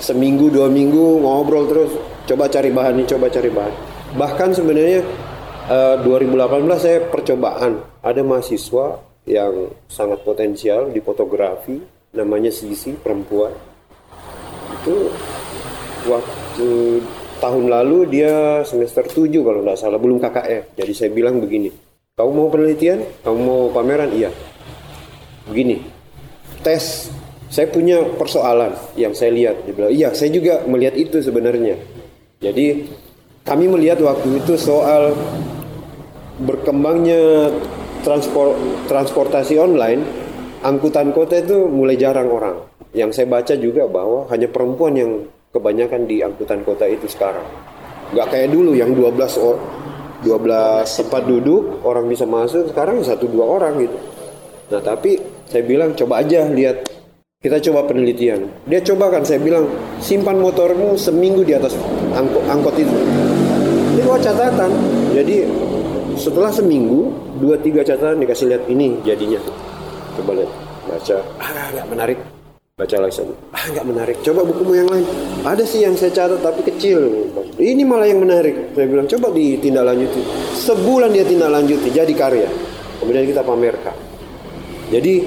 Seminggu, 2 minggu, ngobrol terus. Coba cari bahan. Bahkan sebenarnya 2018 saya percobaan. Ada mahasiswa yang sangat potensial di fotografi. Namanya Sisi, perempuan. Itu waktu tahun lalu dia semester 7 kalau nggak salah. Belum KKF. Jadi saya bilang begini. Kamu mau penelitian? Kamu mau pameran? Iya. Begini. Tes. Saya punya persoalan yang saya lihat. Dia bilang, iya saya juga melihat itu sebenarnya. Jadi kami melihat waktu itu soal berkembangnya transportasi online. Angkutan kota itu mulai jarang orang. Yang saya baca juga bahwa hanya perempuan yang kebanyakan di angkutan kota itu sekarang. Gak kayak dulu yang 12 tempat duduk orang bisa masuk. Sekarang 1-2 orang gitu. Nah tapi saya bilang coba aja lihat. Kita coba penelitian. Dia coba kan, saya bilang, simpan motormu seminggu di atas angkot itu. Ini buat catatan. Jadi setelah seminggu, 2-3 catatan dikasih lihat ini jadinya. Coba lihat, baca. Enggak menarik. Baca lagi satu. Enggak menarik. Coba bukumu yang lain. Ada sih yang saya catat tapi kecil. Ini malah yang menarik. Saya bilang, coba ditindaklanjuti. Sebulan dia tindaklanjuti, jadi karya. Kemudian kita pamerkan. Jadi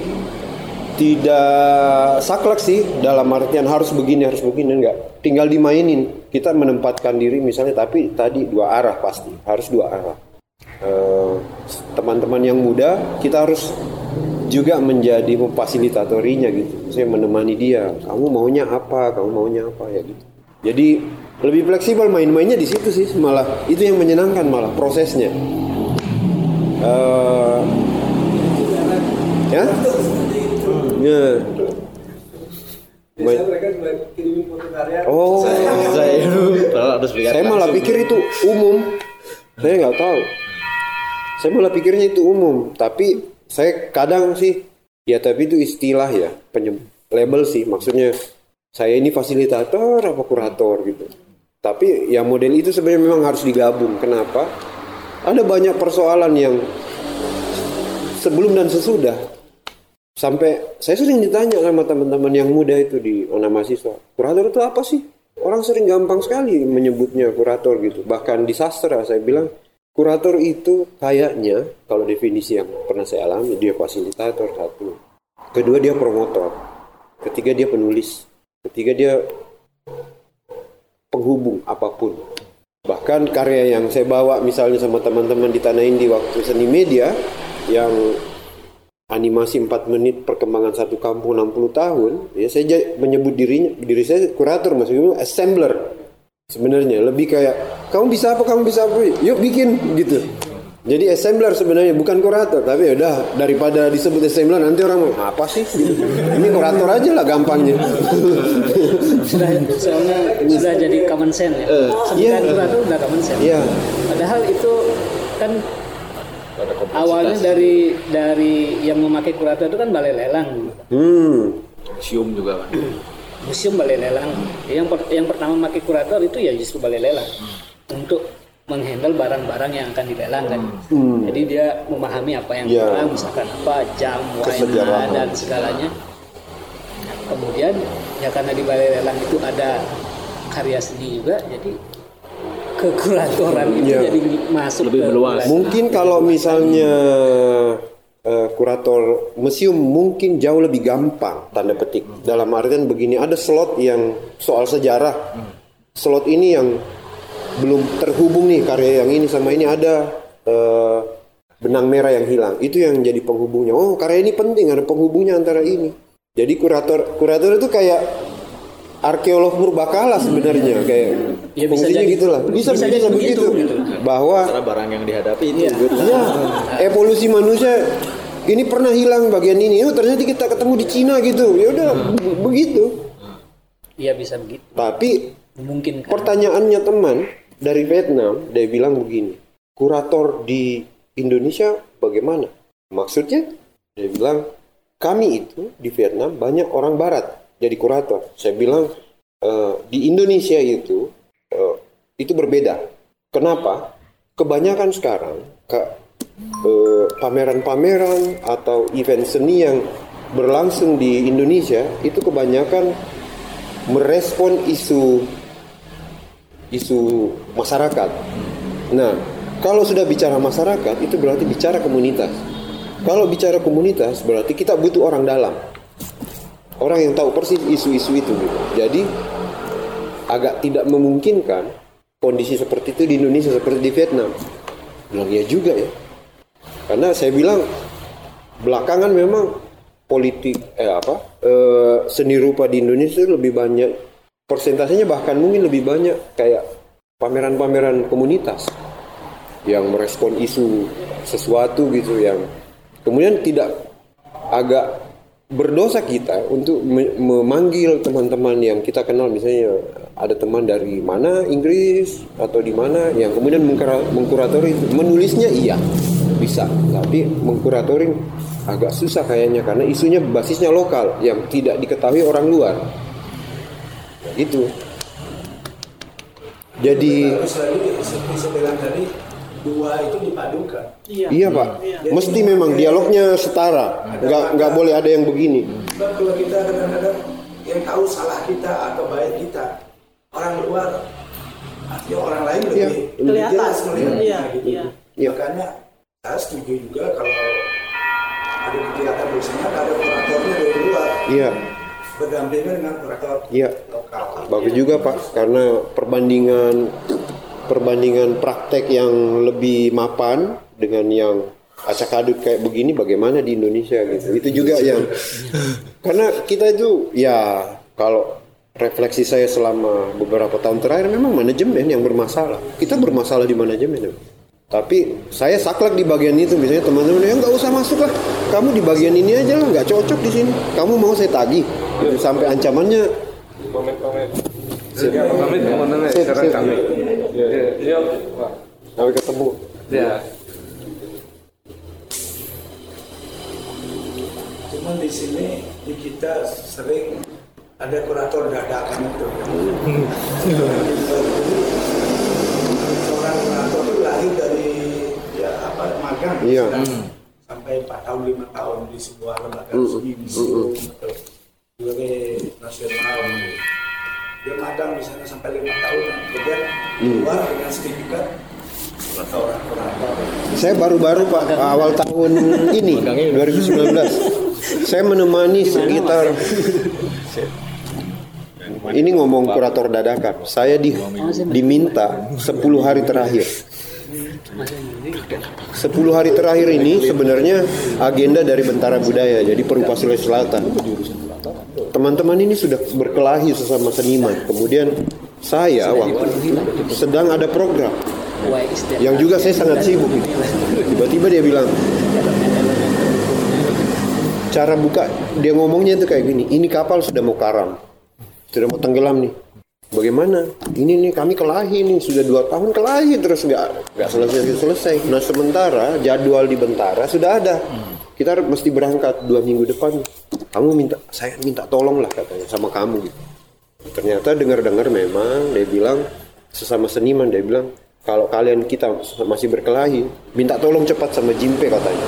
tidak saklek sih dalam artian harus begini enggak, tinggal dimainin. Kita menempatkan diri misalnya, tapi tadi 2 arah pasti, harus 2 arah. Teman-teman yang muda kita harus juga menjadi memfasilitatorinya gitu. Saya menemani dia, kamu maunya apa ya gitu. Jadi lebih fleksibel main-mainnya di situ sih, malah itu yang menyenangkan, malah prosesnya. Ya? Ya. Biasanya mereka cuma kirimin foto karya. Oh, saya malah pikir itu umum. Saya nggak tahu. Saya malah pikirnya itu umum. Tapi saya kadang sih, ya tapi itu istilah ya, label sih. Maksudnya saya ini fasilitator apa kurator gitu. Tapi ya model itu sebenarnya memang harus digabung. Kenapa? Ada banyak persoalan yang sebelum dan sesudah. Sampai saya sering ditanya sama teman-teman yang muda itu di anak mahasiswa, kurator itu apa sih? Orang sering gampang sekali menyebutnya kurator gitu. Bahkan di sastra saya bilang kurator itu kayaknya, kalau definisi yang pernah saya alami, dia fasilitator 1, kedua dia promotor, ketiga dia penulis, ketiga dia penghubung apapun. Bahkan karya yang saya bawa misalnya sama teman-teman di Tanah Indi waktu seni media yang animasi 4 menit perkembangan satu kampung 60 tahun, ya saya menyebut diri saya kurator, maksudnya assembler. Sebenarnya lebih kayak kamu bisa apa, yuk bikin gitu. Jadi assembler sebenarnya, bukan kurator, tapi udah daripada disebut assembler nanti orang mau apa sih gitu. Ini kurator aja lah gampangnya. Sudah jadi common sense ya. Kurator udah common sense. Yeah. Padahal itu kan awalnya dari yang memakai kurator itu kan balai lelang. Museum juga kan. Museum balai lelang. Yang pertama memakai kurator itu ya justru balai lelang untuk menghandle barang-barang yang akan dilelang kan. Jadi dia memahami apa yang kurang, misalkan apa jam, wayang dan segalanya. Nah, kemudian ya karena di balai lelang itu ada karya seni juga, jadi kekuratoran itu jadi masuk lebih meluas. Mungkin kalau misalnya kurator museum mungkin jauh lebih gampang tanda petik. Dalam artian begini, ada slot yang soal sejarah. Slot ini yang belum terhubung nih, karya yang ini sama ini ada benang merah yang hilang. Itu yang jadi penghubungnya. Oh, karya ini penting, ada penghubungnya antara ini. Jadi kurator itu kayak arkeolog purbakala sebenarnya, kayak ya, fungsinya gitulah. Bisa begitu. Bahwa antara barang yang dihadapi ini evolusi manusia ini pernah hilang bagian ini. Oh, ternyata kita ketemu di Cina gitu. Ya udah begitu. Iya, bisa begitu. Tapi mungkin pertanyaannya teman dari Vietnam, dia bilang begini, kurator di Indonesia bagaimana? Maksudnya, dia bilang, kami itu di Vietnam banyak orang barat jadi kurator. Saya bilang, di Indonesia itu berbeda. Kenapa? Kebanyakan sekarang pameran-pameran atau event seni yang berlangsung di Indonesia itu kebanyakan merespon isu masyarakat. Nah, kalau sudah bicara masyarakat, itu berarti bicara komunitas. Kalau bicara komunitas, berarti kita butuh orang dalam, orang yang tahu persis isu-isu itu. Jadi agak tidak memungkinkan kondisi seperti itu di Indonesia seperti di Vietnam. Bilang ya juga ya, karena saya bilang belakangan memang politik seni rupa di Indonesia lebih banyak persentasenya, bahkan mungkin lebih banyak kayak pameran-pameran komunitas yang merespon isu sesuatu gitu, yang kemudian tidak, agak berdosa kita untuk memanggil teman-teman yang kita kenal, misalnya ada teman dari mana, Inggris atau di mana, yang kemudian mengkuratori. Menulisnya iya bisa, tapi mengkuratori agak susah kayaknya, karena isunya basisnya lokal yang tidak diketahui orang luar. Itu jadi setelah tadi dua itu dipadukan. Iya Pak, mesti memang dialognya setara, nggak boleh ada yang begini. Sebab kalau kita kadang-kadang yang tahu salah kita atau baik kita orang luar, artinya orang lain lebih jelas melihatnya gitu. Makanya saya setuju juga kalau ada kegiatan biasanya ada kuratornya dari luar, berdampingan dengan kurator lokal. Bagus juga Pak, karena perbandingan praktek yang lebih mapan dengan yang acak adut kayak begini bagaimana di Indonesia gitu. Itu juga yang karena kita itu ya, kalau refleksi saya selama beberapa tahun terakhir memang manajemen yang bermasalah. Kita bermasalah di manajemen. Tapi saya saklek di bagian itu, misalnya teman-teman yang nggak usah masuk lah, kamu di bagian ini aja lah, nggak cocok di sini. Kamu mau saya tagih sampai ancamannya. Pamit, teman-teman. Sekarang kami. Iya. Sampai ketemu. Iya. Cuman di sini di kita sering ada kurator dadakan itu. Seorang kurator itu lahir dari magang sampai 4 tahun 5 tahun di sebuah lembaga seni sebagai nasional. Dia magang di sana sampai 5 tahun kemudian keluar dengan sertifikat seorang kurator. Saya baru-baru Pak awal tahun ini 2019 saya menemani sekitar ini ngomong kurator dadakan. Saya diminta 10 hari terakhir 10 hari terakhir ini sebenarnya agenda dari Bentara Budaya, jadi Perupa Sulawesi Selatan. Teman-teman ini sudah berkelahi sesama seniman. Kemudian saya waktu sedang ada program yang juga saya sangat sibuk. Tiba-tiba dia bilang, cara buka, dia ngomongnya itu kayak gini, ini kapal sudah mau karam, sudah mau tenggelam nih. Bagaimana? Ini nih kami kelahi nih, sudah 2 tahun kelahi terus nggak selesai. Nah sementara jadwal di Bentara sudah ada. Kita mesti berangkat 2 minggu depan. Kamu minta, saya minta tolong lah katanya sama kamu gitu. Ternyata dengar-dengar memang dia bilang sesama seniman, dia bilang kalau kalian kita masih berkelahi, minta tolong cepat sama Jimpe katanya.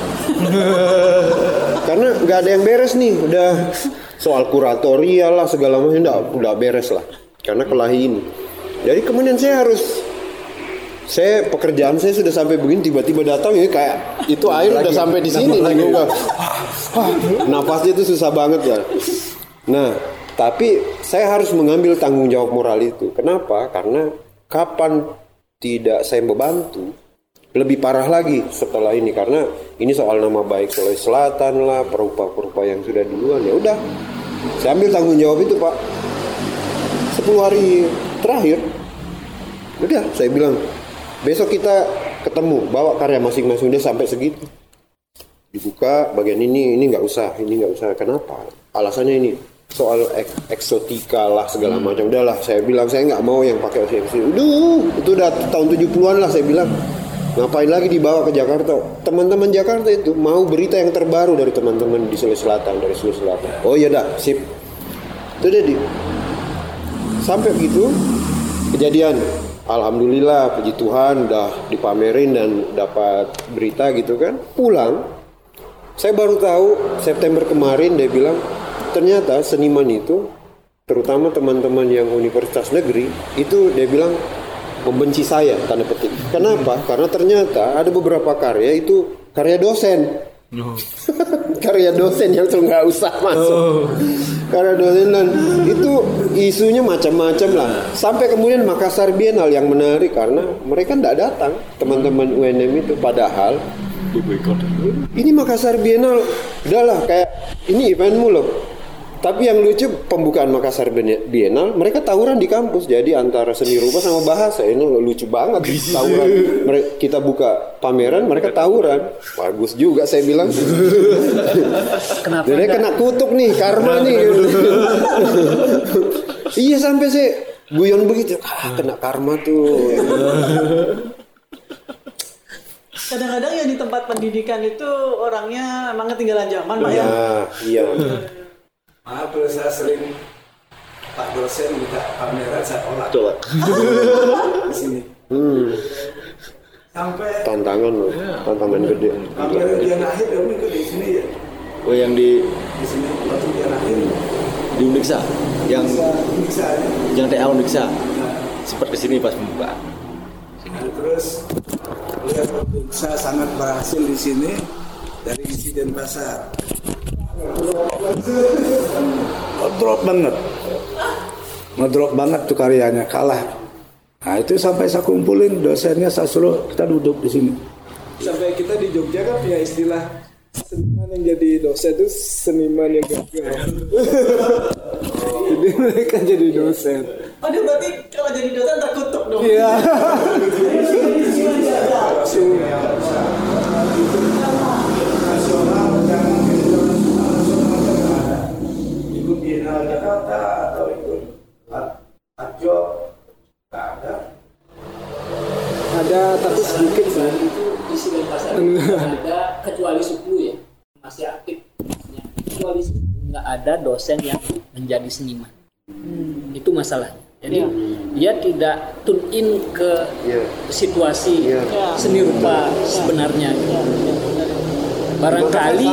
Karena nggak ada yang beres nih, udah soal kuratorial lah segala macam udah beres lah. Karena kelahi ini. Jadi kemudian saya pekerjaan saya sudah sampai begini, tiba-tiba datang ini kayak itu air udah sampai di sini nih. Napasnya itu susah banget ya. Nah, tapi saya harus mengambil tanggung jawab moral itu. Kenapa? Karena kapan tidak saya membantu, lebih parah lagi setelah ini, karena ini soal nama baik Sulawesi Selatan lah, perupa-perupa yang sudah duluan. Ya udah. Saya ambil tanggung jawab itu, Pak. 10 hari terakhir udah saya bilang besok kita ketemu, bawa karya masing-masing. Udah sampai segitu dibuka bagian ini nggak usah, ini nggak usah. Kenapa? Alasannya ini soal eksotika lah segala macam. Udahlah saya bilang saya nggak mau yang pakai eksotika. Itu udah tahun 70-an lah saya bilang, ngapain lagi dibawa ke Jakarta. Teman-teman Jakarta itu mau berita yang terbaru dari teman-teman di Sulawesi Selatan, dari Sulawesi Selatan. Oh iya dah, sip. Itu jadi sampai begitu kejadian, alhamdulillah puji Tuhan udah dipamerin dan dapat berita gitu kan. Pulang saya baru tahu September kemarin, dia bilang ternyata seniman itu terutama teman-teman yang universitas negeri itu dia bilang membenci saya, tanda petik. Kenapa? Karena ternyata ada beberapa karya itu karya dosen. Karya dosen yang tuh nggak usah masuk. Karya dosen dan itu isunya macam-macam lah. Sampai kemudian Makassar Biennale yang menarik karena mereka nggak datang teman-teman UNM itu, padahal ini Makassar Biennale udahlah kayak ini eventmu loh. Tapi yang lucu pembukaan Makassar Biennale mereka tawuran di kampus, jadi antara seni rupa sama bahasa ini lucu banget tawuran. Kita buka pameran mereka tawuran, bagus juga saya bilang. Kenapa? Jadi kena kutuk nih karma nih. Iya sampai saya guyon begitu, kena karma tuh. Kadang-kadang yang di tempat pendidikan itu orangnya emang ketinggalan zaman, Pak ya. Iya. Maaf, saya sering Pak dosen minta pameran saya tolak. Di sini. Sampai tantangan loh, tantangan gede. Pameran dia akhir ya minggu di sini ya. Oh yang di sini waktu dia akhir di Uniksa, yang Uniksa ya. Yang TA Uniksa. Nah. Sempat kesini pas pembukaan. Nah, terus lihat Uniksa sangat berhasil di sini dari isi Denpasar. Ngedrop banget tuh karyanya, kalah. Nah itu sampai saya kumpulin dosennya, saya suruh kita duduk di sini. Sampai kita di Jogja kan punya istilah seniman yang jadi dosen itu seniman yang gagal. Jadi mereka jadi dosen. Aduh berarti kalau jadi dosen terkutuk dong. Iya. Biennale Jakarta atau ikut Arjo nggak ada tapi sedikit sih itu di sini pasar ada kecuali 10 ya masih aktif ya. Kecuali 10 nggak ada dosen yang menjadi seniman. Itu masalahnya, jadi dia tidak tune in ke situasi seni rupa sebenarnya. Barangkali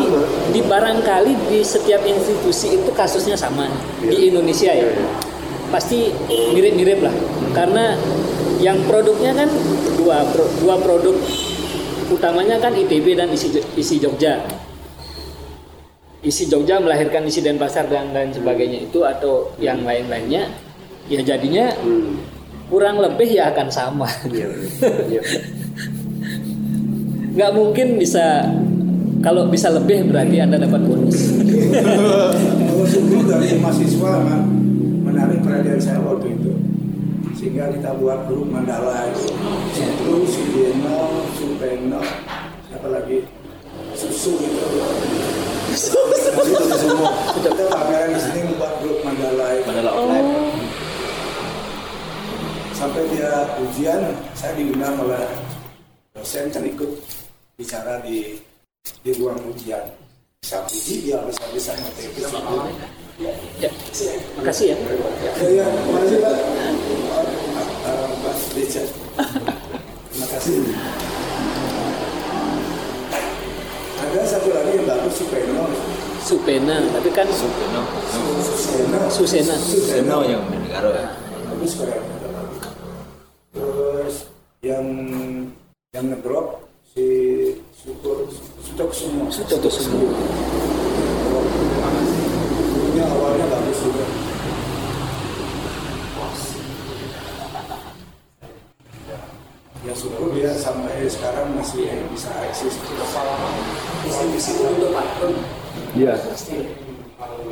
di setiap institusi itu kasusnya sama di Indonesia ya. Pasti mirip-mirip lah. Karena yang produknya kan dua produk utamanya kan ITB dan isi Jogja. Isi Jogja melahirkan isi Denpasar dan lain sebagainya itu atau yang lain-lainnya ya jadinya kurang lebih ya akan sama. nggak mungkin bisa. Kalau bisa lebih berarti Anda dapat bonus. Kalau sumber dari mahasiswa kan menarik perhatian saya waktu itu, sehingga kita buat grup mandala itu, Sutru, Sudeno, Supeno, siapa lagi, Susu gitu. Itu semua. Kita pameran di sini buat grup mandala itu. Mandala offline. Sampai dia ujian, saya diundang oleh dosen yang ikut bicara di ruang ujian. Saya uji dia besar-besar materi. Ya, makasih ya. Ya, makasih Pak. Pak Richard. Terima kasih. Ada satu lagi yang bagus, Supeno. Supena, tapi kan Supeno. Susena. Susena yang negara ya. Bagus sekali. Terus yang ngedrop si Sutok semua. Ini awalnya bagus juga. Ya syukur dia sampai sekarang masih bisa eksis. Isi untuk Pak. Iya.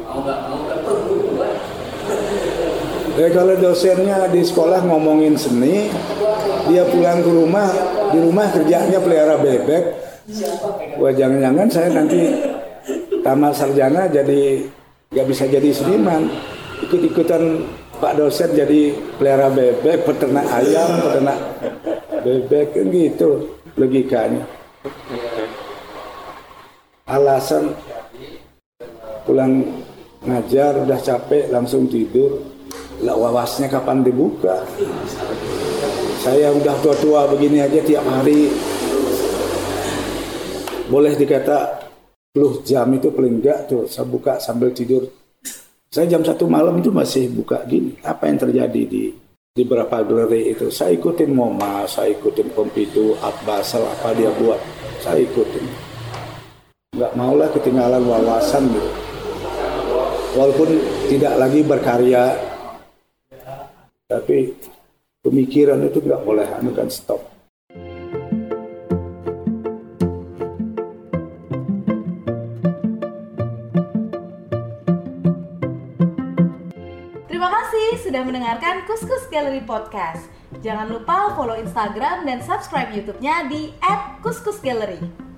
Mau nggak perlu. Kalau dosennya di sekolah ngomongin seni, dia pulang ke rumah, di rumah kerjaannya pelihara bebek. Wah, jangan-jangan saya nanti tamat sarjana jadi nggak bisa jadi seniman. Ikut-ikutan Pak dosen jadi pelihara bebek, peternak ayam, peternak bebek, gitu logikanya. Alasan pulang ngajar udah capek langsung tidur. Lah wawasnya kapan dibuka? Saya udah tua-tua begini aja tiap hari. Boleh dikata 10 jam itu paling enggak tuh saya buka sambil tidur. Saya jam 1 malam itu masih buka gini. Apa yang terjadi di beberapa galeri itu? Saya ikutin MoMA, saya ikutin Pompidou, Art Basel, apa dia buat. Saya ikutin. Enggak maulah ketinggalan wawasan gitu. Walaupun tidak lagi berkarya, tapi pemikiran itu tidak boleh anukan stop. Terima kasih sudah mendengarkan Kuskus Gallery Podcast. Jangan lupa follow Instagram dan subscribe YouTube-nya di @kuskusgallery.